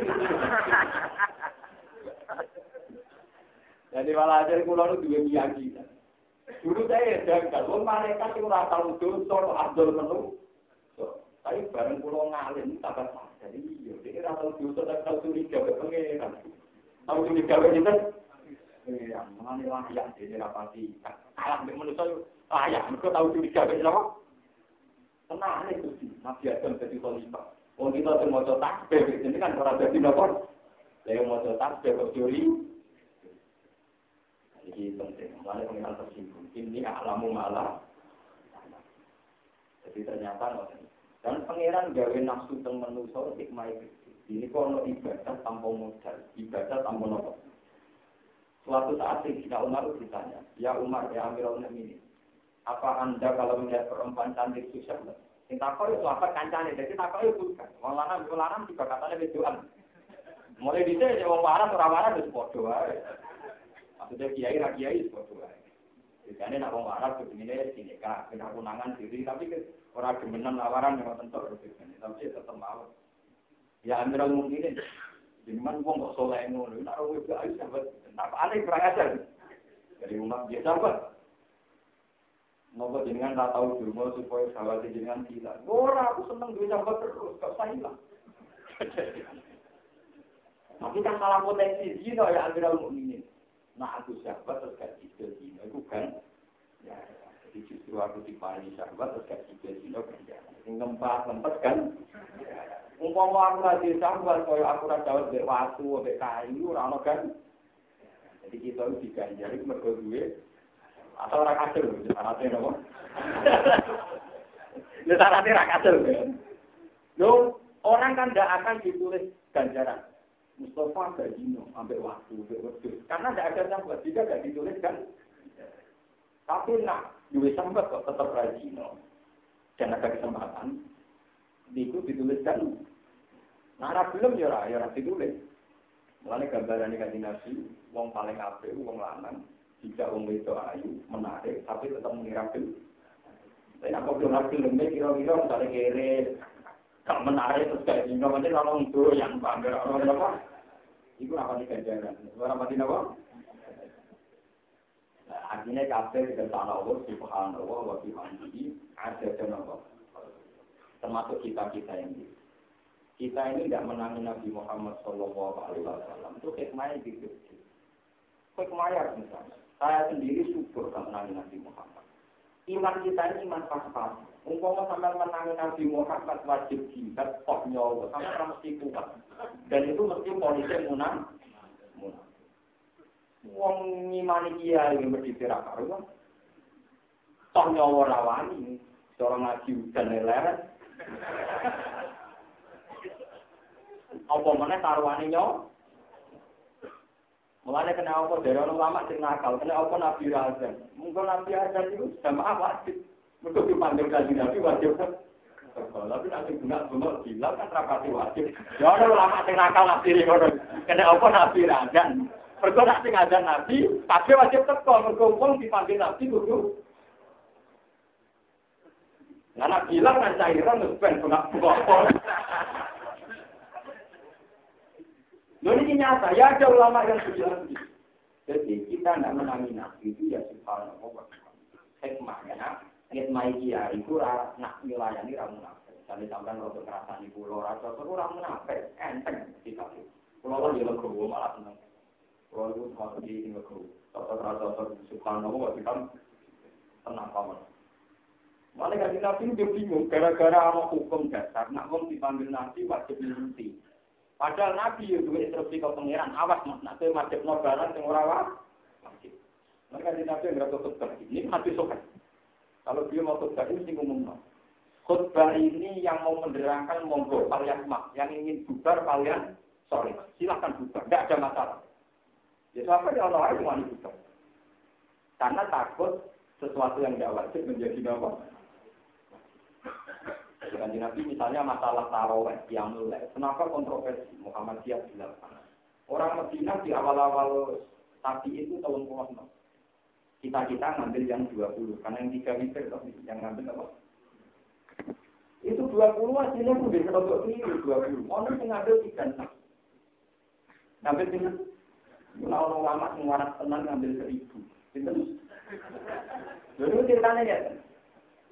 Jadi malah ajar pulau tu dua biagi. Dulu saya jangkal, pun mereka tu rasa lucu, soal Abdul melu. Tapi bareng pulau ngalim tak apa. Jadi dia rasa lucu, soal tahu tulis jawab pengeran. Tahu tulis jawab itu? Yang mana yang yang dia rapati? Alam bermanusia ayam, kau tahu tulis jawab apa? Tenang itu sih, Nabi Adam jadi khalifah. Kalau kita semua cotak, bebek ini kan orang jadi nopor. Saya mau cotak, bebek juri. Jadi penting, mulai pengenal tersinggung. Ini alamu malah. Jadi ternyata, dan pengeran gawe nafsu dan menusur, hikmah itu. Ini kalau ibadah tanpa modal, ibadah tanpa nopor. Suatu saat Sayyidina Umar ditanya, ya Umar, ya Amirul Mukminin. Apa anda kalau melihat perempuan cantik susah? Takoi itu apa kancane? Jadi takoi bukan. Wong lanang, wong lanang juga katanya bedoan. Mulai dite wong waras ora waras wis padha wae. Maksudnya kiai ra kiai wis padha wae. Dikane nek wong waras kudune dinikah, kena kunangan diri tapi ora gemenan lawaran ora tentok rezekine. Tapi tetep mawon. Ya Amirul Mukminin. Diman wong kok saleh ngono, nek ora wedi ayo sahabat. Apa aneh kurang ajar. Jadi umat dia sahabat. Nopo jenengan tak tahu dulu supaya sahabat jenengan hilang. Ora aku seneng duwe sahabat terus gak usah hilang. Tapi kan malah potensi dino ya Amirul Mukminin. Nah aku sahabat terus gak dicel dino itu kan. Ya, jadi justru aku dipani sahabat terus gak dicel dino kan ya. Sing ngempas-ngempas kan. Umpama aku lagi sahabat koyo aku ra dawet mbek watu mbek kayu ora ono kan. Jadi kita itu diganjari mergo duwe atau orang kacau, syaratnya apa? Syaratnya orang kacau. Loh, orang kan tidak akan ditulis ganjaran. Mustafa gak dino, sampai waktu, sampai waktu. Karena tidak ada sahabat, jika tidak ditulis kan. Tapi nak, duit sahabat kok tetap rajino. Dan ada kesempatan, itu dituliskan. Nah, ada film ya, ya harus ditulis. Mulanya gambarannya ganti nasi, uang paling apik, uang lanang. Jika umur itu ayu, menarik, tapi tetap mengira film. Tapi aku belum hasil lembek, kira-kira misalnya kere. Kalau menarik terus kayak gini, nanti kalau untuk yang bangga orang apa? Ibu apa dikajarkan? Orang apa apa? Akhirnya kafir kita salah Allah, Subhanallah, wa bihamdihi, azzajanallah. Termasuk kita kita yang di. Kita ini tidak menangi Nabi Muhammad Sallallahu Alaihi Wasallam itu hikmahnya di situ. Hikmahnya misalnya, saya sendiri syukur tak menangi Nabi Muhammad. Iman kita ini iman pas-pas. Umpama sampai menangi Nabi Muhammad wajib jihad, top nyawa, sampai mesti kuat. Dan itu mesti polisi munang. Wong ngimani dia yang berdikira karuan, top nyawa rawani, seorang ngaji dan leleret. Apa mana taruhannya nyawa? Mulanya kena apa? Dari orang lama sing nakal. Kena apa Nabi Razan? Mungkin Nabi Razan itu sama wajib. Untuk dipandang kaji Nabi wajib. Tapi nanti benar benar bilang kan rapati wajib. Ya orang lama sing nakal Nabi Razan. Kena apa Nabi Razan? Mereka nak sing azan Nabi, tapi wajib tetap. Mereka uang dipanggil Nabi dulu. Karena bilang kan cairan nuspen benar benar. Ini nyata, ya ada ulama yang bilang gitu. Jadi kita tidak menangi nabi itu ya subhanallah. Hikmahnya, hikmah iya itu nak wilayahnya ramu nafas. Jadi sampean rodo kerasan ibu lora, terus ramu nafas, enteng kita. Kalau dia legowo malah senang. Kalau itu mau di legowo, terus terus subhanallah kita tenang banget. Malah kan nabi itu bingung gara-gara ana hukum dasar, nak wong dipanggil nabi wajib nanti. Padahal Nabi itu instruksi ke pengiran, awas mas, nanti masjid nobaran yang orang-orang masjid. Mereka di Nabi yang berkata khutbah, ini masih sobat. Kalau dia mau khutbah ini, mesti ngomong. Khutbah ini yang mau menerangkan, monggo kalian mas, yang ingin bubar kalian, sorry, silakan bubar, tidak ada masalah. Ya sampai di orang-orang yang mau bubar. Karena takut sesuatu yang tidak wajib menjadi bawah. Dengan Nabi misalnya masalah tarawih yang mulai, kenapa kontroversi Muhammadiyah bilang orang Madinah di awal-awal tadi itu tahun kosong kita-kita ngambil yang dua puluh karena yang tiga meter yang ngambil apa? Itu dua puluh hasilnya udah kelompok ini dua puluh orang yang ngambil tiga puluh ngambil tiga puluh orang lama semuanya tenang ngambil seribu itu dulu ceritanya ya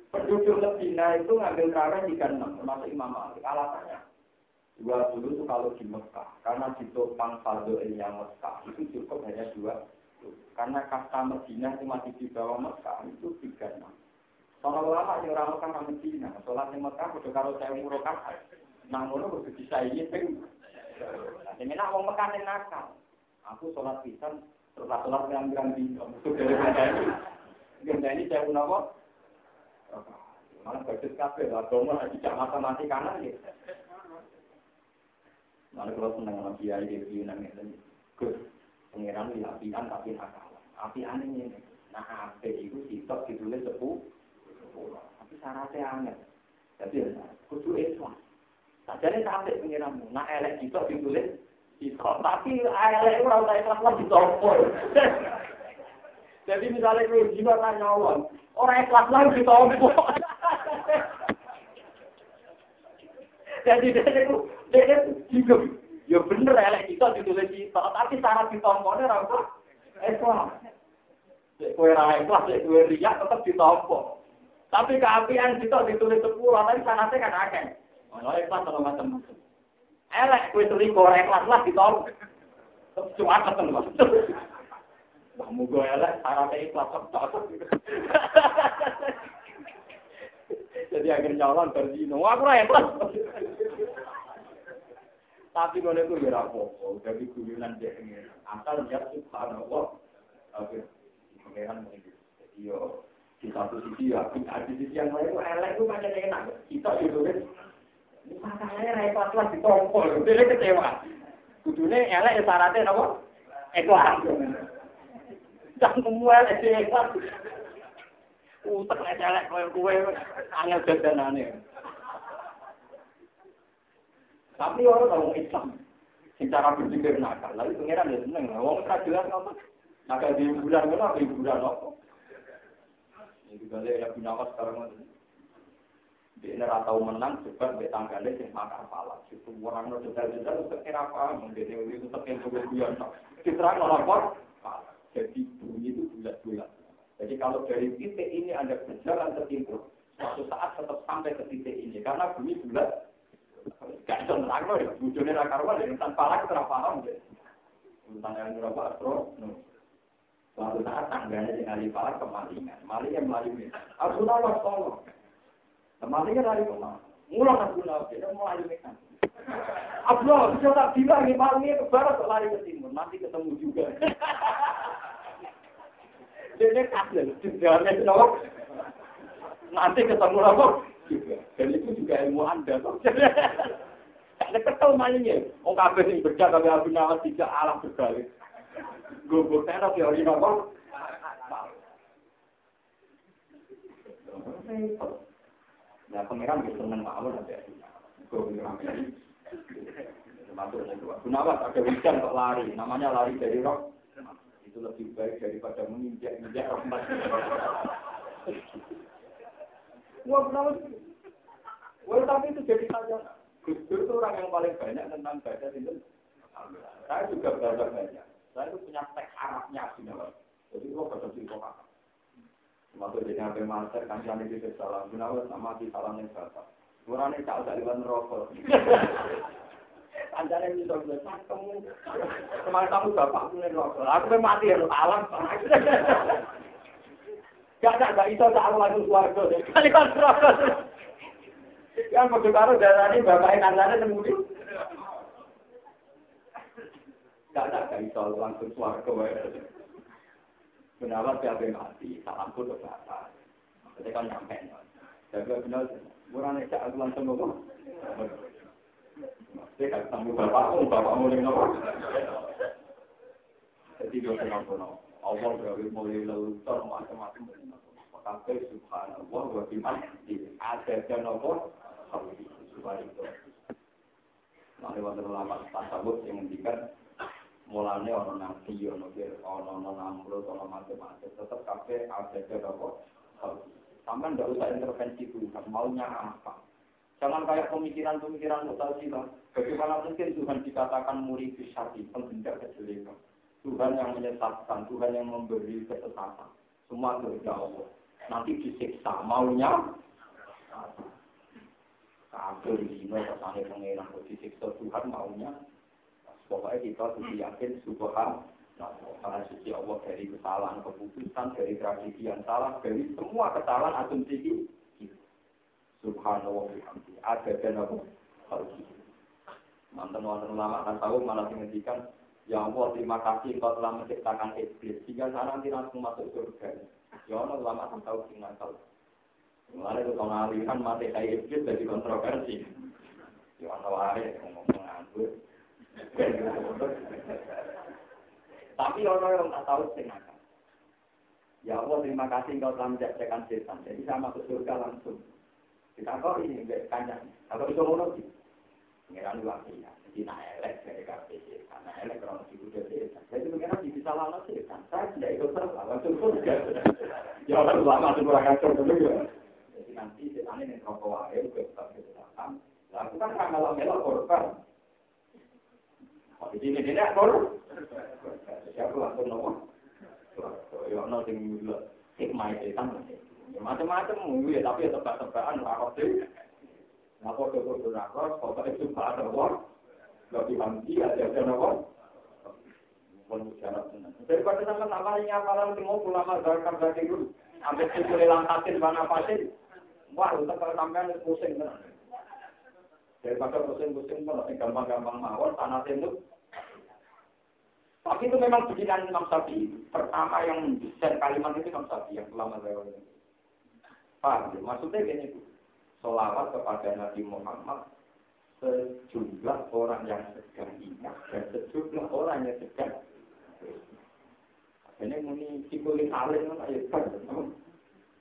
penduduk Medina itu ngambil tarawih tiga puluh enam, termasuk Imam Malik. Alasannya, dua dulu itu kalau di Mekah, karena di topang saldo ilnya Mekah itu cukup hanya dua. Karena kasta Medina itu masih di bawah Mekah itu tiga puluh enam. Kalau lama yang orang Mekah sama Medina, sholat di Mekah sudah kalau saya murokat, namun itu bisa ini. Jadi nak orang Mekah yang nakal, aku sholat pisan, terus sholat berang-berang di Mekah ini saya pun apa? Malah bagus kafe, agama lagi cak mata mati kanan gitu. Malah kalau senang lagi aja dia nangis lagi. Gus, pengiran dilapian tapi nakal. Api aneh ini. Nah, api itu sitok ditulis sepuh. Tapi syaratnya aneh. Jadi, kudu Islam. Tak jadi sampai pengiranmu. Nah, elek sitok ditulis sitok. Tapi elek orang tak Islam lagi topol. Jadi misalnya kalau jiwa tanya Allah, orang ikhlas lah kita omong. Jadi dia itu, dia itu juga, ya bener elek kita ditulis kita, tapi syarat kita omongnya rambut, ikhlas. Kue raya ikhlas, kue riak tetap kita omong. Tapi keapian kita ditulis sepuluh, tapi syaratnya kan akeh. Orang ikhlas sama macam-macam. Elek kue selingkuh, orang ikhlas lah kita omong. Cuma ketemu. Wah, moga elek, syaratnya ikhlas, tetap. Jadi akhirnya orang terdino, wah kurang ikhlas. Tapi kalau itu ya rapopo, jadi kulinan dia pengen. Asal dia subhanallah, oke, pengen mengikuti. Jadi yo, di satu sisi ya, di sisi yang lain itu elek itu macam enak. Kita itu kan, masalahnya repot lah ditompol, dia kecewa. Kudunya elek syaratnya apa? Ikhlas. Jangan memuat esok kan, utak lecelek kue-kue, angin jadanannya. Tapi orang orang Islam, secara berpikir nakal, lalu pengiran dia seneng. Orang tak jelas apa, nakal di bulan mana, di bulan apa. Ini juga dia punya apa sekarang. Dia nera tahu menang, sebab dia tangganya yang makan pala. Itu orang nol jeda-jeda, terkira apa? Mungkin itu terkira bulan-bulan. Citra nolapor, jadi bunyi itu bulat-bulat. Jadi kalau dari titik ini Anda berjalan tertimbul, suatu saat tetap sampai ke titik ini. Karena bunyi bulat, gak bisa nerang loh ya. Bujurnya rakarwan, ya. Tanpa lagi terapaham. Tentang yang berapa astro, no. Suatu saat tangganya yang alipala kemalingan. Malingan melalui. Aku nolak, tolong. Kemalingan lari kemana? Ngulang aku nolak, dia melalui mekan. Abdul, bisa tak bilang, malingnya ke barat, lari ke timur. Nanti ketemu juga. Dia kasih, sejarahnya kenapa? Nanti ketemu apa? Dan itu juga ilmu Anda. Ada ketemu malingnya. Oh, kabeh ini berjaya, kabeh abu nawas, tidak alam berbalik. Gubuk terap, ya ini apa? Nah, pengeram itu senang malu, nanti abu nawas. Gubuk terap, ya ini. Abu nawas, ada hujan kok lari. Namanya lari dari rok. Itu lebih baik daripada menginjak-injak rahmat. Wah, kenapa sih? Wah, tapi itu jadi saja. Gus Dur itu orang yang paling banyak tentang bahasa itu. Saya juga belajar banyak. Saya itu punya teks Arabnya sebenarnya. Jadi gua baca di kota. Waktu jadi H P master, kajian di Salam. Kenapa sama di Salam yang berapa? Orangnya tak ada liwan rokok. Anjane itu sudah sakmu. Kemarin kamu bapak punya rokok. Aku mati ya alam. Gak ada gak itu tak langsung keluarga. Kali kan rokok. Yang mau baru darani bapaknya kancane temudi. Gak ada gak itu langsung keluarga. Benar tiap mati, salamku ke bapak. Jadi kan nyampe. Jaga benar. Orang yang tak langsung ngomong. Saya kan tamu bapakmu, bapakmu yang ngomong. Jadi dia kenal-kenal. Allah berwil mulai lalu, macam-macam. Maka subhanallah, wa bihamdihi. Ada kenal-kenal. Lalu waktu lama tasawuf yang mendikan, mulanya orang nanti, orang nanti, orang nanti, orang macam-macam. Tetap kafe ada kenal-kenal. Sampai tidak usah intervensi Tuhan, maunya apa. Jangan kayak pemikiran-pemikiran mutazilah. Bagaimana mungkin Tuhan dikatakan murid syar'i, penghendak kejelekan. Tuhan yang menyesatkan, Tuhan yang memberi kesesatan. Semua kerja Allah. Nanti disiksa maunya. Kabel dino kesane pengeran kok disiksa Tuhan maunya. Pokoknya kita harus yakin subhan. Nah, karena suci Allah dari kesalahan keputusan, dari tragedi yang salah, dari semua kesalahan asumsi ini. Subhanallah, ada dan apa? Mantan-mantan ulama dan tahu malah menghentikan. Ya Allah, terima kasih Engkau telah menciptakan iblis. Jika sana nanti langsung masuk surga. Ya Allah, ulama dan tahu dengan tahu. Mulai itu pengalihan mati kayak iblis jadi kontroversi. Ya Allah, hari ngomong-ngomong anggur. Tapi orang-orang tak tahu dengan tahu. Ya Allah, terima kasih Engkau telah menciptakan setan. Jadi saya masuk surga langsung. Kita kau ini enggak kandang. Kalau itu mau lagi, pengiran lagi ya. Jadi nak elek dari K P C, karena elek orang itu sudah selesai. Jadi pengiran bisa lama selesai. Saya tidak ikut terlalu langsung saja. Ya orang lama itu kurang dulu ya. Jadi nanti setannya yang kau kau air ke tempat kesehatan. Lalu kan kalau melok korban, kalau di sini dia korban. Siapa langsung nomor? Yo no tinggi dulu. Hikmah setan. Macam-macam, ya, tapi tebak-tebakan rakot sih. Rakot itu rakot, pokoknya itu bahan rakot. Lebih hanti, ada-ada rakot. Bukan ujaran senang. Daripada sama nama yang apalah, tengok ulama zakat dari dulu. Sampai itu lelang hasil, mana hasil. Wah, untuk kalau sampai itu pusing. Daripada pusing-pusing, kalau gampang-gampang mawar, tanah timur. Tapi itu memang bikinan Imam Syafi'i. Pertama yang mendesain kalimat itu Imam Syafi'i, yang ulama zakat itu. Paham, maksudnya gini Bu, selawat kepada Nabi Muhammad sejumlah orang yang sedang ingat dan sejumlah orang yang sedang ini muni sikulis alim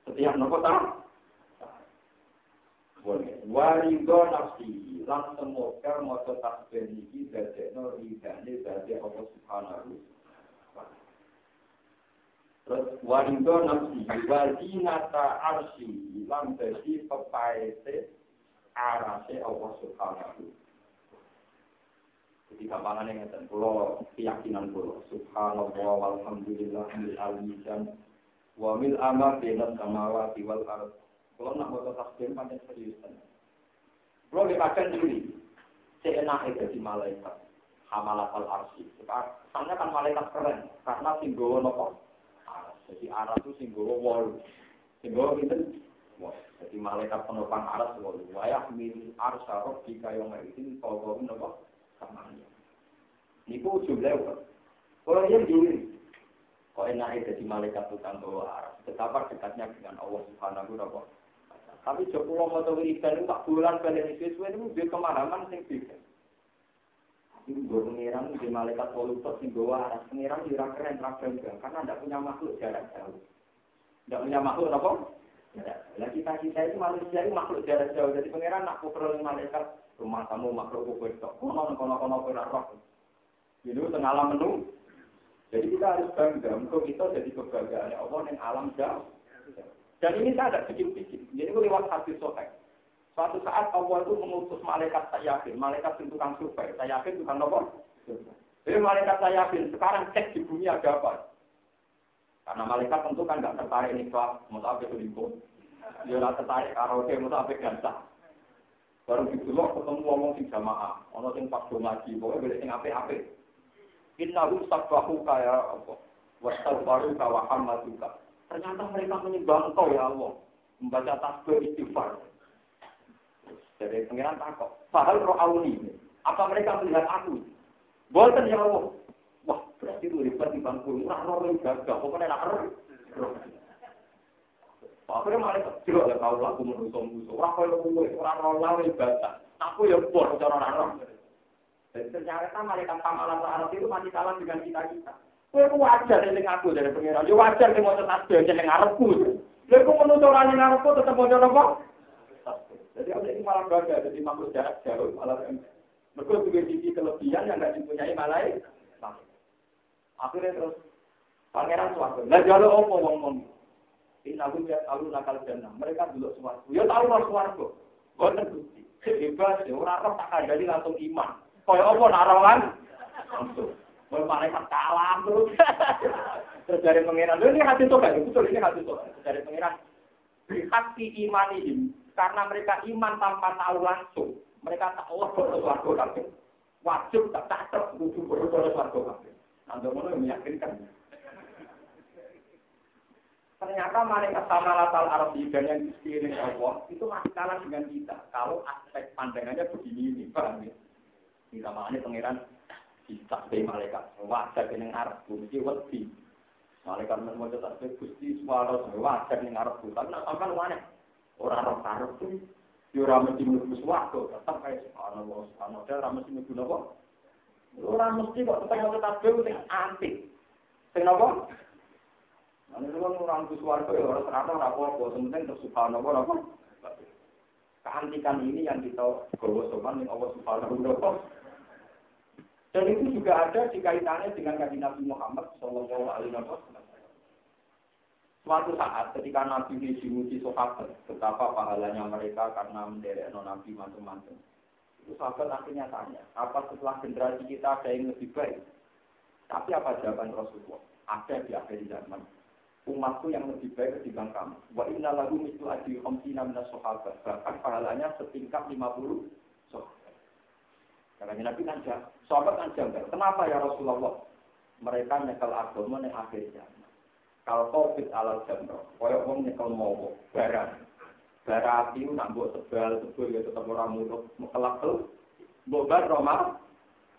setiap nopo tahu waridho nafsi lan semoga moto tasbih niki dadekno ridane dadi Allah subhanahu. Waringo nafsi wazinata arsi lam tadi pepaete arase Allah subhanahu. Jadi kapalan yang ngeten kula keyakinan kula subhanallah walhamdulillah bil alim wa mil amr binat samawati wal ardh. Kula nak maca tafsir pancen serius tenan. Kula lepakan diri seenake dadi malaikat hamalatul arsy. Sebenarnya kan malaikat keren karena singgawa nopo. Jadi aras itu singgawa wol. Singgawa pinten? Wol. Jadi malaikat penopang aras wol. Wa yahmil arsya rabbika yauma idzin fawqahum nopo. Samanya. Niku jumlah kok. Kalau dia diri kok enak itu di malaikat tukang bawa arah. Betapa dekatnya dengan Allah Subhanahu wa ta'ala. Tapi Jokowi mau tahu ibadah itu tak bulan balik itu itu dia kemarahan sing beda. Ini guru ngiram di malaikat walutot sing bawa arah. Ngiram ora keren ra keren karena ndak punya makhluk jarak jauh. Ndak punya makhluk apa? Jarak. Lah kita-kita itu manusia itu makhluk jarak jauh. Jadi pangeran nak perlu malaikat rumah kamu makhluk kowe tok. Kono-kono-kono kowe ra roh. Jadi teng alam menu. Jadi kita harus bangga untuk kita jadi kebanggaan Allah yang alam jauh. Dan ini saya ada sedikit-sedikit. Jadi itu lewat hadis sohek. Suatu saat Allah itu mengutus malaikat saya yakin, malaikat yang tukang survei. Saya yakin tukang nomor. Jadi malaikat saya yakin sekarang cek di bumi ada apa. Karena malaikat tentu kan nggak tertarik nih soal masa apa selingkuh. Dia nggak tertarik karaoke masa apa gansah. Baru di dulu ketemu ngomong di jamaah, ono sing pas do ngaji, pokoke golek sing apik-apik. Innahu sabbahu ya Allah, wastaghfaruka wa hamduka. Ternyata mereka menyembah Engkau ya Allah, membaca tasbih istighfar. Jadi pengiran takok, fahal ra'auni. Apa mereka melihat aku? Boten ya Allah. Wah, berarti lu ribet di bangku, ora ora gagah, pokoknya ora ero. Akhirnya malaikat juga ada tahu aku menutup-nutup. Orang kalau mulai, orang rolau ibadah. Aku ya bor, orang rolau. Dan ternyata malaikat alam-alam itu masih kalah dengan kita-kita. Aku wajar yang ngaku dari pengiran. Ya wajar yang mau tertasbih, yang ngarepku. Lalu aku menutup orang yang ngarepku, tetap mau coba. Jadi aku ini malah gagal, jadi makhluk jarak jauh. Mereka juga sisi kelebihan yang tidak dipunyai malaikat. Akhirnya terus, pangeran suatu. Nah, jauh omong-omong. Inaku dia tahu nakal jannah. Mereka dulu suaraku. Ya tahu lah suaraku. Bukan bukti. Bebas. Orang-orang tak ada di langsung iman. Kaya apa narolan? Langsung. Kalau malaikat kalah terus. Terus dari pengiran. Ini hati toga. Betul ini hati toga. Dari pengiran. Hati imanihim. Karena mereka iman tanpa tahu langsung. Mereka tak Allah bersuaraku. Wajib tak tak terbudu bersuaraku. Nanti-nanti meyakinkan. Ternyata malaikat samalatul arsy dan yang dipilih Allah itu masih kalah dengan kita. Kalau aspek pandangannya begini ini, paham ya? Kita makanya pengiran kita dari malaikat. Wajar yang ngarep kunci wedi. Malaikat memotot aspek gusti suara wajar yang ngarep kunci. Tapi kan mana? Orang orang itu, orang mesti menunggu suatu. Tetap kayak orang orang model orang mesti menunggu apa? Orang mesti kok tetap mau tetap yang antik. Kenapa? Ane luwung orang tuh suwargo ya ora serata ora apa-apa, penting terus subhanallah ora apa. Keantikan ini yang kita gawa sopan ning Allah Subhanahu wa ta'ala. Dan itu juga ada dikaitannya dengan kanjeng Nabi Muhammad sallallahu alaihi wasallam. Suatu saat ketika Nabi dimuji sahabat, betapa pahalanya mereka karena menderekno Nabi macam-macam. Itu sahabat akhirnya tanya, apa setelah generasi kita ada yang lebih baik? Tapi apa jawaban Rasulullah? Ada di akhir zaman. Umatku yang lebih baik ketimbang kamu. Wa inna lahu mithlu ajri khamsina minas sahabah. Bahkan pahalanya setingkat lima puluh sahabat. Karena Nabi kan janggal. Sahabat kan janggal. Kenapa ya Rasulullah? Mereka nyekel agama yang akhir zaman. Kalau Covid ala jamroh. Koyok wong nyekel mawa. Barang. Barang api nak mbok sebal. Sebal ya tetap orang mulut. Mekelak tuh. Mbok bar Roma.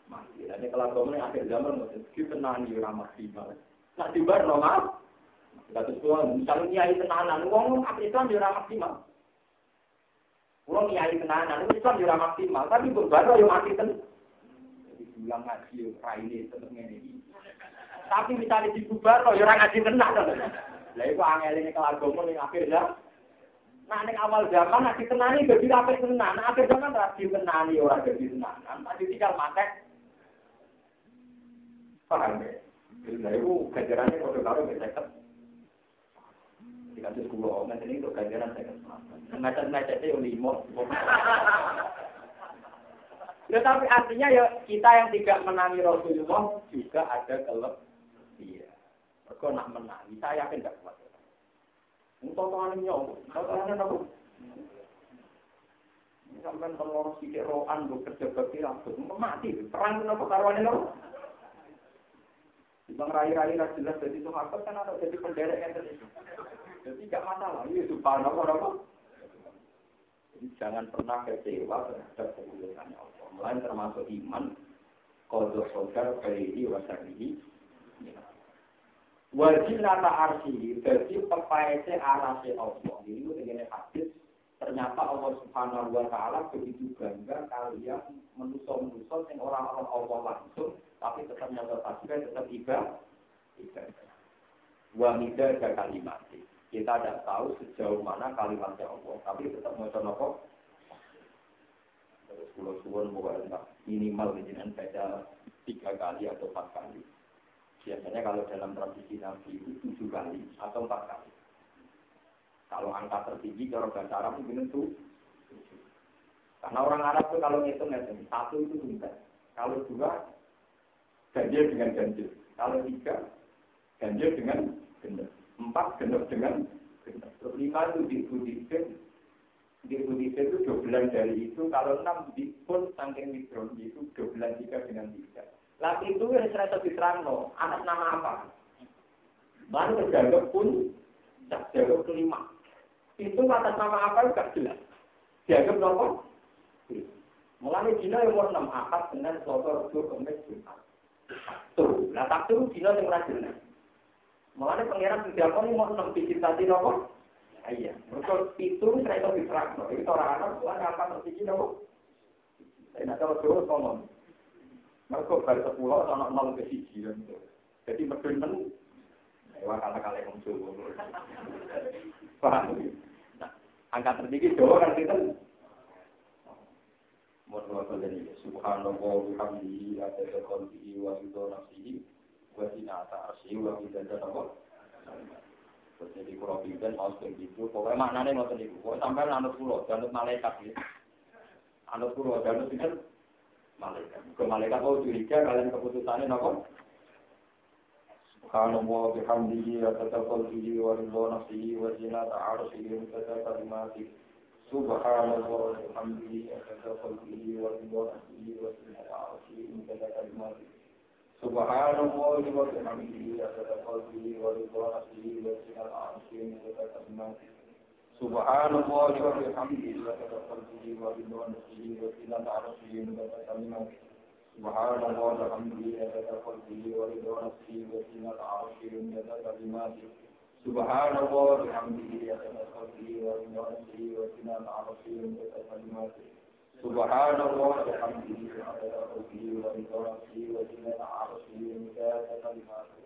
Masih. Dan nyekel agama yang akhir zaman. Kita nani ramah riba. Nak dibar Roma. Datus pulang, misalnya nyai tenanan, uang api Islam jurah maksimal. Uang nyai tenanan, Islam jurah maksimal, tapi berbagai yang api ten. Jadi bilang ngaji, raine tentunya ini. Tapi misalnya di bubar, orang ngaji tenan. Lalu aku angel ini kelagomun yang akhirnya. Nah, yang awal zaman ngaji tenan ini jadi api tenan, akhir zaman ngaji tenan ini orang jadi tenan, tapi tinggal matek. Paham ya? Lalu kajarannya kalau kalau kita kasus kulo, nanti ini untuk ganjaran saya kesempatan. Macet-macetnya yang limo. Tetapi artinya ya kita yang tidak menangi Rasulullah juga ada kelebihan. Mereka nak menangi, saya yakin tidak kuat. Tontonan nyong, tontonan aku. Misalkan kalau orang sikit rohan bekerja bagi langsung mati, perang kenapa karuannya loh? Bang rai-rai lah jelas jadi sahabat kan atau jadi penderet yang terjadi. Jadi tidak masalah. Ini subhanallah apa-apa. Jadi jangan pernah kecewa terhadap kemuliaan Allah. Melain termasuk iman, qadha saudara kalihi wa sarihi. Wajib nata arsi. Jadi pepaese arase Allah. Ini dengan hadis. Ternyata Allah Subhanahu wa Ta'ala begitu bangga kalian menuso-menuso yang orang-orang Allah langsung, tapi tetap nyata tasbih, tetap ibadah. Wa midah ke kalimat. Kita tidak tahu sejauh mana kalimatnya Allah, tapi tetap mau contoh. Terus pulau-pulau mau minimal kejadian beda tiga kali atau empat kali. Biasanya kalau dalam tradisi Nabi itu tujuh kali atau empat kali. Kalau angka tertinggi cara bahasa Arab itu tujuh. Karena orang Arab itu kalau ngitung ngitung satu itu gentar. Kalau dua ganjil dengan ganjil. Kalau tiga ganjil dengan gentar. Empat gentar dengan gentar. Lima itu dibudikan, dibudikan itu dua bulan dari itu. Kalau enam dipun saking mikron itu dua bulan tiga dengan tiga. Lalu itu yang serasa diterangkan atas nama apa? Baru terjangkau pun tak jauh kelima. Itu atas nama apa juga jelas. Dianggap nomor. Mulanya Cina yang nomor enam akad dengan seluruh dua kemis Jumat. Tuh, nah tak tuh Cina yang rajin. Mulanya pengiran Sudjako ini nomor enam bikin tadi nomor. Iya, betul. Itu saya itu diterang. Itu orang-orang itu ada angka tertinggi nomor. Saya tidak tahu terus ngomong. Mereka balik ke pulau atau nol ke sisi. Jadi berdua-dua. Wah kata-kata yang muncul. Paham? Nah, angka tertinggi Jawa kan kita. Mohon maaf dari Subhanallah walhamdulillah atas kondisi wa idzonasi wa sinata asyi wa idzonallah. Jadi kalau pinten harus begitu. Pokoknya maknanya ngoten niku. Kok sampean anut kula, anut malaikat iki. Anut kula, anut pinten malaikat. Ke malaikat kok curiga kalian keputusannya napa? Kalau mau berhamdi atau takol diri warga nafsi wajinat arus diri atau taklimati subhanallah berhamdi atau takol diri warga nafsi wajinat arus diri atau taklimati subhanallah berhamdi atau takol diri warga nafsi wajinat arus diri atau taklimati subhanallah berhamdi atau takol diri warga nafsi wajinat arus diri atau taklimati subhanallah alhamdulillah wa qalbihi wa ridwanasi wa sinat arshil yata kalimati subhanallah alhamdulillah wa qalbihi wa ridwanasi wa sinat arshil yata kalimati subhanallah alhamdulillah wa qalbihi wa ridwanasi wa sinat arshil yata kalimati